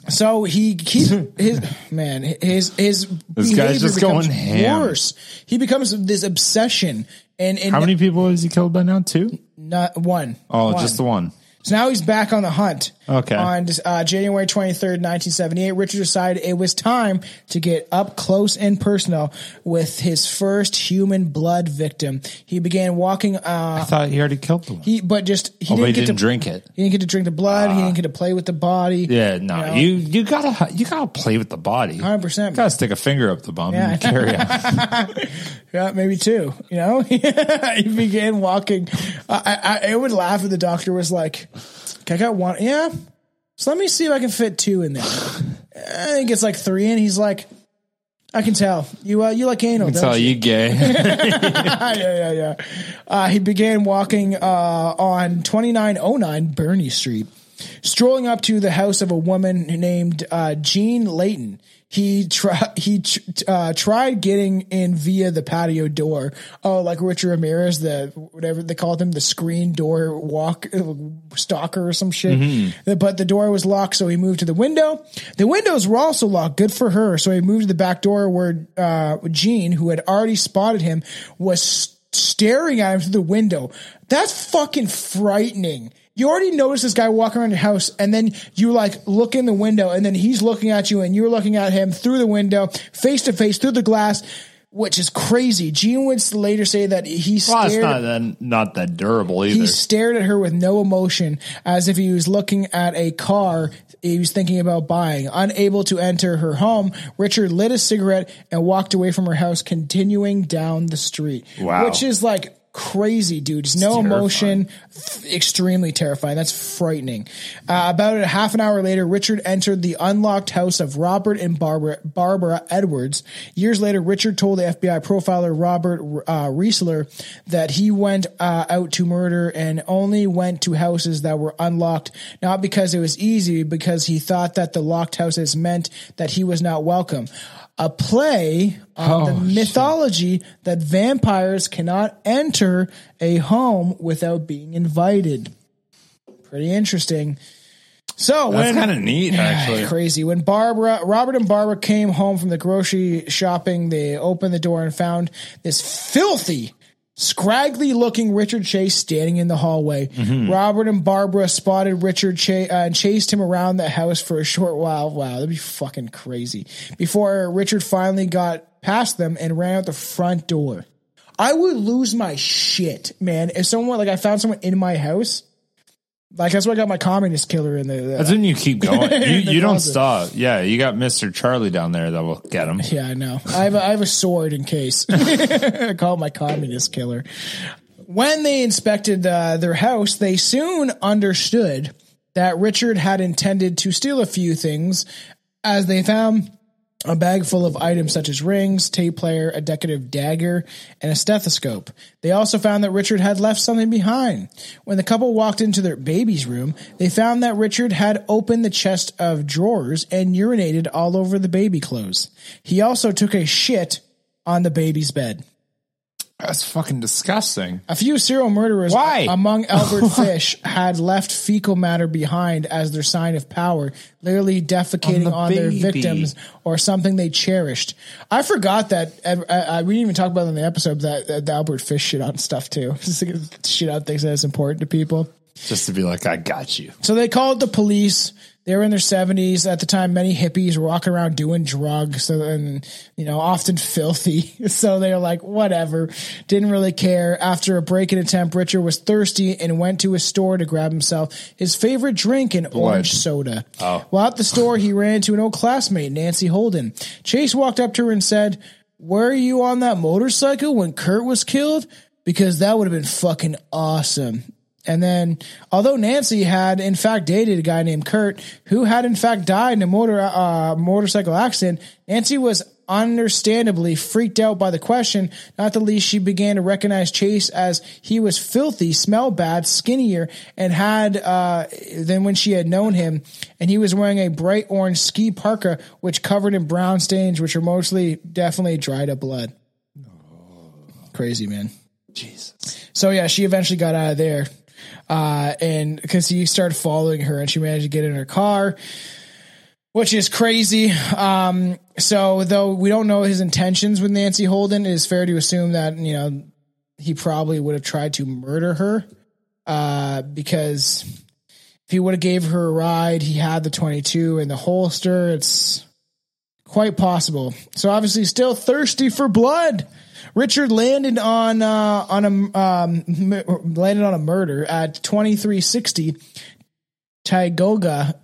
So he keeps his man, his his this guy's just going ham. Worse. He becomes this obsession. And, and how many people has he killed by now? Two? Not one. Oh, one. Just the one. So now he's back on the hunt. Okay. On uh, January twenty-third, nineteen seventy-eight, Richard decided it was time to get up close and personal with his first human blood victim. He began walking. Uh, I thought he already killed the one. He, but just he oh, didn't, but he get didn't to, drink it. He didn't get to drink the blood. Uh, he didn't get to play with the body. Yeah, no, you know? you you gotta you gotta play with the body. one hundred percent. You gotta stick a finger up the bum yeah. and carry on. Yeah, maybe two. You know, he began walking. Uh, I, I I would laugh if the doctor was like, I got one. Yeah. So let me see if I can fit two in there. I think it's like three. And he's like, I can tell you, uh, you like anal. I can tell you, you gay. yeah, yeah, yeah. Uh, he began walking, uh, on twenty-nine oh nine Bernie Street, strolling up to the house of a woman named, uh, Jean Layton. He tried, he, tr- uh, tried getting in via the patio door. Oh, like Richard Ramirez, the, whatever they called him, the screen door walk stalker or some shit. Mm-hmm. But the door was locked. So he moved to the window. The windows were also locked. Good for her. So he moved to the back door where, uh, Gene, who had already spotted him, was st- staring at him through the window. That's fucking frightening. You already noticed this guy walking around your house, and then you like look in the window, and then he's looking at you, and you're looking at him through the window, face to face, through the glass, which is crazy. Gene would later say that he well, stared. Well, it's not that, not that durable either. He stared at her with no emotion, as if he was looking at a car he was thinking about buying. Unable to enter her home, Richard lit a cigarette and walked away from her house, continuing down the street. Wow, which is like. Crazy, dude. Just no emotion. Extremely terrifying. That's frightening. Uh, about a half an hour later, Richard entered the unlocked house of Robert and Barbara Barbara Edwards. Years later, Richard told the F B I profiler Robert uh, Riesler that he went uh, out to murder and only went to houses that were unlocked, not because it was easy, because he thought that the locked houses meant that he was not welcome. A play on oh, the mythology shit. That vampires cannot enter a home without being invited. Pretty interesting. So that's kind of neat, actually. Crazy. When Barbara, Robert and Barbara came home from the grocery shopping, they opened the door and found this filthy, scraggly-looking Richard Chase standing in the hallway. Mm-hmm. Robert and Barbara spotted Richard Chase uh, and chased him around the house for a short while. Wow, that'd be fucking crazy. Before Richard finally got past them and ran out the front door. I would lose my shit, man. If someone, like, I found someone in my house. Like, that's where I got my communist killer in there. Uh, that's when you keep going. You, you don't stop. Yeah, you got Mister Charlie down there that will get him. Yeah, I know. I have a, I have a sword in case. I call my communist killer. When they inspected uh, their house, they soon understood that Richard had intended to steal a few things, as they found a bag full of items such as rings, tape player, a decorative dagger, and a stethoscope. They also found that Richard had left something behind. When the couple walked into their baby's room, they found that Richard had opened the chest of drawers and urinated all over the baby clothes. He also took a shit on the baby's bed. That's fucking disgusting. A few serial murderers, Why? among Albert Fish, had left fecal matter behind as their sign of power, literally defecating on, the on their victims or something they cherished. I forgot that. I, I, we didn't even talk about it in the episode, that, that the Albert Fish shit on stuff, too. Shit on things that's important to people. Just to be like, I got you. So they called the police. They were in their seventies at the time. Many hippies were walking around doing drugs and, you know, often filthy. So they were like, whatever, didn't really care. After a break-in attempt, Richard was thirsty and went to a store to grab himself his favorite drink, an orange soda. Oh. While at the store, he ran into an old classmate, Nancy Holden. Chase walked up to her and said, "Were you on that motorcycle when Kurt was killed? Because that would have been fucking awesome." And then, although Nancy had, in fact, dated a guy named Kurt, who had, in fact, died in a motor uh, motorcycle accident, Nancy was understandably freaked out by the question. Not the least, she began to recognize Chase as he was filthy, smelled bad, skinnier, and had uh, than when she had known him. And he was wearing a bright orange ski parka, which covered in brown stains, which are mostly definitely dried up blood. Oh. Crazy, man. Jesus. So, yeah, she eventually got out of there. Uh, and because he started following her, and she managed to get in her car, which is crazy. Um, so though we don't know his intentions with Nancy Holden, it is fair to assume that, you know, he probably would have tried to murder her, uh, because if he would have gave her a ride, he had the twenty-two in the holster. It's quite possible. So obviously still thirsty for blood, Richard landed on uh, on a um, m- landed on a murder at twenty-three sixty Tioga,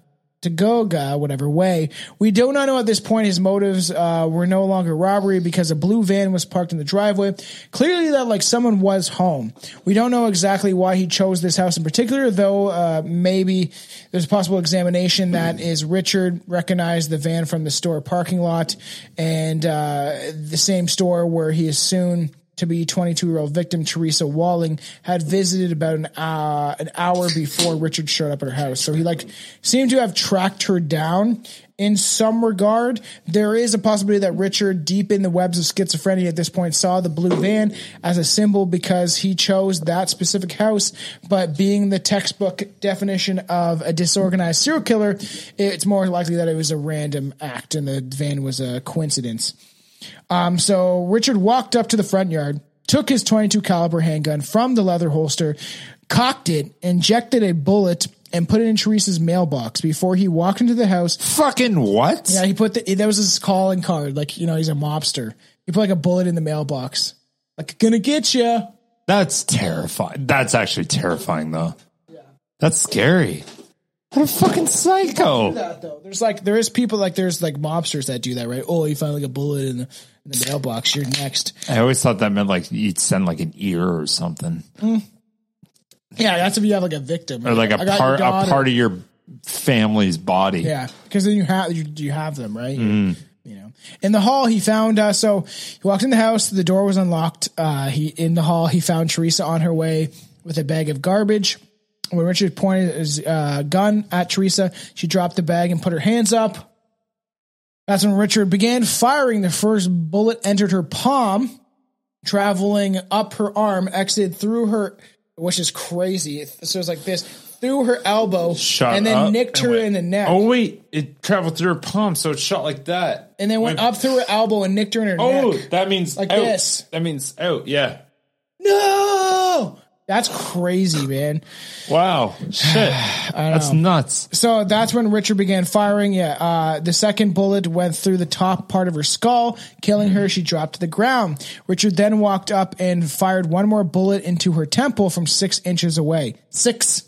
Tioga, whatever way. We do not know at this point his motives uh, were no longer robbery because a blue van was parked in the driveway. Clearly, that like someone was home. We don't know exactly why he chose this house in particular, though. Uh, maybe there's a possible examination that is Richard recognized the van from the store parking lot and uh, the same store where he is soon to be twenty-two-year-old victim Teresa Wallin had visited about an uh, an hour before Richard showed up at her house. So he like seemed to have tracked her down in some regard. There is a possibility that Richard, deep in the webs of schizophrenia at this point, saw the blue van as a symbol because he chose that specific house. But being the textbook definition of a disorganized serial killer, it's more likely that it was a random act and the van was a coincidence. Um, so Richard walked up to the front yard, took his twenty-two caliber handgun from the leather holster, cocked it, injected a bullet, and put it in Teresa's mailbox before he walked into the house. Fucking what? Yeah, he put the, that was his calling card. Like, you know, he's a mobster. He put like a bullet in the mailbox. Like, gonna get you. That's terrifying. That's actually terrifying, though. Yeah. That's scary. What a fucking psycho! That, though. There's like there is people like there's like mobsters that do that, right? Oh, you find like a bullet in the, in the mailbox, you're next. I always thought that meant like you'd send like an ear or something. Mm. Yeah, that's if you have like a victim, right? Or like a part a part of your family's body. Yeah, because then you have you, you have them, right? Mm. You know, in the hall he found uh, so he walked in the house. The door was unlocked. Uh, he in the hall he found Teresa on her way with a bag of garbage. When Richard pointed his uh, gun at Teresa, she dropped the bag and put her hands up. That's when Richard began firing. The first bullet entered her palm, traveling up her arm, exited through her, which is crazy. So it's like this, through her elbow, shot and then nicked her went, in the neck. Oh, wait. It traveled through her palm, so it shot like that. And then went wait. up through her elbow and nicked her in her oh, neck. Oh, that means like out. this. That means out, yeah. No! That's crazy, man. Wow. Shit. That's nuts. So that's when Richard began firing. Yeah. Uh, the second bullet went through the top part of her skull, killing her. She dropped to the ground. Richard then walked up and fired one more bullet into her temple from six inches away. Six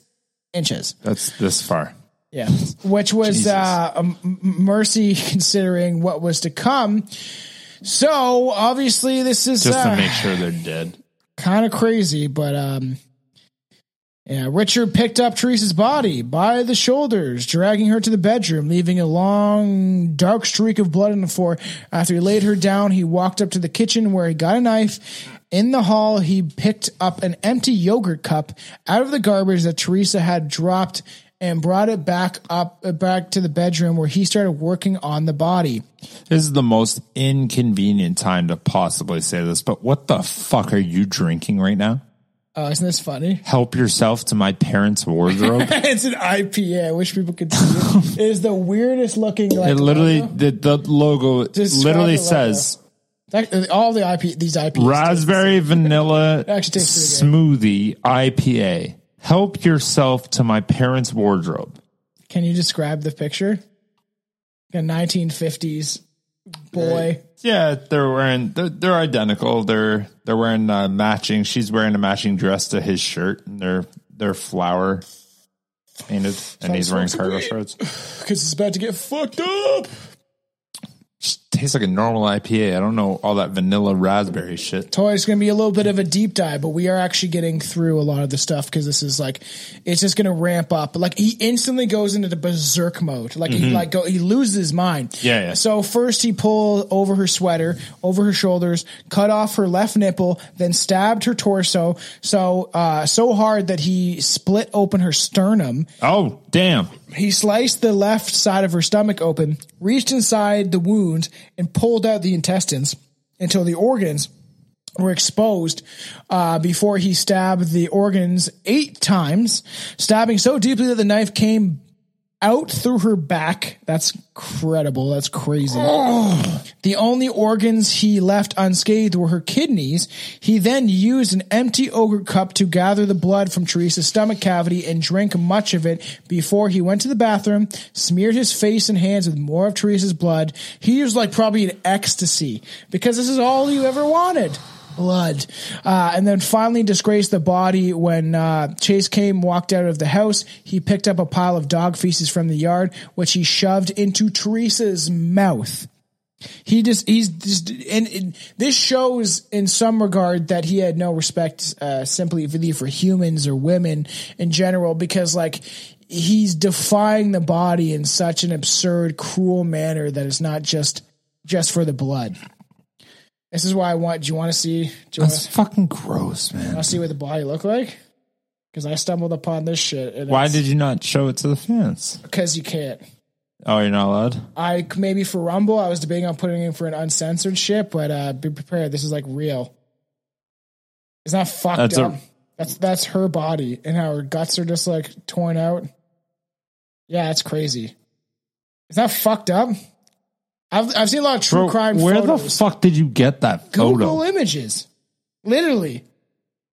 inches. That's this far. Yeah. Which was uh, a mercy considering what was to come. So obviously this is. Just to uh, make sure they're dead. Kind of crazy, but um, Yeah, Richard picked up Teresa's body by the shoulders, dragging her to the bedroom, leaving a long, dark streak of blood on the floor. After he laid her down, he walked up to the kitchen where he got a knife. In the hall, he picked up an empty yogurt cup out of the garbage that Teresa had dropped and brought it back up back to the bedroom where he started working on the body. This is the most inconvenient time to possibly say this, but what the fuck are you drinking right now? Oh, isn't this funny? Help yourself to my parents' wardrobe. It's an I P A. I wish people could see it. It is the weirdest looking. Like, it literally, logo. The, the logo Describe literally the logo. says that, all the I P these I Ps. Raspberry vanilla smoothie I P A. Help yourself to my parents' wardrobe. Can you describe the picture? A nineteen fifties boy. Uh, yeah, they're wearing they're, they're identical. They're they're wearing uh, matching. She's wearing a matching dress to his shirt, and they're they're flower painted, and he's wearing cargo shorts because it's about to get fucked up. Just tastes like a normal I P A. I don't know all that vanilla raspberry shit. Toy's going to be a little bit of a deep dive, but we are actually getting through a lot of the stuff because this is like, it's just going to ramp up. Like he instantly goes into the berserk mode. Like mm-hmm. he like go, he loses his mind. Yeah, yeah. So first he pulled over her sweater, over her shoulders, cut off her left nipple, then stabbed her torso so uh, so hard that he split open her sternum. Oh, damn. He sliced the left side of her stomach open, reached inside the wound, and pulled out the intestines until the organs were exposed uh, before he stabbed the organs eight times, stabbing so deeply that the knife came out through her back. That's credible. That's crazy. Oh. The only organs he left unscathed were her kidneys. He then used an empty yogurt cup to gather the blood from Teresa's stomach cavity and drank much of it before he went to the bathroom, smeared his face and hands with more of Teresa's blood. He was like probably in ecstasy because this is all you ever wanted. Blood. Uh, and then finally disgraced the body when uh, Chase came, walked out of the house. He picked up a pile of dog feces from the yard, which he shoved into Teresa's mouth. He just, he's just, and, and this shows in some regard that he had no respect uh, simply really for humans or women in general, because like he's defying the body in such an absurd, cruel manner that it's not just, just for the blood. This is why I want. Do you want to see? Do you That's wanna, fucking gross, man. I want to see what the body looked like because I stumbled upon this shit. And why did you not show it to the fans? Because you can't. Oh, you're not allowed. I maybe for Rumble, I was debating on putting in for an uncensored shit, but uh, be prepared. This is like real. It's not fucked that's up. A, that's that's her body and how her guts are just like torn out. Yeah, it's crazy. It's not fucked up. I've I've seen a lot of true Bro, crime where photos. Where the fuck did you get that photo? Google Images. Literally.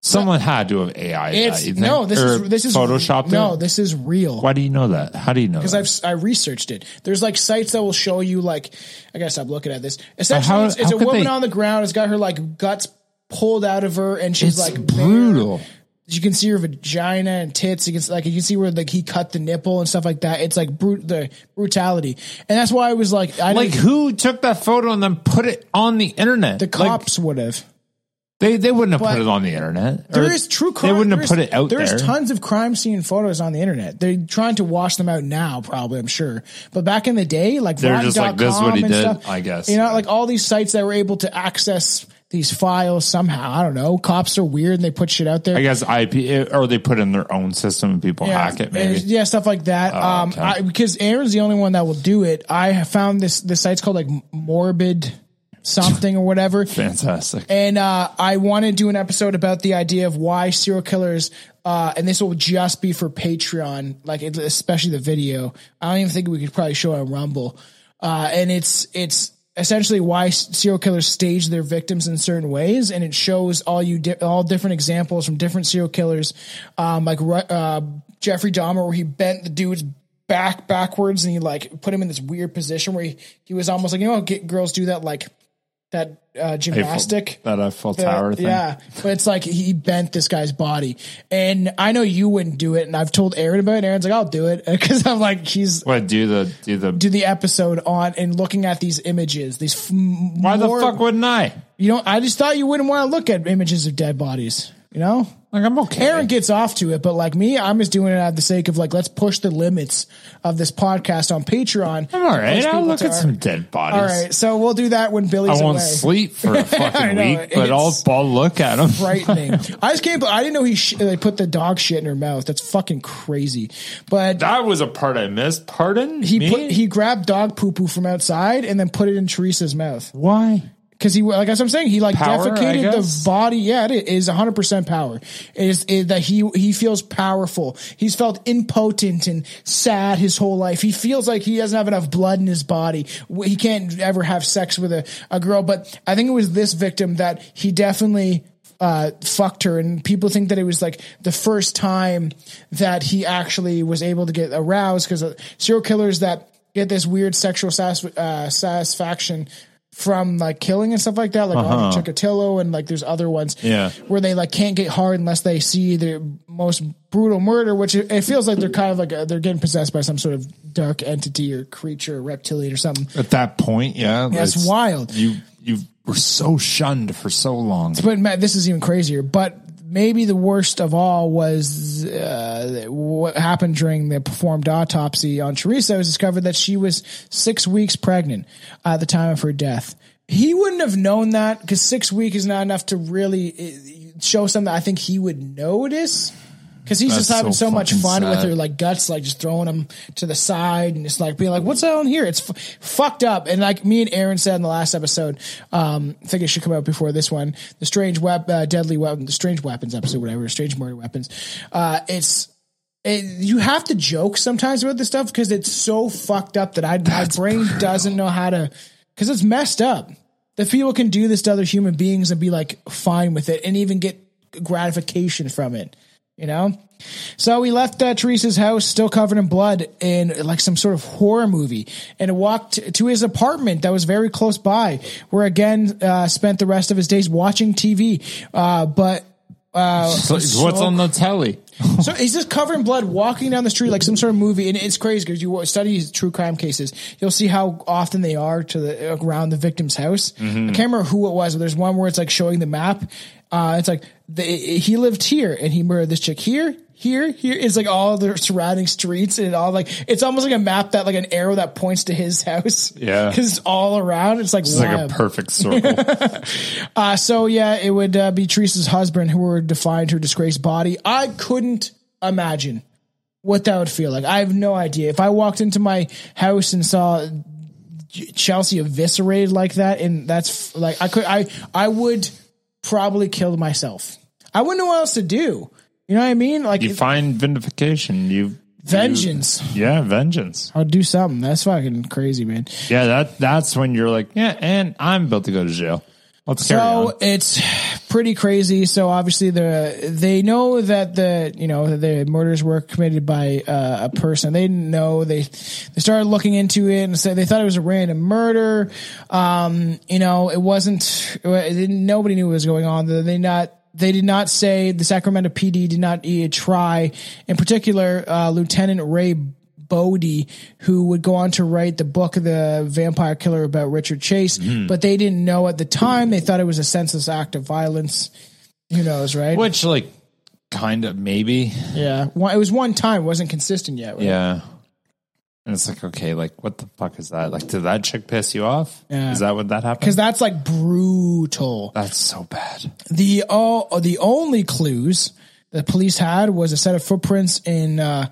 Someone but, had to have A I. It's, that, no, this or is this is Photoshopped. No, it? This is real. Why do you know that? How do you know? Because I've I researched it. There's like sites that will show you like I gotta stop looking at this. Essentially, how, it's, it's a woman they, on the ground. It's got her like guts pulled out of her, and she's it's like brutal. Man. You can see her vagina and tits. You can like you can see where like he cut the nipple and stuff like that. It's like brut the brutality, and that's why I was like, I like who took that photo and then put it on the internet? The cops like, would have. They they wouldn't have but put it on the internet. There is true crime. They wouldn't have put it out there. There's tons of crime scene photos on the internet. They're trying to wash them out now, probably, I'm sure. But back in the day, like they're just like this is what he did, stuff, I guess. You know, like all these sites that were able to access these files somehow. I don't know. Cops are weird and they put shit out there. I guess I P or they put in their own system and people yeah, hack it. Maybe yeah, stuff like that. Oh, um, okay. I, because Aaron's the only one that will do it. I found this. This site's called like Morbid something or whatever. Fantastic. And uh, I want to do an episode about the idea of why serial killers. Uh, and this will just be for Patreon, like it, especially the video. I don't even think we could probably show it on Rumble. Uh, and it's it's. essentially why serial killers stage their victims in certain ways. And it shows all you, di- all different examples from different serial killers. Um, like, uh, Jeffrey Dahmer, where he bent the dude's back backwards and he like put him in this weird position where he, he was almost like, you know, get girls do that, like that, uh, gymnastic, Eiffel, that Eiffel Tower uh, thing. Yeah. But it's like, he bent this guy's body and I know you wouldn't do it. And I've told Aaron about it. And Aaron's like, I'll do it. Cause I'm like, he's what do the, do the, do the episode on and looking at these images, these, f- why more, the fuck wouldn't I, you know, I just thought you wouldn't want to look at images of dead bodies. You know, like I'm okay. Aaron gets off to it, but like me, I'm just doing it out of the sake of like, let's push the limits of this podcast on Patreon. I'm all right. I'll look at our, some dead bodies. All right. So we'll do that when Billy's away. I won't away. sleep for a fucking know, week, but I'll, I'll look at them. Frightening. I just can't, I didn't know he sh- they put the dog shit in her mouth. That's fucking crazy. But that was a part I missed. Pardon? He me? put, he grabbed dog poo poo from outside and then put it in Teresa's mouth. Why? Because he, like as I'm saying, he like power, defecated the body. Yeah, it is one hundred percent power. It is, is that he he feels powerful. He's felt impotent and sad his whole life. He feels like he doesn't have enough blood in his body. He can't ever have sex with a, a girl. But I think it was this victim that he definitely uh, fucked her. And people think that it was like the first time that he actually was able to get aroused, because serial killers that get this weird sexual satisf- uh, satisfaction from like killing and stuff like that, like uh-huh. Andrei Chikatilo, and like there's other ones yeah. where they like can't get hard unless they see their most brutal murder, which it, it feels like they're kind of like a, they're getting possessed by some sort of dark entity or creature or reptilian or something. At that point, yeah. That's yeah, wild. You you were so shunned for so long. But Matt, this is even crazier. But maybe the worst of all was uh, what happened during the performed autopsy on Teresa. It was discovered that she was six weeks pregnant at the time of her death. He wouldn't have known that, because six weeks is not enough to really show something I think he would notice. Because he's That's just having so, so much fun sad. with her, like guts, like just throwing them to the side and just like being like, what's on here? It's f- fucked up. And like me and Aaron said in the last episode, um, I think it should come out before this one, the strange web, uh, deadly weapon, the strange weapons episode, whatever, strange murder weapons. Uh, it's, it, you have to joke sometimes about this stuff because it's so fucked up that I, my brain brutal. doesn't know how to, because it's messed up that people can do this to other human beings and be like fine with it and even get gratification from it. You know, so we left uh, Teresa's house still covered in blood in like some sort of horror movie, and walked to his apartment that was very close by, where again uh, spent the rest of his days watching T V. Uh, but uh, so, so, what's on the telly? So he's just covered in blood, walking down the street like some sort of movie, and it's crazy because you study true crime cases, you'll see how often they are to the around the victim's house. Mm-hmm. I can't remember who it was, but there's one where it's like showing the map. Uh, it's like the, he lived here and he murdered this chick here, here, here. It's like all the surrounding streets and all like, it's almost like a map that like an arrow that points to his house. Yeah. Cause it's all around. It's like, it's like a perfect circle. uh, so yeah, it would uh, be Teresa's husband who would find her disgraced body. I couldn't imagine what that would feel like. I have no idea. If I walked into my house and saw Chelsea eviscerated like that, and that's like, I could, I, I would probably killed myself. I wouldn't know what else to do. You know what I mean? Like you find vindication, you vengeance. You, yeah, vengeance. I'll do something. That's fucking crazy, man. Yeah, that that's when you're like, yeah, and I'm about to go to jail. Let's carry on. So it's pretty crazy. So obviously the they know that the you know the murders were committed by uh, a person. They didn't know. They they started looking into it and said they thought it was a random murder. Um, you know, it wasn't. It didn't, nobody knew what was going on. They not. They did not say. The Sacramento P D did not try. In particular, uh, Lieutenant Ray Bodie, who would go on to write the book of the Vampire Killer about Richard Chase, mm-hmm. but they didn't know at the time. They thought it was a senseless act of violence. Who knows, right? Which, like, kind of maybe. Yeah. Well, it was one time. It wasn't consistent yet. Right? Yeah. And it's like, okay, like, what the fuck is that? Like, did that chick piss you off? Yeah. Is that what that happened? Because that's, like, brutal. That's so bad. The, oh, the only clues the police had was a set of footprints in... uh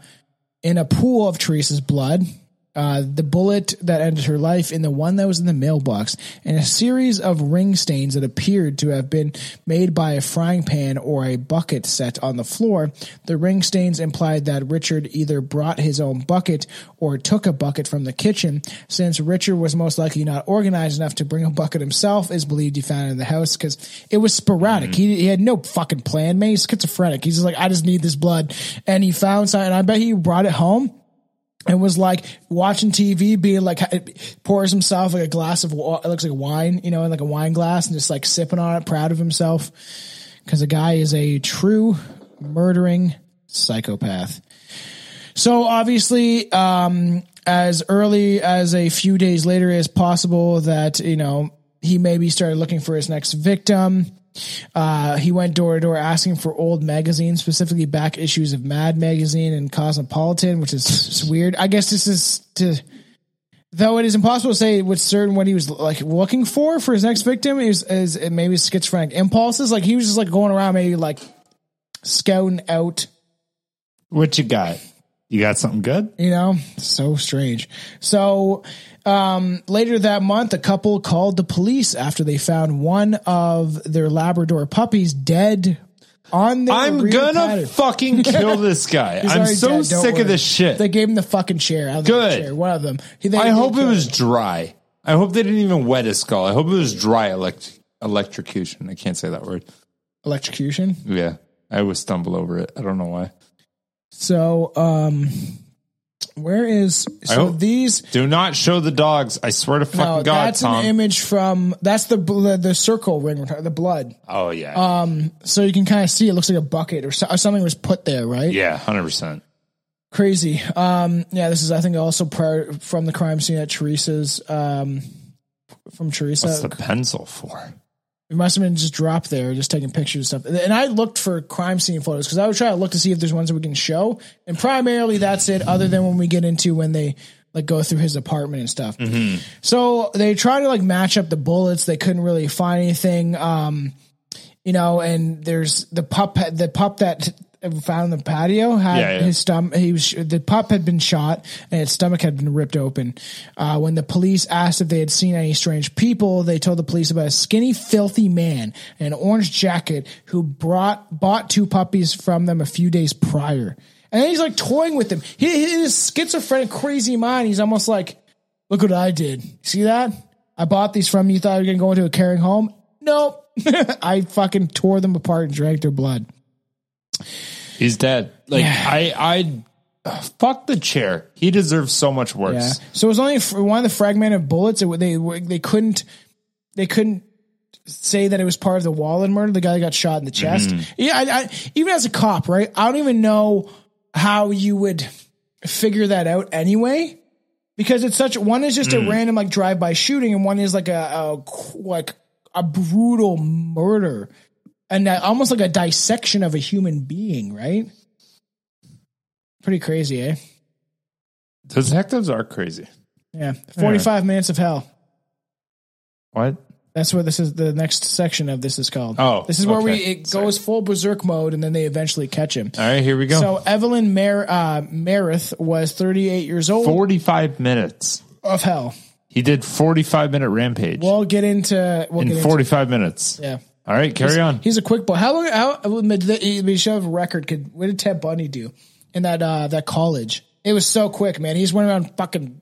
in a pool of Teresa's blood, uh, the bullet that ended her life, and the one that was in the mailbox, and a series of ring stains that appeared to have been made by a frying pan or a bucket set on the floor. The ring stains implied that Richard either brought his own bucket or took a bucket from the kitchen. Since Richard was most likely not organized enough to bring a bucket himself, is believed he found it in the house because it was sporadic. Mm-hmm. He, he had no fucking plan. Man, he's schizophrenic. He's just like, I just need this blood. And he found something, and I bet he brought it home. And was like watching T V, being like, pours himself like a glass of, it looks like wine, you know, in like a wine glass, and just like sipping on it, proud of himself. Cause the guy is a true murdering psychopath. So obviously, um, as early as a few days later as possible that, you know, he maybe started looking for his next victim. Uh, he went door to door asking for old magazines, specifically back issues of Mad Magazine and Cosmopolitan, which is weird. I guess this is to, though it is impossible to say with certain what he was like looking for for his next victim is, is maybe schizophrenic impulses. Like he was just like going around, maybe like scouting out. What you got? You got something good? You know, so strange. So um, later that month, a couple called the police after they found one of their Labrador puppies dead on the I'm going to fucking kill this guy. I'm so sick of this shit. They gave him the fucking chair. Good. One of them. I hope it was dry. I hope they didn't even wet his skull. I hope it was dry elect- electrocution. I can't say that word. Electrocution? Yeah. I always stumble over it. I don't know why. So, um, where is, so these do not show the dogs. I swear to fucking no, God, that's Tom. An image from, that's the, the, the circle ring, the blood. Oh yeah. Um, so you can kind of see, it looks like a bucket or, so, or something was put there, right? Yeah. one hundred percent. Crazy. Um, yeah, this is, I think also prior from the crime scene at Teresa's, um, from Teresa. What's the pencil for? It must have been just dropped there, just taking pictures and stuff. And I looked for crime scene photos because I was trying to look to see if there's ones that we can show. And primarily that's it, other than when we get into when they like go through his apartment and stuff. Mm-hmm. So they tried to like match up the bullets. They couldn't really find anything, um, you know, and there's the pup, the pup that found in the patio had yeah, yeah. his stomach. He was, the pup had been shot and its stomach had been ripped open. Uh, when the police asked if they had seen any strange people, they told the police about a skinny, filthy man in an orange jacket who brought, bought two puppies from them a few days prior. And then he's like toying with them. He, in his schizophrenic, crazy mind, he's almost like, look what I did. See that? I bought these from you. You thought you were going to go into a caring home? Nope. I fucking tore them apart and drank their blood. He's dead. Like yeah. I, I fuck the chair. He deserves so much worse. Yeah. So it was only one of the fragmented bullets. It, they they couldn't they couldn't say that it was part of the Wallin murder. The guy that got shot in the chest. Mm-hmm. Yeah. I, I, even as a cop, right? I don't even know how you would figure that out anyway, because it's such. One is just mm. a random like drive by shooting, and one is like a, a like a brutal murder. And that, almost like a dissection of a human being, right? Pretty crazy, eh? Detectives are crazy. Yeah. forty-five yeah. minutes of hell. What? That's what this is. The next section of this is called. Oh, this is where okay. we it Sorry. goes full berserk mode, and then they eventually catch him. All right, here we go. So Evelyn Mer- uh, Meredith was thirty-eight years old. forty-five minutes of hell. He did forty-five minute rampage. We'll get into we'll in get forty-five into, minutes. Yeah. All right, carry he's, on. He's a quick boy. How long? How? We should have a record. Could what did Ted Bundy do in that uh, that college? It was so quick, man. He just went around fucking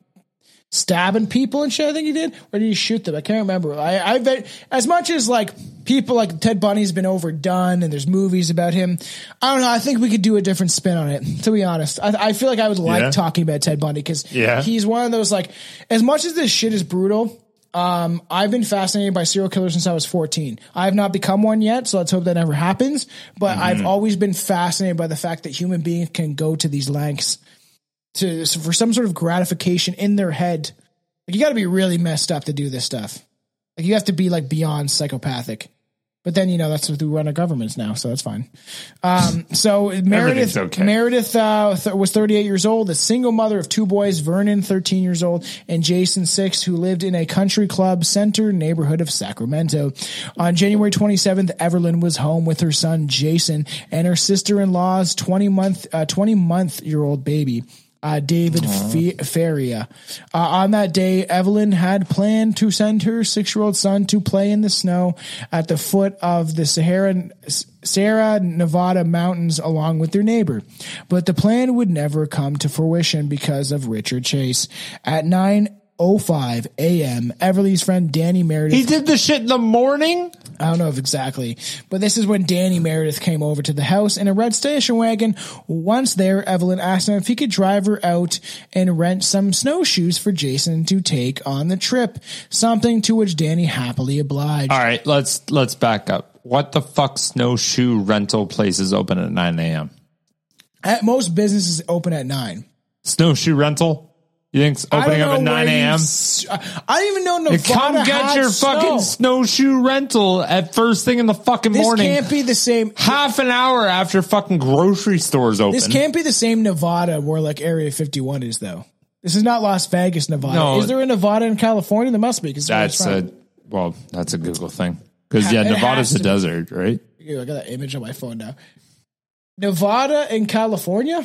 stabbing people and shit. I think he did, or did he shoot them? I can't remember. I, I bet as much as like people like Ted Bundy's been overdone, and there's movies about him. I don't know. I think we could do a different spin on it. To be honest, I, I feel like I would like yeah. talking about Ted Bundy because yeah. he's one of those like. As much as this shit is brutal. Um, I've been fascinated by serial killers since I was fourteen. I have not become one yet, so let's hope that never happens. But mm-hmm. I've always been fascinated by the fact that human beings can go to these lengths to for some sort of gratification in their head. Like you got to be really messed up to do this stuff. Like you have to be like beyond psychopathic. But then you know that's who run our governments now, so that's fine. Um, so Meredith okay. Meredith uh, th- was thirty-eight years old, a single mother of two boys, Vernon, thirteen years old, and Jason, six, who lived in a country club center neighborhood of Sacramento. On January twenty-seventh, Evelyn was home with her son Jason and her sister-in-law's twenty month year old baby. Uh, David F- Ferreira. Uh, on that day, Evelyn had planned to send her six-year-old son to play in the snow at the foot of the Sahara, Sierra Nevada mountains along with their neighbor. But the plan would never come to fruition because of Richard Chase. At nine oh five a.m., Everly's friend Danny Meredith... He did the shit in the morning? I don't know if exactly, but this is when Danny Meredith came over to the house in a red station wagon. Once there, Evelyn asked him if he could drive her out and rent some snowshoes for Jason to take on the trip, something to which Danny happily obliged. All right, let's let's back up. What the fuck snowshoe rental places open at nine a.m.? At most businesses open at nine. Snowshoe rental? You think it's opening up at nine a.m.? I don't even know Nevada has snow. Come get your fucking snowshoe rental at first thing in the fucking morning. This can't be the same. Half an hour after fucking grocery stores open. This can't be the same Nevada where like Area fifty-one is, though. This is not Las Vegas, Nevada. No. Is there a Nevada in California? There must be. That's a, well, that's a Google thing. Because, yeah, Nevada's a desert, right? Ew, I got that image on my phone now. Nevada and California?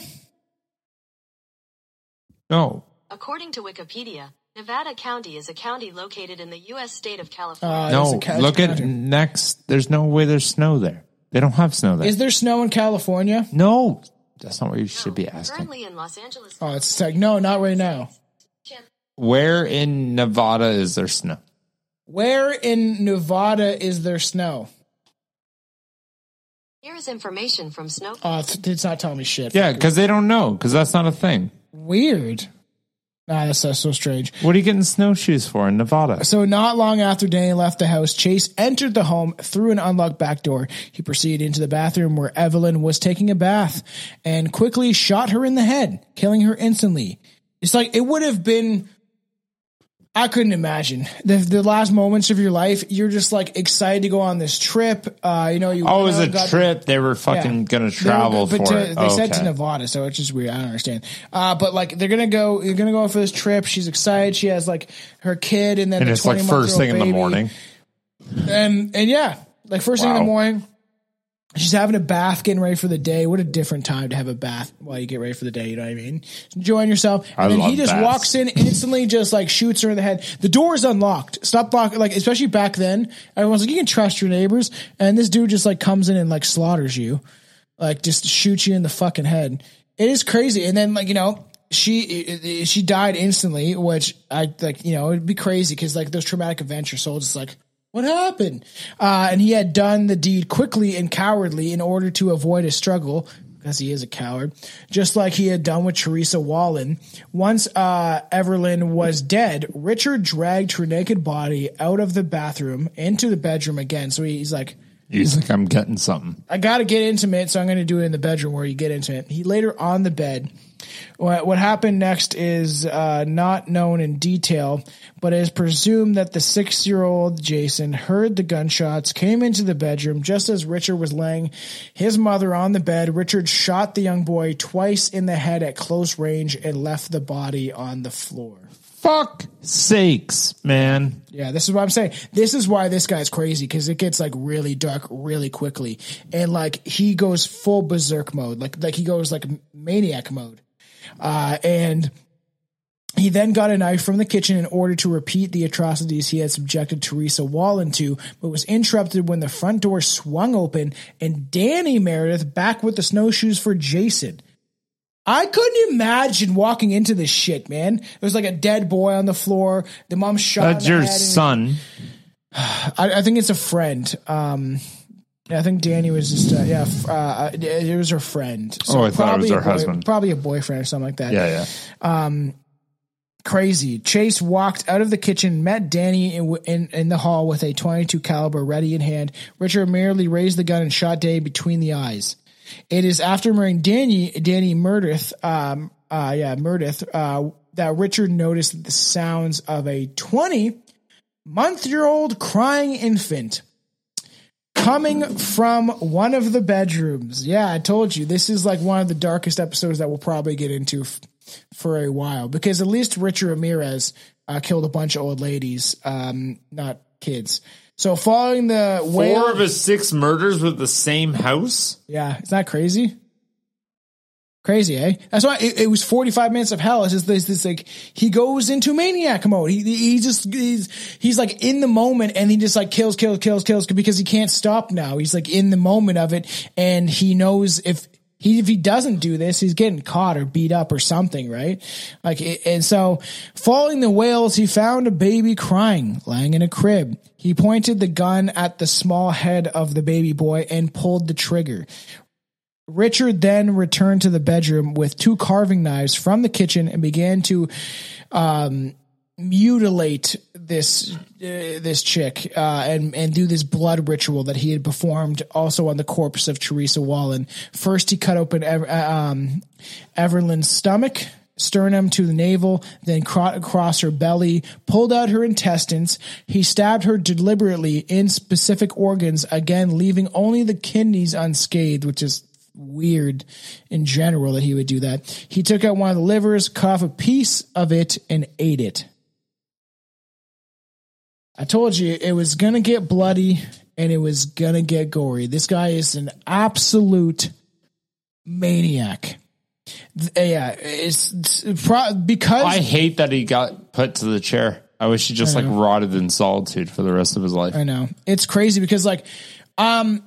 No. According to Wikipedia, Nevada County is a county located in the U S state of California. Uh, no, look counter. At next. There's no way there's snow there. They don't have snow there. Is there snow in California? No. That's not what you no, should be asking. Currently in Los Angeles. Oh, it's like, no, not right now. Where in Nevada is there snow? Where in Nevada is there snow? Here is information from snow. Oh, it's not telling me shit. Yeah, because they don't know, because that's not a thing. Weird. Nah, that's, that's so strange. What are you getting snowshoes for in Nevada? So not long after Danny left the house, Chase entered the home through an unlocked back door. He proceeded into the bathroom where Evelyn was taking a bath and quickly shot her in the head, killing her instantly. It's like it would have been... I couldn't imagine the the last moments of your life. You're just like excited to go on this trip. Uh, you know, you oh, it was a trip. They were fucking yeah, gonna travel go, but for to, it. They oh, said okay. to Nevada, so it's just weird. I don't understand. Uh, but like they're gonna go. You're gonna go for this trip. She's excited. She has like her kid, and then and the it's like first thing baby. in the morning. And and yeah, like first wow. thing in the morning, she's having a bath, getting ready for the day. What a different time to have a bath while you get ready for the day. You know what I mean? Enjoying yourself. And I then love he just baths. walks in instantly, just like shoots her in the head. The door is unlocked. Stop blocking. Like, especially back then, everyone's like, you can trust your neighbors. And this dude just like comes in and like slaughters you, like just shoots you in the fucking head. It is crazy. And then like, you know, she, she died instantly, which I like, you know, it'd be crazy. Cause like those traumatic events, your soul's just like, what happened? Uh, and he had done the deed quickly and cowardly in order to avoid a struggle, because he is a coward, just like he had done with Teresa Wallin. Once uh, Evelyn was dead, Richard dragged her naked body out of the bathroom into the bedroom again. So he's like... He's like, I'm getting something. I got to get intimate, so I'm going to do it in the bedroom where you get intimate. He laid her on the bed. What, what happened next is uh, not known in detail, but it is presumed that the six-year-old Jason heard the gunshots, came into the bedroom just as Richard was laying his mother on the bed. Richard shot the young boy twice in the head at close range and left the body on the floor. Fuck sakes, man. Yeah, this is what I'm saying. This is why this guy's crazy, because it gets like really dark really quickly. And like he goes full berserk mode. Like like he goes like maniac mode. Uh, and he then got a knife from the kitchen in order to repeat the atrocities he had subjected Teresa Wallin to, but was interrupted when the front door swung open and Danny Meredith back with the snowshoes for Jason. I couldn't imagine walking into this shit, man. There was like a dead boy on the floor. The mom shot. That's your son. I, I think it's a friend. Um, I think Danny was just uh, yeah. Uh, it was her friend. So oh, I thought it was her boy, husband. Probably a boyfriend or something like that. Yeah, yeah. Um, crazy. Chase walked out of the kitchen, met Danny in, in in the hall with a twenty-two caliber ready in hand. Richard merely raised the gun and shot Danny between the eyes. It is after murdering Danny, Danny Meredith, um, uh, yeah, Meredith, uh, that Richard noticed the sounds of a twenty-month-year-old crying infant coming from one of the bedrooms. Yeah, I told you, this is like one of the darkest episodes that we'll probably get into f- for a while, because at least Richard Ramirez uh, killed a bunch of old ladies, um, not kids. So following the way Four of his six murders with the same house? Yeah. It's not crazy. Crazy, eh? That's why it, it was forty-five minutes of hell. It's just this, this like, he goes into maniac mode. He he just, he's, he's like in the moment, and he just like kills, kills, kills, kills, because he can't stop now. He's like in the moment of it, and he knows if he, if he doesn't do this, he's getting caught or beat up or something, right? Like, and so following the wails, he found a baby crying, lying in a crib. He pointed the gun at the small head of the baby boy and pulled the trigger. Richard then returned to the bedroom with two carving knives from the kitchen and began to, um, mutilate this uh, this chick uh, and and do this blood ritual that he had performed also on the corpse of Teresa Wallin. First, he cut open Ever- um, Everlynn's stomach. sternum to the navel, then crawled across her belly, pulled out her intestines. He stabbed her deliberately in specific organs, again, leaving only the kidneys unscathed, which is weird in general that he would do that. He took out one of the livers, cut off a piece of it, and ate it. I told you it was going to get bloody and it was going to get gory. This guy is an absolute maniac. Yeah, it's, it's pro- because I hate that he got put to the chair. I wish he just like rotted in solitude for the rest of his life. I know. It's crazy because like, um,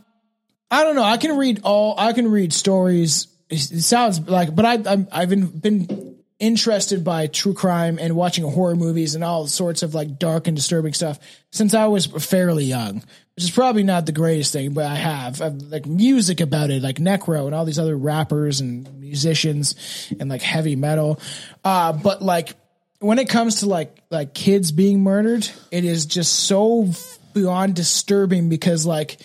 I don't know. I can read all, I can read stories. It sounds like, but I, I'm, I've been, been interested by true crime and watching horror movies and all sorts of like dark and disturbing stuff since I was fairly young, which is probably not the greatest thing, but I have, I have like music about it, like Necro and all these other rappers and musicians and like heavy metal. Uh, but like when it comes to like, like kids being murdered, it is just so beyond disturbing because like,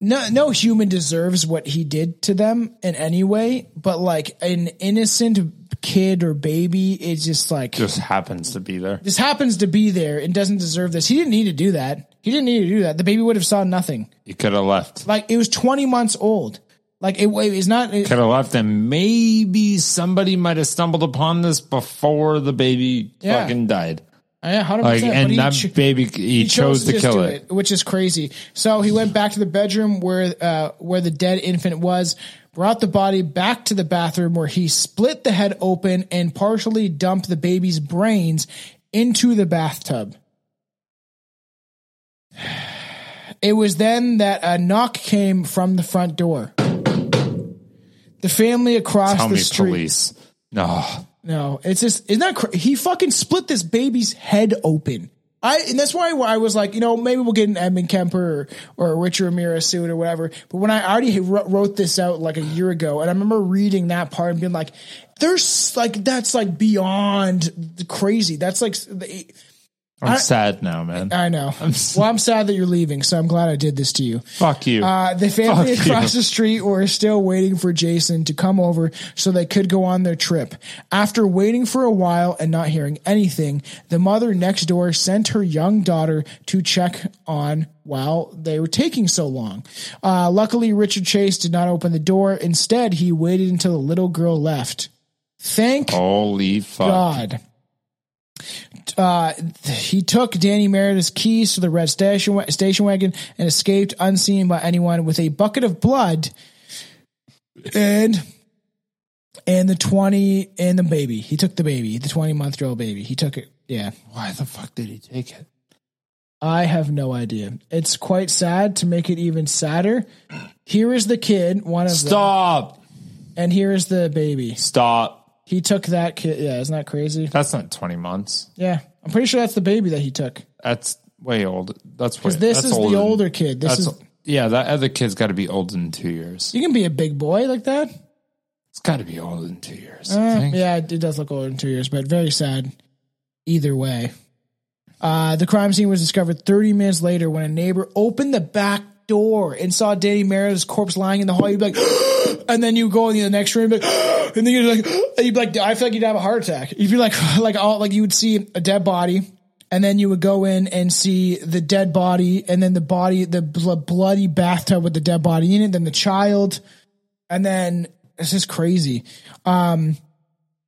No, no human deserves what he did to them in any way, but like an innocent kid or baby, it just like just happens to be there. Just happens to be there and doesn't deserve this. He didn't need to do that. He didn't need to do that. The baby would have saw nothing. He could have left. Like it was twenty months old. Like it is not. Could have left, and maybe somebody might have stumbled upon this before the baby yeah. fucking died. Yeah, one hundred percent. Like, and he, that baby, he, he chose, chose to, to kill it. it, which is crazy. So he went back to the bedroom where uh, where the dead infant was, brought the body back to the bathroom where he split the head open and partially dumped the baby's brains into the bathtub. It was then that a knock came from the front door. The family across Tell the me street. Police. No. No, it's just, isn't that crazy? He fucking split this baby's head open. I, and that's why I was like, you know, maybe we'll get an Edmund Kemper or, or a Richard Ramirez suit or whatever. But when I already wrote this out like a year ago, and I remember reading that part and being like, there's like, that's like beyond crazy. That's like, the, I'm I, sad now, man. I know. I'm well, I'm sad that you're leaving, so I'm glad I did this to you. Fuck you. Uh, the family Fuck across you. the street were still waiting for Jason to come over so they could go on their trip. After waiting for a while and not hearing anything, the mother next door sent her young daughter to check on while they were taking so long. Uh, luckily, Richard Chase did not open the door. Instead, he waited until the little girl left. Thank Holy fuck. God. Uh, he took Danny Meredith's keys to the red station wa- station wagon and escaped unseen by anyone with a bucket of blood and and the twenty and the baby. He took the baby, the twenty month old baby. He took it. Yeah. Why the fuck did he take it? I have no idea. It's quite sad. To make it even sadder, here is the kid. One of stop. Them, and here is the baby. Stop. He took that kid. Yeah, isn't that crazy? That's not twenty months. Yeah, I'm pretty sure that's the baby that he took. That's way old. That's because this that's is older. the older kid. This that's, is yeah. That other kid's got to be older than two years. You can be a big boy like that. It's got to be older than two years. Uh, I think. Yeah, it does look older than two years, but very sad either way. Uh, the crime scene was discovered thirty minutes later when a neighbor opened the back door and saw Danny Meredith's corpse lying in the hall. You'd be like, and then you go in the next room, and be like. And then you're like, you'd be like, I feel like you'd have a heart attack. You'd be like, like, all, like you would see a dead body, and then you would go in and see the dead body, and then the body, the bl- bloody bathtub with the dead body in it, then the child, and then it's just crazy. Um,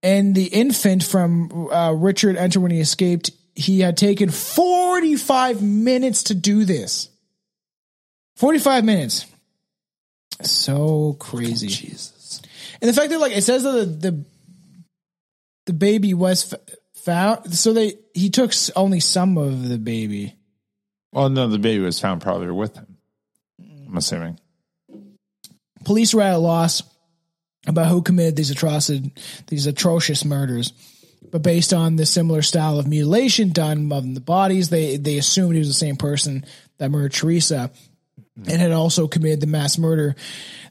and the infant from uh, Richard entered when he escaped. He had taken forty-five minutes to do this. forty-five minutes. So crazy. Jesus. And the fact that like it says that the the, the baby was f- found, so they he took only some of the baby. Well, no, the baby was found probably with him. I'm assuming. Police were at a loss about who committed these atrocities, these atrocious murders, but based on the similar style of mutilation done on the bodies, they they assumed it was the same person that murdered Teresa. And had also committed the mass murder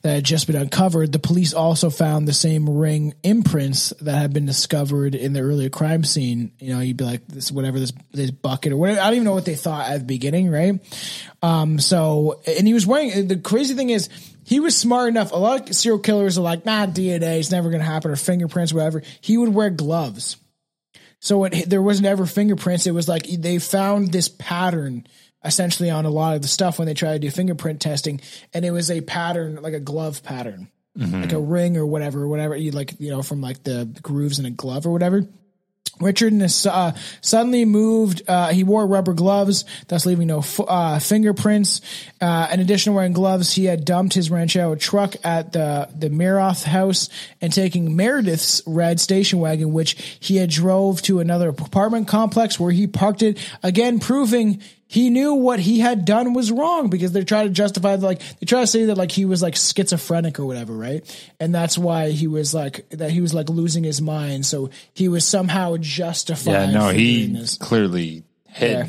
that had just been uncovered. The police also found the same ring imprints that had been discovered in the earlier crime scene. You know, you'd be like, this, whatever, this this bucket or whatever. I don't even know what they thought at the beginning, right? Um, so, and he was wearing, the crazy thing is, He was smart enough. A lot of serial killers are like, nah, D N A, it's never going to happen, or fingerprints, whatever. He would wear gloves. So it, there wasn't ever fingerprints. It was like they found this pattern essentially on a lot of the stuff when they tried to do fingerprint testing. And it was a pattern, like a glove pattern, mm-hmm. like a ring or whatever, or whatever you like, you know, from like the grooves in a glove or whatever. Richard uh, suddenly moved. Uh, he wore rubber gloves, thus leaving no f- uh, fingerprints. Uh, in addition to wearing gloves, he had dumped his Ranchero truck at the, the Miroth house and taking Meredith's red station wagon, which he had drove to another apartment complex where he parked it, again proving he knew what he had done was wrong, because they try to justify, like, they try to say that, like, he was, like, schizophrenic or whatever, right? And that's why he was, like, that he was, like, losing his mind, so he was somehow justified. Yeah, no, he this. clearly hid. Yeah.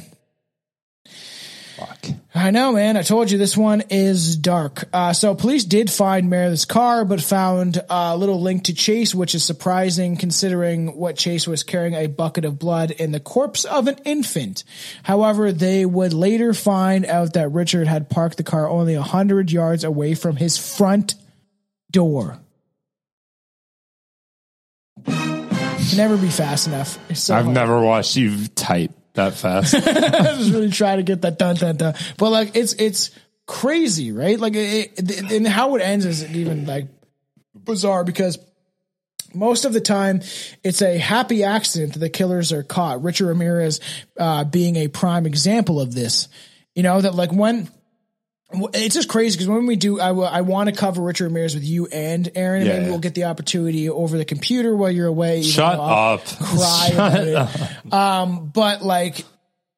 Fuck. I know, man. I told you this one is dark. Uh, so police did find Meredith's car, but found a little link to Chase, which is surprising considering what Chase was carrying, a bucket of blood and the corpse of an infant. However, they would later find out that Richard had parked the car only a hundred yards away from his front door. Can never be fast enough. So I've hard. never watched you type that fast. I was really trying to get that dun dun dun. But like, it's it's crazy, right? Like, it, it, and how it ends is even like bizarre, because most of the time it's a happy accident that the killers are caught. Richard Ramirez uh, being a prime example of this. You know that like when. It's just crazy because when we do, I, I want to cover Richard Ramirez with you and Aaron. And yeah, maybe yeah. we'll get the opportunity over the computer while you're away. Shut up. Cry Shut up. Um, but like,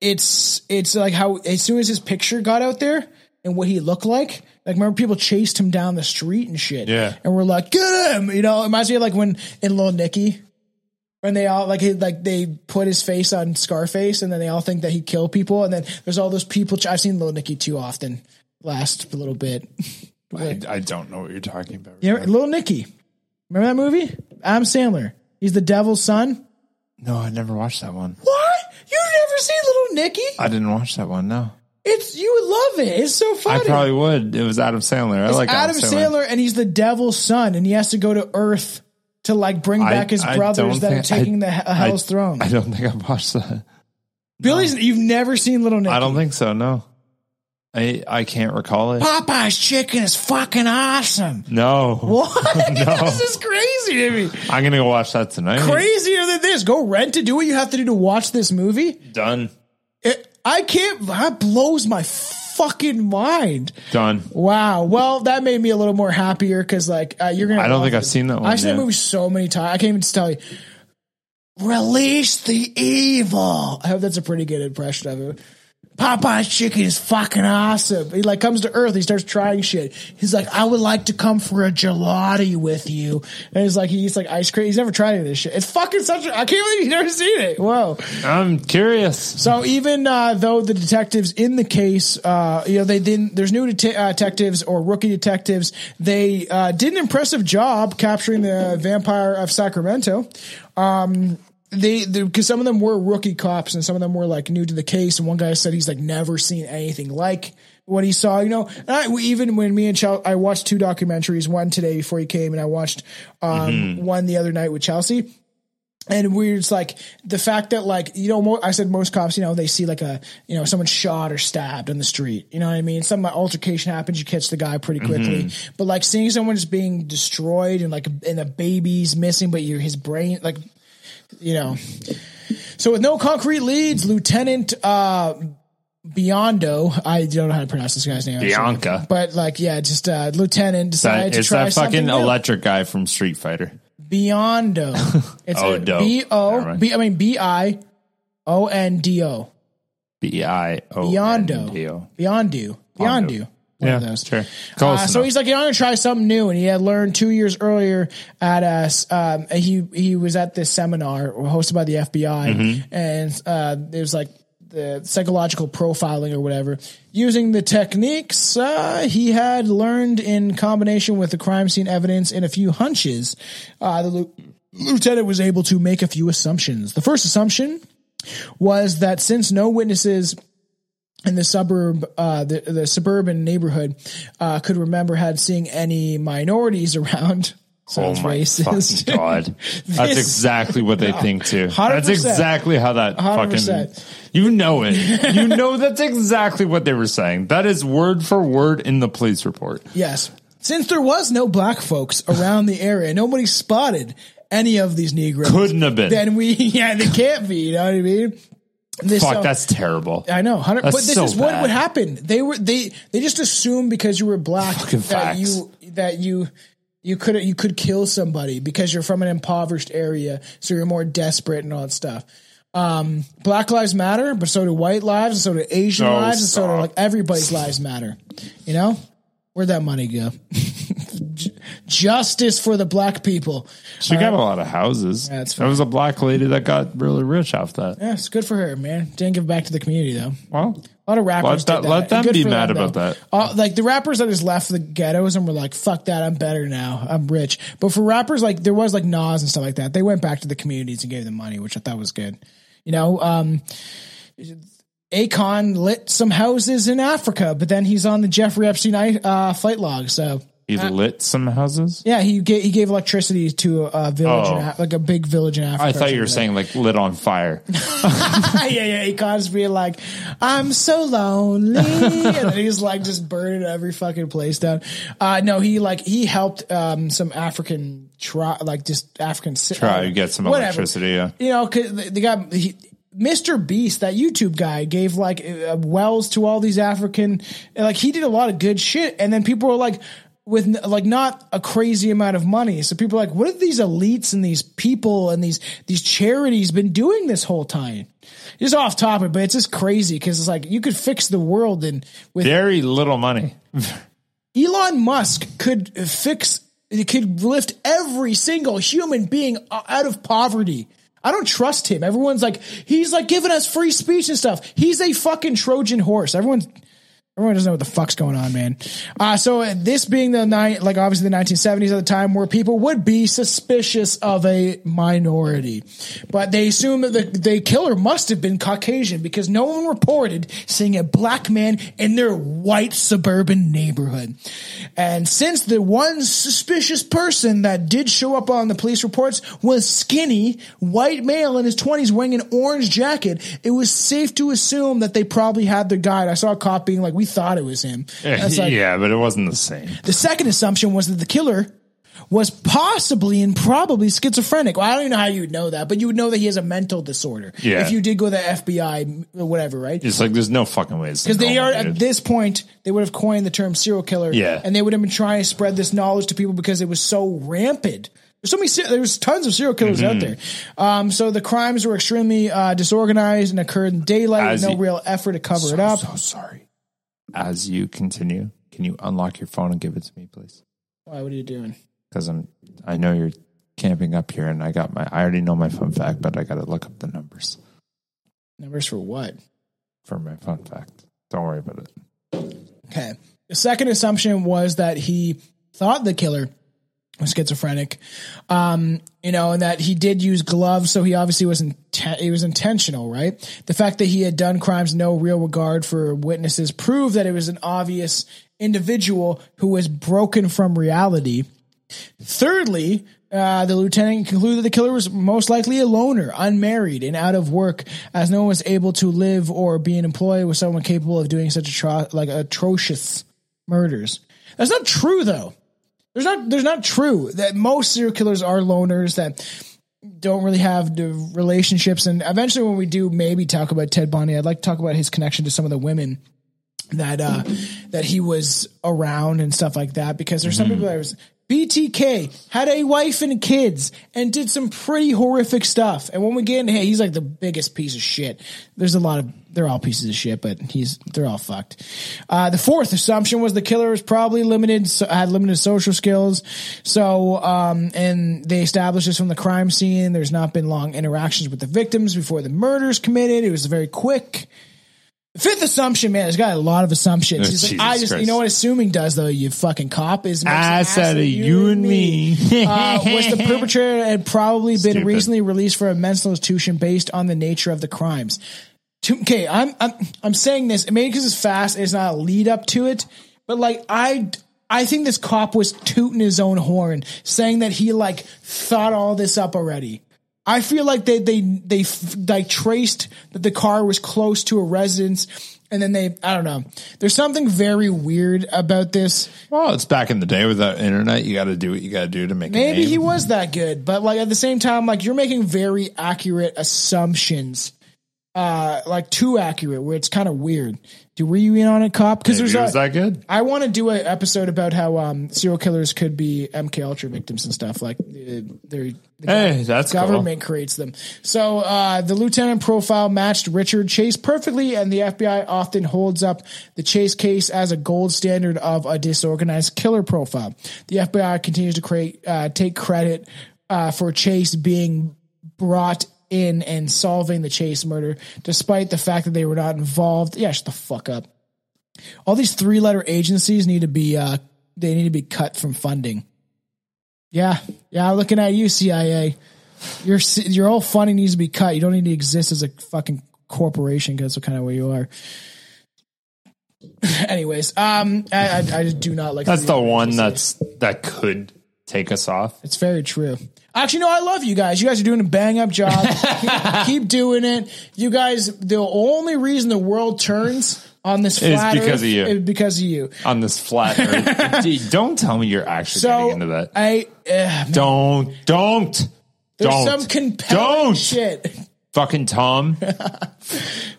it's it's like how as soon as his picture got out there and what he looked like, like remember people chased him down the street and shit. Yeah, and we're like, get him. You know, it reminds me of like when in Little Nicky. And they all like like they put his face on Scarface, and then they all think that he killed people. And then there's all those people. Ch- I've seen Little Nicky too often. Last little bit. I, I don't know what you're talking about. Right? Yeah, Little Nicky. Remember that movie? Adam Sandler. He's the devil's son. No, I never watched that one. What? You've never seen Little Nicky? I didn't watch that one. No. It's you would love it. It's so funny. I probably would. It was Adam Sandler. I it's like Adam Sandler. Sandler, and he's the devil's son, and he has to go to Earth to like bring back I, his brothers that are taking I, the Hell's I, Throne. I don't think I've watched that. Billy's. No. You've never seen Little Nicky? I don't think so. No. I, I can't recall it. Popeye's chicken is fucking awesome. No. What? No. This is crazy to me. I'm going to go watch that tonight. Crazier than this. Go rent it. Do what you have to do to watch this movie. Done. It, I can't. That blows my fucking mind. Done. Wow. Well, that made me a little more happier because, like, uh, you're going to. I don't think it. I've seen that one. I've seen yeah. that movie so many times. I can't even tell you. Release the evil. I hope that's a pretty good impression of it. Popeye's chicken is fucking awesome. He like comes to Earth. He starts trying shit. He's like, I would like to come for a gelati with you. And he's like, he eats like ice cream. He's never tried any of this shit. It's fucking such a, I can't believe you've never seen it. Whoa. I'm curious. So even uh, though the detectives in the case, uh, you know, they didn't, there's new det- uh, detectives or rookie detectives. They uh, did an impressive job capturing the vampire of Sacramento. Um, They, because some of them were rookie cops and some of them were like new to the case. And one guy said he's like never seen anything like what he saw, you know. And I, even when me and Chelsea, I watched two documentaries, one today before he came, and I watched um, mm-hmm. one the other night with Chelsea. And we're just like the fact that like, you know, mo- I said most cops, you know, they see like a, you know, someone shot or stabbed on the street. You know what I mean? Some altercation happens. You catch the guy pretty quickly, mm-hmm. but like seeing someone just being destroyed and like, and a baby's missing, but you're his brain, like, you know, so with no concrete leads, Lieutenant uh, Biondo, I don't know how to pronounce this guy's name. Bianca. Actually, but like, yeah, just uh, Lieutenant decided that, to try something. It's that fucking electric new. guy from Street Fighter. Biondo. It's oh, dope. B O, B, I mean, B I O N D O. B I O N D O. Biondo. Biondo. Biondo. One yeah, of those. Sure. Uh, so he's like, you know, I'm going to try something new. And he had learned two years earlier at us. Um, he, he was at this seminar hosted by the F B I. Mm-hmm. And uh, it was like the psychological profiling or whatever. Using the techniques uh, he had learned in combination with the crime scene evidence and a few hunches, uh, the l- lieutenant was able to make a few assumptions. The first assumption was that since no witnesses in the suburb, uh, the, the suburban neighborhood, uh, could remember had seeing any minorities around. Sounds oh my racist. Fucking God. That's exactly what they no, think too. one hundred percent, that's exactly how that one hundred percent. Fucking, you know it. You know, that's exactly what they were saying. That is word for word in the police report. Yes. Since there was no black folks around the area, nobody spotted any of these Negroes. Couldn't have been. Then we, yeah, they can't be, you know what I mean? This, Fuck, um, that's terrible. I know. That's but this so is what bad. Would happen. They were, they, they just assumed because you were black Fucking that facts. you, that you, You could you could kill somebody because you're from an impoverished area, so you're more desperate and all that stuff. Um, black lives matter, but so do white lives, and so do Asian no, lives, stop. and so do like everybody's lives matter. You know, where'd that money go? Justice for the black people. She uh, got a lot of houses. Yeah, there was a black lady that got really rich off that. Yeah, it's good for her, man. Didn't give back to the community though. Well. A lot of rappers. Let, that, that. let them Good be mad them, about though. that. Uh, like the rappers that just left the ghettos and were like, fuck that, I'm better now, I'm rich. But for rappers, like there was like Nas and stuff like that. They went back to the communities and gave them money, which I thought was good. You know, um, Akon lit some houses in Africa, but then he's on the Jeffrey Epstein uh, flight log. So he uh, lit some houses. Yeah, he gave, he gave electricity to a, a village, oh. in, like a big village in Africa. I thought you were saying like lit on fire. yeah, yeah. He cons being like, I'm so lonely, and then he's like just burning every fucking place down. Uh, no, he like he helped um, some African try like just African try to uh, get some whatever. electricity. Yeah, you know, cause they got he, Mister Beast, that YouTube guy, gave like uh, wells to all these African. Like he did a lot of good shit, and then people were like. With like not a crazy amount of money. So people are like, what have these elites and these people and these, these charities been doing this whole time? It's off topic, but it's just crazy because it's like you could fix the world and with very little money. Elon Musk could fix, it could lift every single human being out of poverty. I don't trust him. Everyone's like, he's like giving us free speech and stuff. He's a fucking Trojan horse. Everyone's, Everyone doesn't know what the fuck's going on, man. Uh, so this being the night, like obviously the nineteen seventies at the time where people would be suspicious of a minority, but they assume that the, the killer must have been Caucasian because no one reported seeing a black man in their white suburban neighborhood. And since the one suspicious person that did show up on the police reports was skinny, white male in his twenties wearing an orange jacket, it was safe to assume that they probably had their guide. I saw a cop being like, we thought it was him. Like, yeah, but it wasn't the same. The second assumption was that the killer was possibly and probably schizophrenic. Well, I don't even know how you would know that, but you would know that he has a mental disorder. Yeah. If you did go to the F B I, or whatever, right? It's like there's no fucking way. Because they are at this point, they would have coined the term serial killer. Yeah. And they would have been trying to spread this knowledge to people because it was so rampant. There's so many. There was tons of serial killers mm-hmm. out there. Um, so the crimes were extremely uh, disorganized and occurred in daylight with no real effort to cover it up. I'm so sorry. As you continue, can you unlock your phone and give it to me, please? Why? What are you doing? Because I'm. I know you're camping up here, and I got my. I already know my fun fact, but I got to look up the numbers. Numbers for what? For my fun fact. Don't worry about it. Okay. The second assumption was that he thought the killer was schizophrenic, um, you know, and that he did use gloves, so he obviously wasn't. It was intentional, right? The fact that he had done crimes, no real regard for witnesses, proved that it was an obvious individual who was broken from reality. Thirdly, uh, the lieutenant concluded the killer was most likely a loner, unmarried, and out of work, as no one was able to live or be an employee with someone capable of doing such atro- like atrocious murders. That's not true, though. There's not. There's not true that most serial killers are loners that. Don't really have the relationships. And eventually when we do maybe talk about Ted Bundy, I'd like to talk about his connection to some of the women that, uh, that he was around and stuff like that, because there's mm-hmm. some people that was B T K had a wife and kids and did some pretty horrific stuff. And when we get into, hey, he's like the biggest piece of shit. There's a lot of, they're all pieces of shit, but he's, they're all fucked. Uh, the fourth assumption was the killer was probably limited, so, had limited social skills. So, um, and they established this from the crime scene. There's not been long interactions with the victims before the murders committed. It was very quick. Fifth assumption, man, it's got a lot of assumptions. Oh, Jesus like, I just, Christ. You know what assuming does, though, you fucking cop, is makes I said it, you and me. me. uh, was the perpetrator had probably been Stupid. recently released from a mental institution based on the nature of the crimes. to, okay, I'm, I'm, I'm saying this, maybe because it's fast, it's not a lead up to it, but like, I, I think this cop was tooting his own horn, saying that he like thought all this up already. I feel like they, they, they like traced that the car was close to a residence. And then they, I don't know. There's something very weird about this. Well, it's back in the day with the internet. You got to do what you got to do to make. Maybe a name. He was that good, but like at the same time, like you're making very accurate assumptions, uh, like too accurate, where it's kind of weird. Do were you in on it, cop? Because there's was a, that good. I want to do an episode about how um, serial killers could be M K Ultra victims and stuff. Like uh, they're. The hey, that's government cool. creates them. So uh, the lieutenant profile matched Richard Chase perfectly, and the F B I often holds up the Chase case as a gold standard of a disorganized killer profile. The F B I continues to create, uh, take credit uh, for Chase being brought in and solving the Chase murder, despite the fact that they were not involved. Yeah, shut the fuck up. All these three-letter agencies need to be uh, they need to be cut from funding. Yeah, yeah, looking at you, C I A. Your your whole funding needs to be cut. You don't need to exist as a fucking corporation because that's kind of where you are. Anyways, um, I, I, I do not like. That's the one that's that could take us off. It's very true. Actually, no, I love you guys. You guys are doing a bang up job. keep, keep doing it. You guys, the only reason the world turns. On this flat it's because earth, of you. It's because of you. On this flat earth. Dude, don't tell me you're actually so getting into that. I uh, don't don't There's don't some compelling don't. shit. Fucking Tom.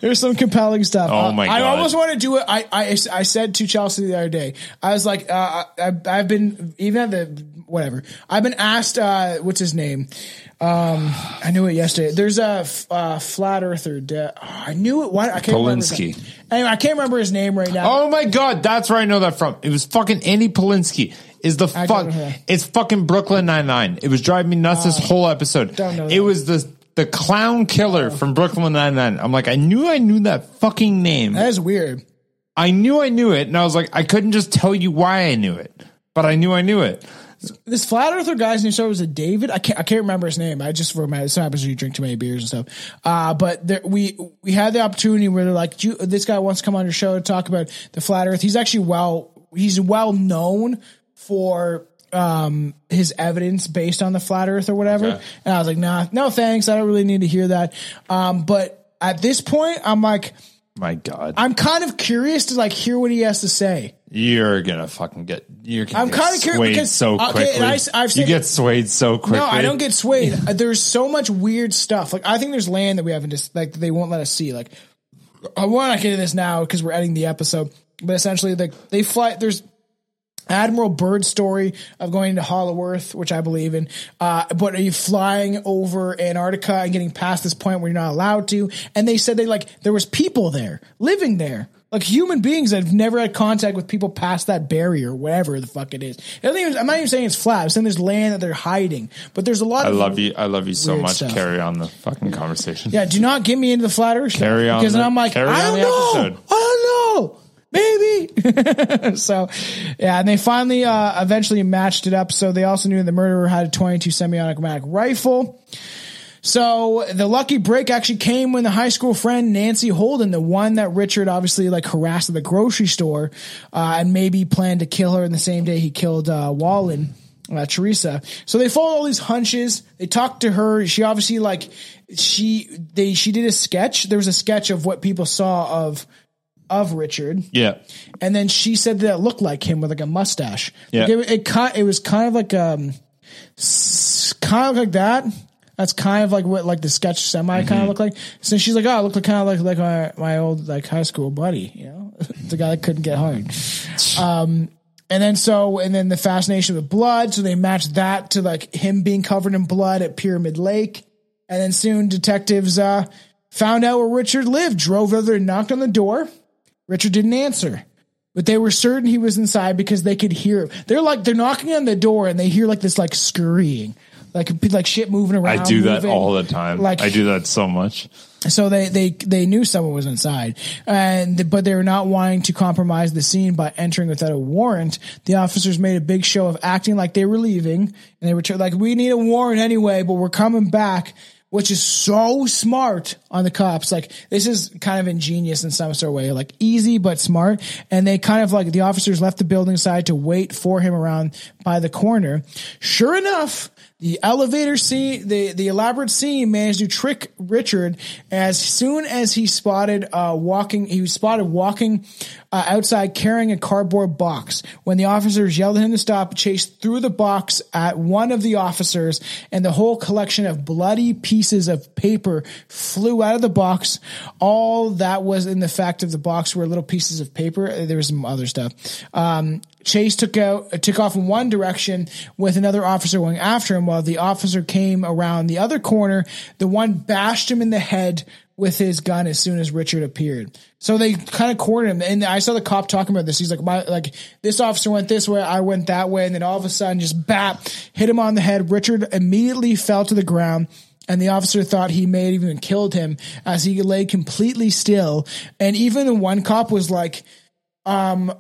There's some compelling stuff. Oh my uh, god! I almost want to do it. I, I I said to Chelsea the other day. I was like, uh, I, I've been even at the whatever. I've been asked uh, what's his name. Um, I knew it yesterday. There's a uh, flat earther. De- oh, I knew it. Why? I can't Polinsky. Remember anyway, I can't remember his name right now. Oh my god, that's where I know that from. It was fucking Andy Polinsky. Is the I fuck? It's fucking Brooklyn Nine Nine. It was driving me nuts uh, this whole episode. Don't know. It that. was the the clown killer oh. from Brooklyn Nine Nine. I'm like, I knew I knew that fucking name. That is weird. I knew I knew it, and I was like, I couldn't just tell you why I knew it, but I knew I knew it. This flat earther guy's name was a David. I can't. I can't remember his name. I just remember. It happens when you drink too many beers and stuff. Uh, but there, we we had the opportunity where they're like, you, this guy wants to come on your show to talk about the flat earth. He's actually well. He's well known for um his evidence based on the flat earth or whatever. Okay. And I was like, nah, no thanks. I don't really need to hear that. Um, but at this point, I'm like, my God, I'm kind of curious to like hear what he has to say. You're gonna fucking get. You're gonna I'm kind of curious because so okay, quickly. I, I've you get swayed so quickly. No, I don't get swayed. There's so much weird stuff. Like I think there's land that we haven't just like they won't let us see. Like I want to get into this now because we're editing the episode. But essentially, like they fly. There's Admiral Byrd's story of going to Hollow Earth, which I believe in. Uh, but are you flying over Antarctica and getting past this point where you're not allowed to? And they said they like there was people there living there. Like human beings that have never had contact with people past that barrier, whatever the fuck it is. Even, I'm not even saying it's flat. I'm saying there's land that they're hiding, but there's a lot. I of love you. I love you so much. Stuff. Carry on the fucking conversation. Yeah. Do not get me into the flat earth. Carry on. Because the, then I'm like, I don't know. Episode. I don't know. Maybe. So yeah. And they finally, uh, eventually matched it up. So they also knew the murderer had a twenty-two semi-automatic rifle. So the lucky break actually came when the high school friend, Nancy Holden, the one that Richard obviously like harassed at the grocery store uh, and maybe planned to kill her in the same day he killed uh, Wallin, uh, Teresa. So they follow all these hunches. They talked to her. She obviously like she they she did a sketch. There was a sketch of what people saw of of Richard. Yeah. And then she said that it looked like him with like a mustache. Yeah. Like it, it, it, it was kind of like um kind of like that. That's kind of like what like the sketch semi mm-hmm. kind of looked like. So she's like, oh, it looked like, kind of like like my, my old like high school buddy, you know, the guy that couldn't get hard. Um, and then so and then the fascination with blood. So they matched that to like him being covered in blood at Pyramid Lake. And then soon detectives uh, found out where Richard lived, drove over and knocked on the door. Richard didn't answer. But they were certain he was inside because they could hear him. They're like they're knocking on the door and they hear like this like scurrying. Like like shit moving around. I do moving. that all the time. Like, I do that so much. So they they they knew someone was inside, and but they were not wanting to compromise the scene by entering without a warrant. The officers made a big show of acting like they were leaving, and they were like, "We need a warrant anyway, but we're coming back." which is so smart on the cops. Like, this is kind of ingenious in some sort of way, like easy, but smart. And they kind of like the officers left the building side to wait for him around by the corner. Sure enough, the elevator scene, the, the elaborate scene managed to trick Richard. As soon as he spotted, uh, walking, he was spotted walking, uh, outside carrying a cardboard box. When the officers yelled at him to stop, Chase threw the box at one of the officers, and the whole collection of bloody pieces of paper flew out of the box. All that was in the fact of the box were little pieces of paper. There was some other stuff. Um, Chase took out, took off in one direction with another officer going after him. While the officer came around the other corner, the one bashed him in the head with his gun as soon as Richard appeared. So they kind of cornered him. And I saw the cop talking about this. He's like, my, like this officer went this way, I went that way. And then all of a sudden just bap, hit him on the head. Richard immediately fell to the ground, and the officer thought he may have even killed him as he lay completely still. And even the one cop was like, um,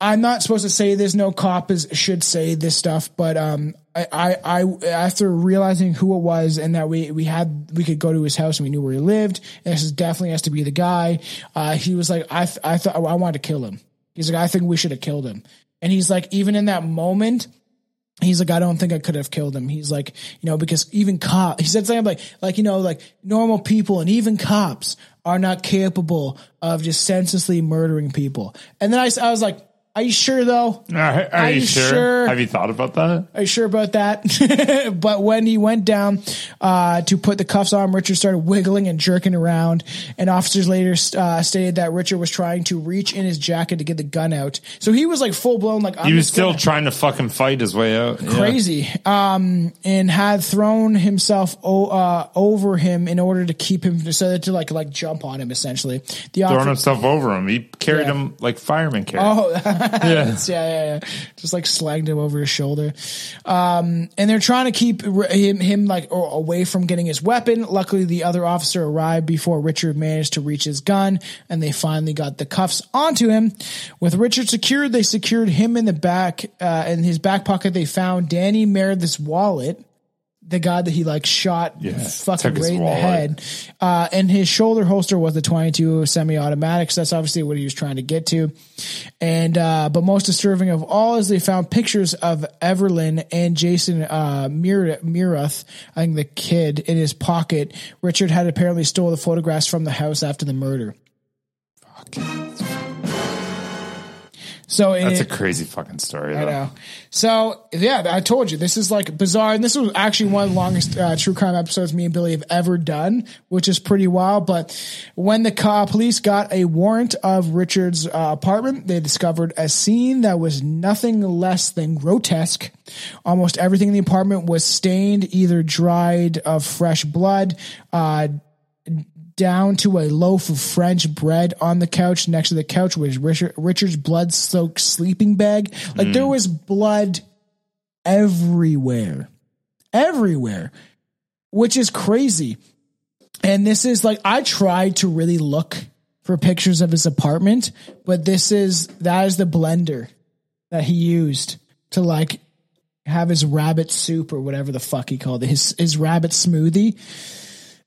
I'm not supposed to say this. No cop is, should say this stuff, but um, I, I, I, after realizing who it was and that we we had we could go to his house and we knew where he lived, and this is definitely has to be the guy. Uh, he was like, I, th- I thought I wanted to kill him. He's like, I think we should have killed him. And he's like, even in that moment, he's like, I don't think I could have killed him. He's like, you know, because even cop, he said something like, like, you know, like normal people and even cops are not capable of just senselessly murdering people. And then I, I was like, Are you sure though? Are, are, are you, you sure? sure? Have you thought about that? Are you sure about that? But when he went down uh, to put the cuffs on, Richard started wiggling and jerking around. And officers later uh, stated that Richard was trying to reach in his jacket to get the gun out. So he was like full blown, like he was still gonna... trying to fucking fight his way out. Crazy. Yeah. Um, and had thrown himself o- uh, over him in order to keep him so that to like like jump on him essentially. The officer- Throwing himself over him. He carried yeah. him like firemen carry. Oh. Yeah. yeah, yeah, yeah. Just like slagged him over his shoulder. Um, and they're trying to keep him, him like away from getting his weapon. Luckily, the other officer arrived before Richard managed to reach his gun, and they finally got the cuffs onto him. With Richard secured, they secured him in the back. Uh, in his back pocket, they found Danny Meredith's wallet. The guy that he like shot yeah, fucking right in the head. Uh, and his shoulder holster was the twenty-two semi-automatic. So that's obviously what he was trying to get to. And, uh, but most disturbing of all is they found pictures of Evelyn and Jason, uh, Miroth, I think the kid, in his pocket. Richard had apparently stole the photographs from the house after the murder. Fuck. So that's it, a crazy fucking story. I though. know. So yeah, I told you this is like bizarre, and this was actually one of the longest uh, true crime episodes me and Billy have ever done, which is pretty wild. But when the uh, police got a warrant of Richard's uh, apartment, they discovered a scene that was nothing less than grotesque. Almost everything in the apartment was stained, either dried of fresh blood, uh, down to a loaf of French bread on the couch. Next to the couch was Richard, Richard's blood-soaked sleeping bag. Like mm. there was blood everywhere, everywhere, which is crazy. And this is like, I tried to really look for pictures of his apartment, but this is, that is the blender that he used to like have his rabbit soup or whatever the fuck he called it, his, his rabbit smoothie.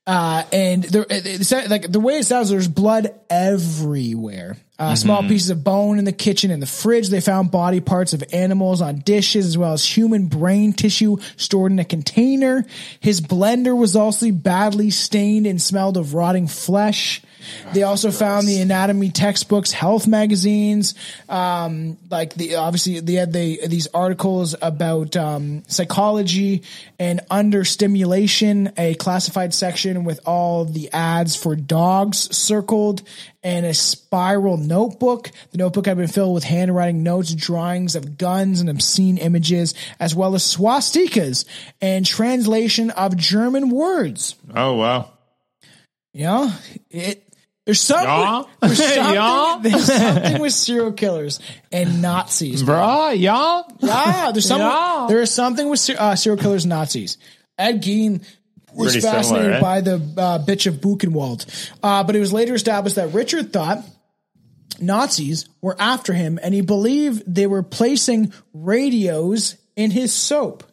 Uh, and there, it's like the way it sounds, there's blood everywhere. Uh, mm-hmm. Small pieces of bone in the kitchen and the fridge. They found body parts of animals on dishes, as well as human brain tissue stored in a container. His blender was also badly stained and smelled of rotting flesh. They also found the anatomy textbooks, health magazines, um, like the obviously they had they these articles about um, psychology and under stimulation, a classified section with all the ads for dogs circled, and a spiral notebook. The notebook had been filled with handwriting notes, drawings of guns and obscene images, as well as swastikas and translation of German words. Oh, wow. Yeah, it. There's something, yeah. there's, something yeah. there's something with serial killers and Nazis. Bruh, yeah. Yeah, there's something, yeah. there is something with uh, serial killers and Nazis. Ed Gein was Pretty fascinated similar, right? by the uh, bitch of Buchenwald. Uh, but it was later established that Richard thought Nazis were after him, and he believed they were placing radios in his soap.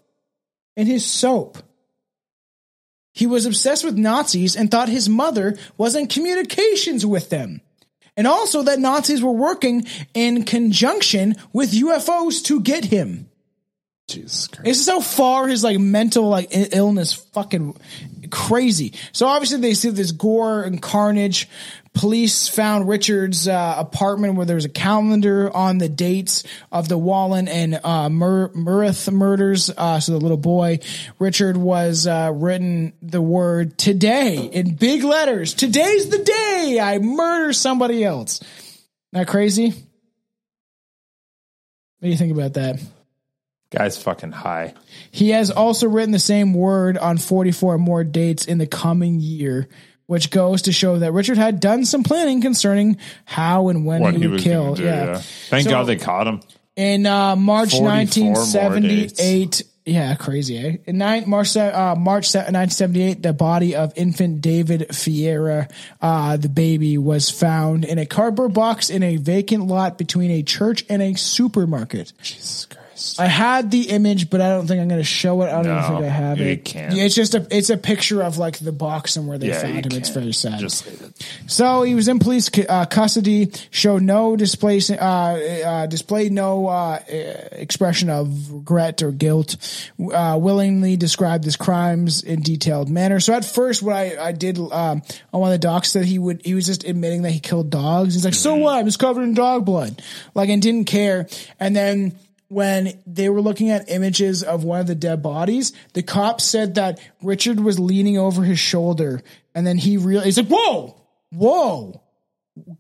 In his soap. He was obsessed with Nazis and thought his mother was in communications with them. And also that Nazis were working in conjunction with U F Os to get him. Jesus Christ. This is how far his like mental like illness fucking crazy. So obviously they see this gore and carnage. Police found Richard's uh, apartment where there was a calendar on the dates of the Wallin and uh, Miroth murders. Uh, so the little boy, Richard, was uh, written the word today in big letters. Today's the day I murder somebody else. Not crazy? What do you think about that? Guy's fucking high. He has also written the same word on forty-four more dates in the coming year, which goes to show that Richard had done some planning concerning how and when what he would he kill. Do, yeah. yeah. Thank so, God they caught him. In uh, March nineteen seventy-eight. Yeah, crazy, eh? In nine, March, uh, March nineteen seventy-eight, the body of infant David Ferreira, uh, the baby, was found in a cardboard box in a vacant lot between a church and a supermarket. Jesus Christ. I had the image, but I don't think I'm going to show it. I don't no, even think I have it. You can't. It's just a it's a picture of like the box and where they yeah, found him. Can't. It's very sad. Just so he was in police uh, custody. Showed no display, uh, uh, displayed no uh, expression of regret or guilt. Uh, willingly described his crimes in detailed manner. So at first, what I I did um, on one of the docs that he would he was just admitting that he killed dogs. He's like, mm-hmm. so what? I'm just covered in dog blood, like and didn't care. And then, when they were looking at images of one of the dead bodies, the cops said that Richard was leaning over his shoulder, and then he realized, he's like, whoa, whoa,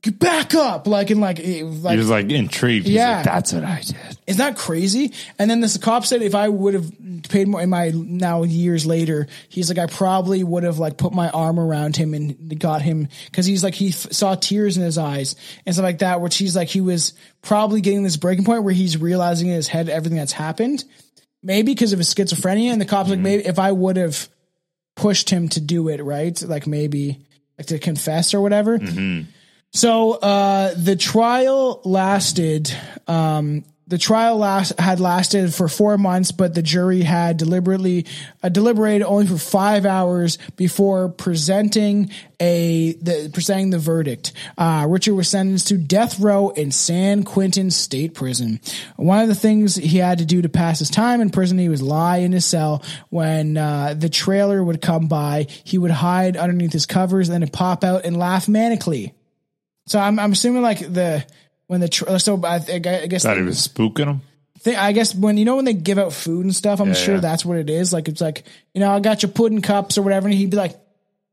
get back up. Like, and like, like he was like intrigued. He's yeah. Like, that's what I did. It's not crazy. And then this cop said, if I would have paid more in my now years later, he's like, I probably would have like put my arm around him and got him. Cause he's like, he f- saw tears in his eyes and stuff like that, which he's like, he was probably getting this breaking point where he's realizing in his head everything that's happened, maybe because of his schizophrenia. And the cop's mm-hmm. like, maybe if I would have pushed him to do it, right? Like maybe like to confess or whatever. Mm-hmm. So uh, the trial lasted. Um, the trial last had lasted for four months, but the jury had deliberately uh, deliberated only for five hours before presenting a the presenting the verdict. Uh, Richard was sentenced to death row in San Quentin State Prison. One of the things he had to do to pass his time in prison, he would lie in his cell when uh, the trailer would come by. He would hide underneath his covers, then pop out and laugh manically. So I'm I'm assuming like the when the tra- so I, I guess thought he was spooking them. Th- I guess when you know when they give out food and stuff, I'm yeah, sure yeah. that's what it is. Like it's like you know I got your pudding cups or whatever, and he'd be like,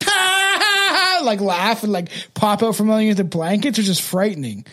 ah! like laugh and like pop out from underneath the blankets, which is frightening.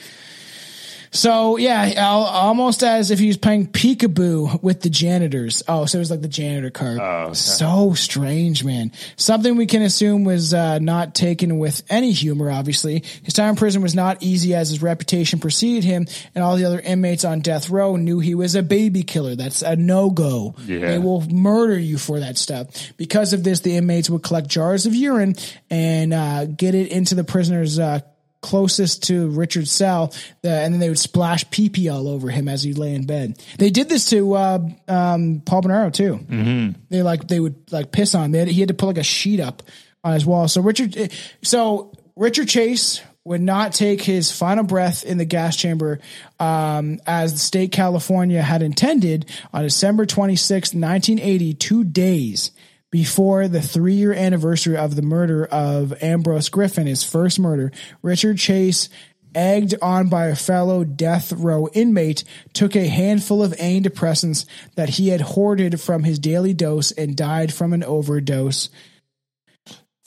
So yeah, almost as if he was playing peekaboo with the janitors. Oh, so it was like the janitor card. Oh, okay. So strange, man. Something we can assume was uh, not taken with any humor. Obviously, his time in prison was not easy, as his reputation preceded him, and all the other inmates on death row knew he was a baby killer. That's a no go. Yeah. They will murder you for that stuff. Because of this, the inmates would collect jars of urine and uh, get it into the prisoners' Uh, closest to Richard's cell, uh, and then they would splash pee pee all over him as he lay in bed. They did this to uh, um, Paul Bonaro too. Mm-hmm. They like they would like piss on him. They had, he had to put like a sheet up on his wall. So Richard, so Richard Chase would not take his final breath in the gas chamber um, as the state California had intended on December twenty-sixth, nineteen eighty, two days before the three-year anniversary of the murder of Ambrose Griffin, his first murder. Richard Chase, egged on by a fellow death row inmate, took a handful of antidepressants that he had hoarded from his daily dose and died from an overdose.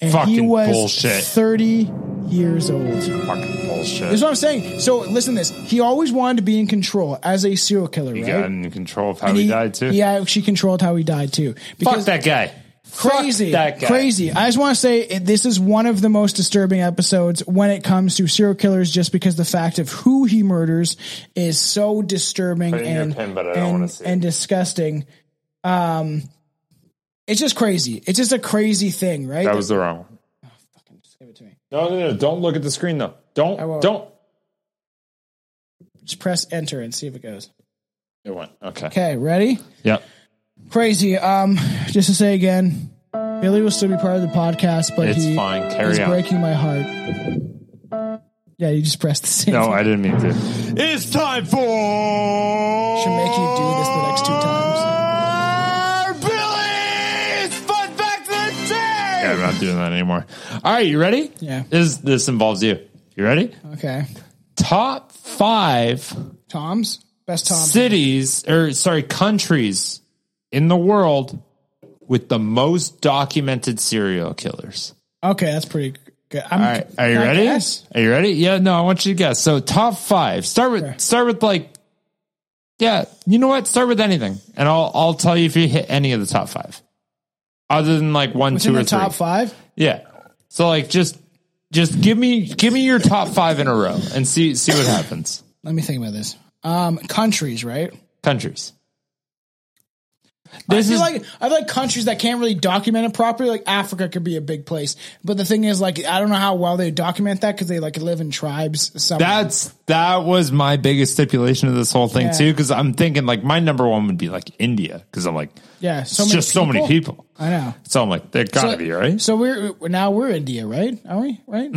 And fucking he was bullshit. thirty years old. Fucking bullshit. That's what I'm saying. So listen to this. He always wanted to be in control as a serial killer, he right? He got in control of how he, he died, too. Yeah, she controlled how he died, too. Fuck that guy. Crazy, crazy. I just want to say this is one of the most disturbing episodes when it comes to serial killers, just because the fact of who he murders is so disturbing and, pen, and, and disgusting. Um, it's just crazy. It's just a crazy thing, right? That was the wrong one. Oh, fucking just give it to me. No, no, no. Don't look at the screen, though. Don't, don't. Just press enter and see if it goes. It went. Okay. Okay, ready? Yep. Crazy. Um, just to say again. Bailey will still be part of the podcast, but it's he fine. Carry is on. Breaking my heart. Yeah, you just pressed the same No, thing. I didn't mean to. It's time for... Should make you do this the next two times. Billy's Fun Fact of the Day! Yeah, I'm not doing that anymore. All right, you ready? Yeah. This, this involves you. You ready? Okay. Top five... Toms? Best Toms. Cities, or sorry, countries in the world with the most documented serial killers. Okay, that's pretty good. I'm, All right, are you ready? Guess? Are you ready? Yeah, no, I want you to guess. So top five. Start with, okay. start with like, yeah, you know what? Start with anything, and I'll I'll tell you if you hit any of the top five. Other than like one, What's two, in or the three. Top five. Yeah. So like just just give me give me your top five in a row and see see what happens. Let me think about this. Um, countries, right? Countries. This I feel is, like I feel like countries that can't really document it properly, like Africa could be a big place. But the thing is, like, I don't know how well they document that because they like live in tribes somewhere. That's that was my biggest stipulation of this whole thing yeah. too, because I'm thinking like my number one would be like India, because I'm like, yeah, so it's just people? so many people. I know. So I'm like, they gotta so, be right. So we're now we're India, right? Are we right?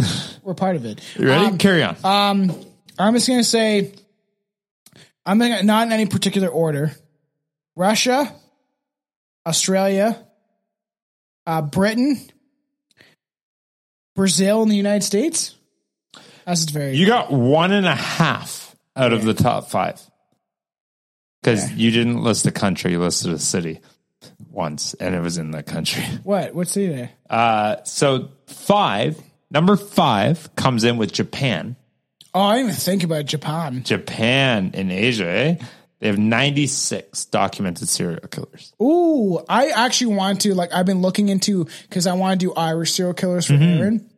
We're part of it. You ready? Um, Carry on. Um, I'm just gonna say, I'm gonna, not in any particular order. Russia. Australia, uh, Britain, Brazil, and the United States. That's very. You got one and a half out okay. of the top five because okay. you didn't list a country; you listed a city once, and it was in that country. What? What city? There? Uh, so five, number five, comes in with Japan. Oh, I didn't even think about Japan. Japan in Asia, eh? They have ninety-six documented serial killers. Ooh, I actually want to, like, I've been looking into, because I want to do Irish serial killers for mm-hmm. Aaron,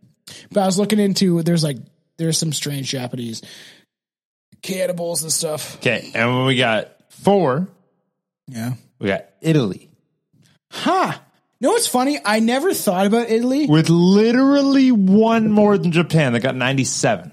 but I was looking into, there's like, there's some strange Japanese cannibals and stuff. Okay, and when we got four, yeah, we got Italy. Huh. You know what's funny? I never thought about Italy. With literally one more than Japan. They got ninety-seven.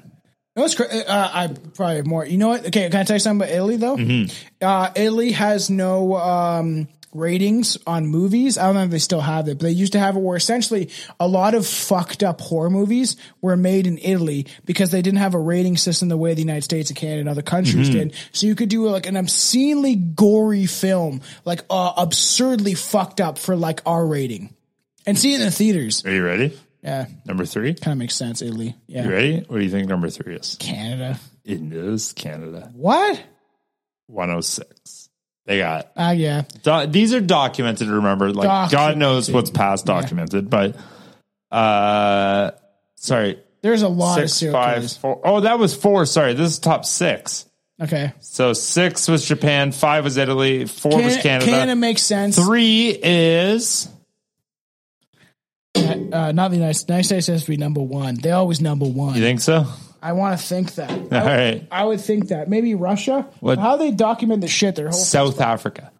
No, it's, uh, I probably have more. You know what? Okay, can I tell you something about Italy, though? Mm-hmm. Uh, Italy has no um, ratings on movies. I don't know if they still have it, but they used to have it where essentially a lot of fucked up horror movies were made in Italy because they didn't have a rating system the way the United States and Canada and other countries mm-hmm. did. So you could do like an obscenely gory film, like uh, absurdly fucked up for like R rating, and see it in the theaters. Are you ready? Yeah. Number three? Kind of makes sense, Italy. Yeah. You ready? What do you think number three is? Canada. It is Canada. What? one oh six. They got. Ah, uh, yeah. Do- these are documented, remember. Like, documented. God knows what's past documented, yeah. but, uh, sorry. There's a lot six, of serial five, killers. Four. Oh, that was four. Sorry. This is top six. Okay. So six was Japan. Five was Italy. Four Can- was Canada. Canada makes sense. Three is. Uh, not the United, United States has to be number one. They always number one. You think so? I want to think that. All I would, right. I would think that. Maybe Russia? What? How they document the shit their whole South Africa.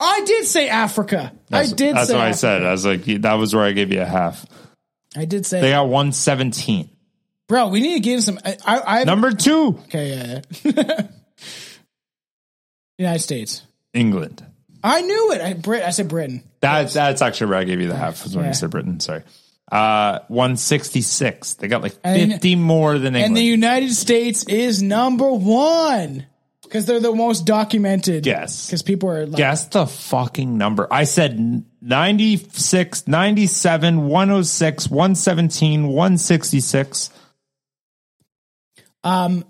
I did say Africa. That's, I did that's say That's what Africa. I said. I was like, that was where I gave you a half. I did say They that. got one seventeen. Bro, we need to give some. I, I, I Number two. Okay, yeah, yeah. United States. England. I knew it. I, Brit, I said Britain. That's that's actually where I gave you the half was when yeah. you said Britain. Sorry. Uh, one sixty-six. They got like fifty and, more than England. And the United States is number one because they're the most documented. Yes. Because people are like. Guess the fucking number. I said ninety-six, ninety-seven, one oh six, one seventeen, one sixty-six. Um.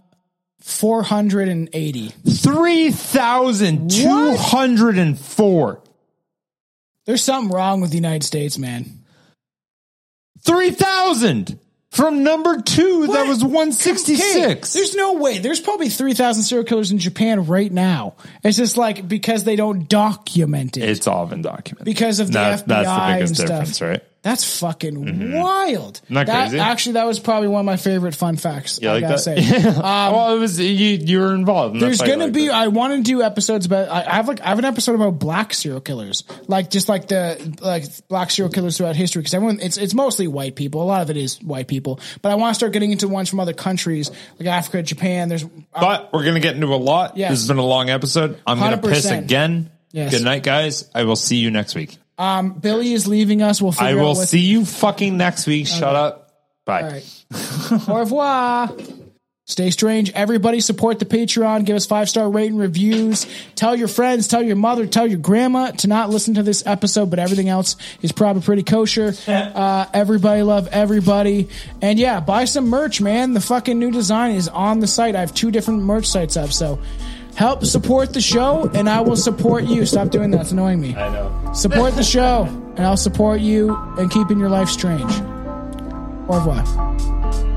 Four hundred and eighty. Three thousand two hundred and four. There's something wrong with the United States, man. Three thousand from number two. What? That was one sixty six. There's no way. There's probably three thousand serial killers in Japan right now. It's just like because they don't document it. It's all been documented because of the that, F B I that's the biggest and stuff. Difference, right? That's fucking mm-hmm. wild. Not that, crazy. Actually, that was probably one of my favorite fun facts. Yeah, like I gotta that? say. Um, well, it was you. You were involved. There's gonna like be. This. I want to do episodes about. I, I have like I have an episode about black serial killers, like just like the like black serial killers throughout history. Because everyone, it's it's mostly white people. A lot of it is white people. But I want to start getting into ones from other countries like Africa, Japan. There's. But um, we're gonna get into a lot. Yes. This has been a long episode. I'm one hundred percent. Gonna piss again. Yes. Good night, guys. I will see you next week. Um, Billy is leaving us. We'll figure I will out see you fucking next week. Okay. Shut up. Bye. All right. Au revoir. Stay strange. Everybody support the Patreon. Give us five-star rating reviews. Tell your friends, tell your mother, tell your grandma to not listen to this episode, but everything else is probably pretty kosher. Uh, everybody love everybody. And yeah, buy some merch, man. The fucking new design is on the site. I have two different merch sites up, so help support the show, and I will support you. Stop doing that. It's annoying me. I know. Support the show, and I'll support you in keeping your life strange. Au revoir.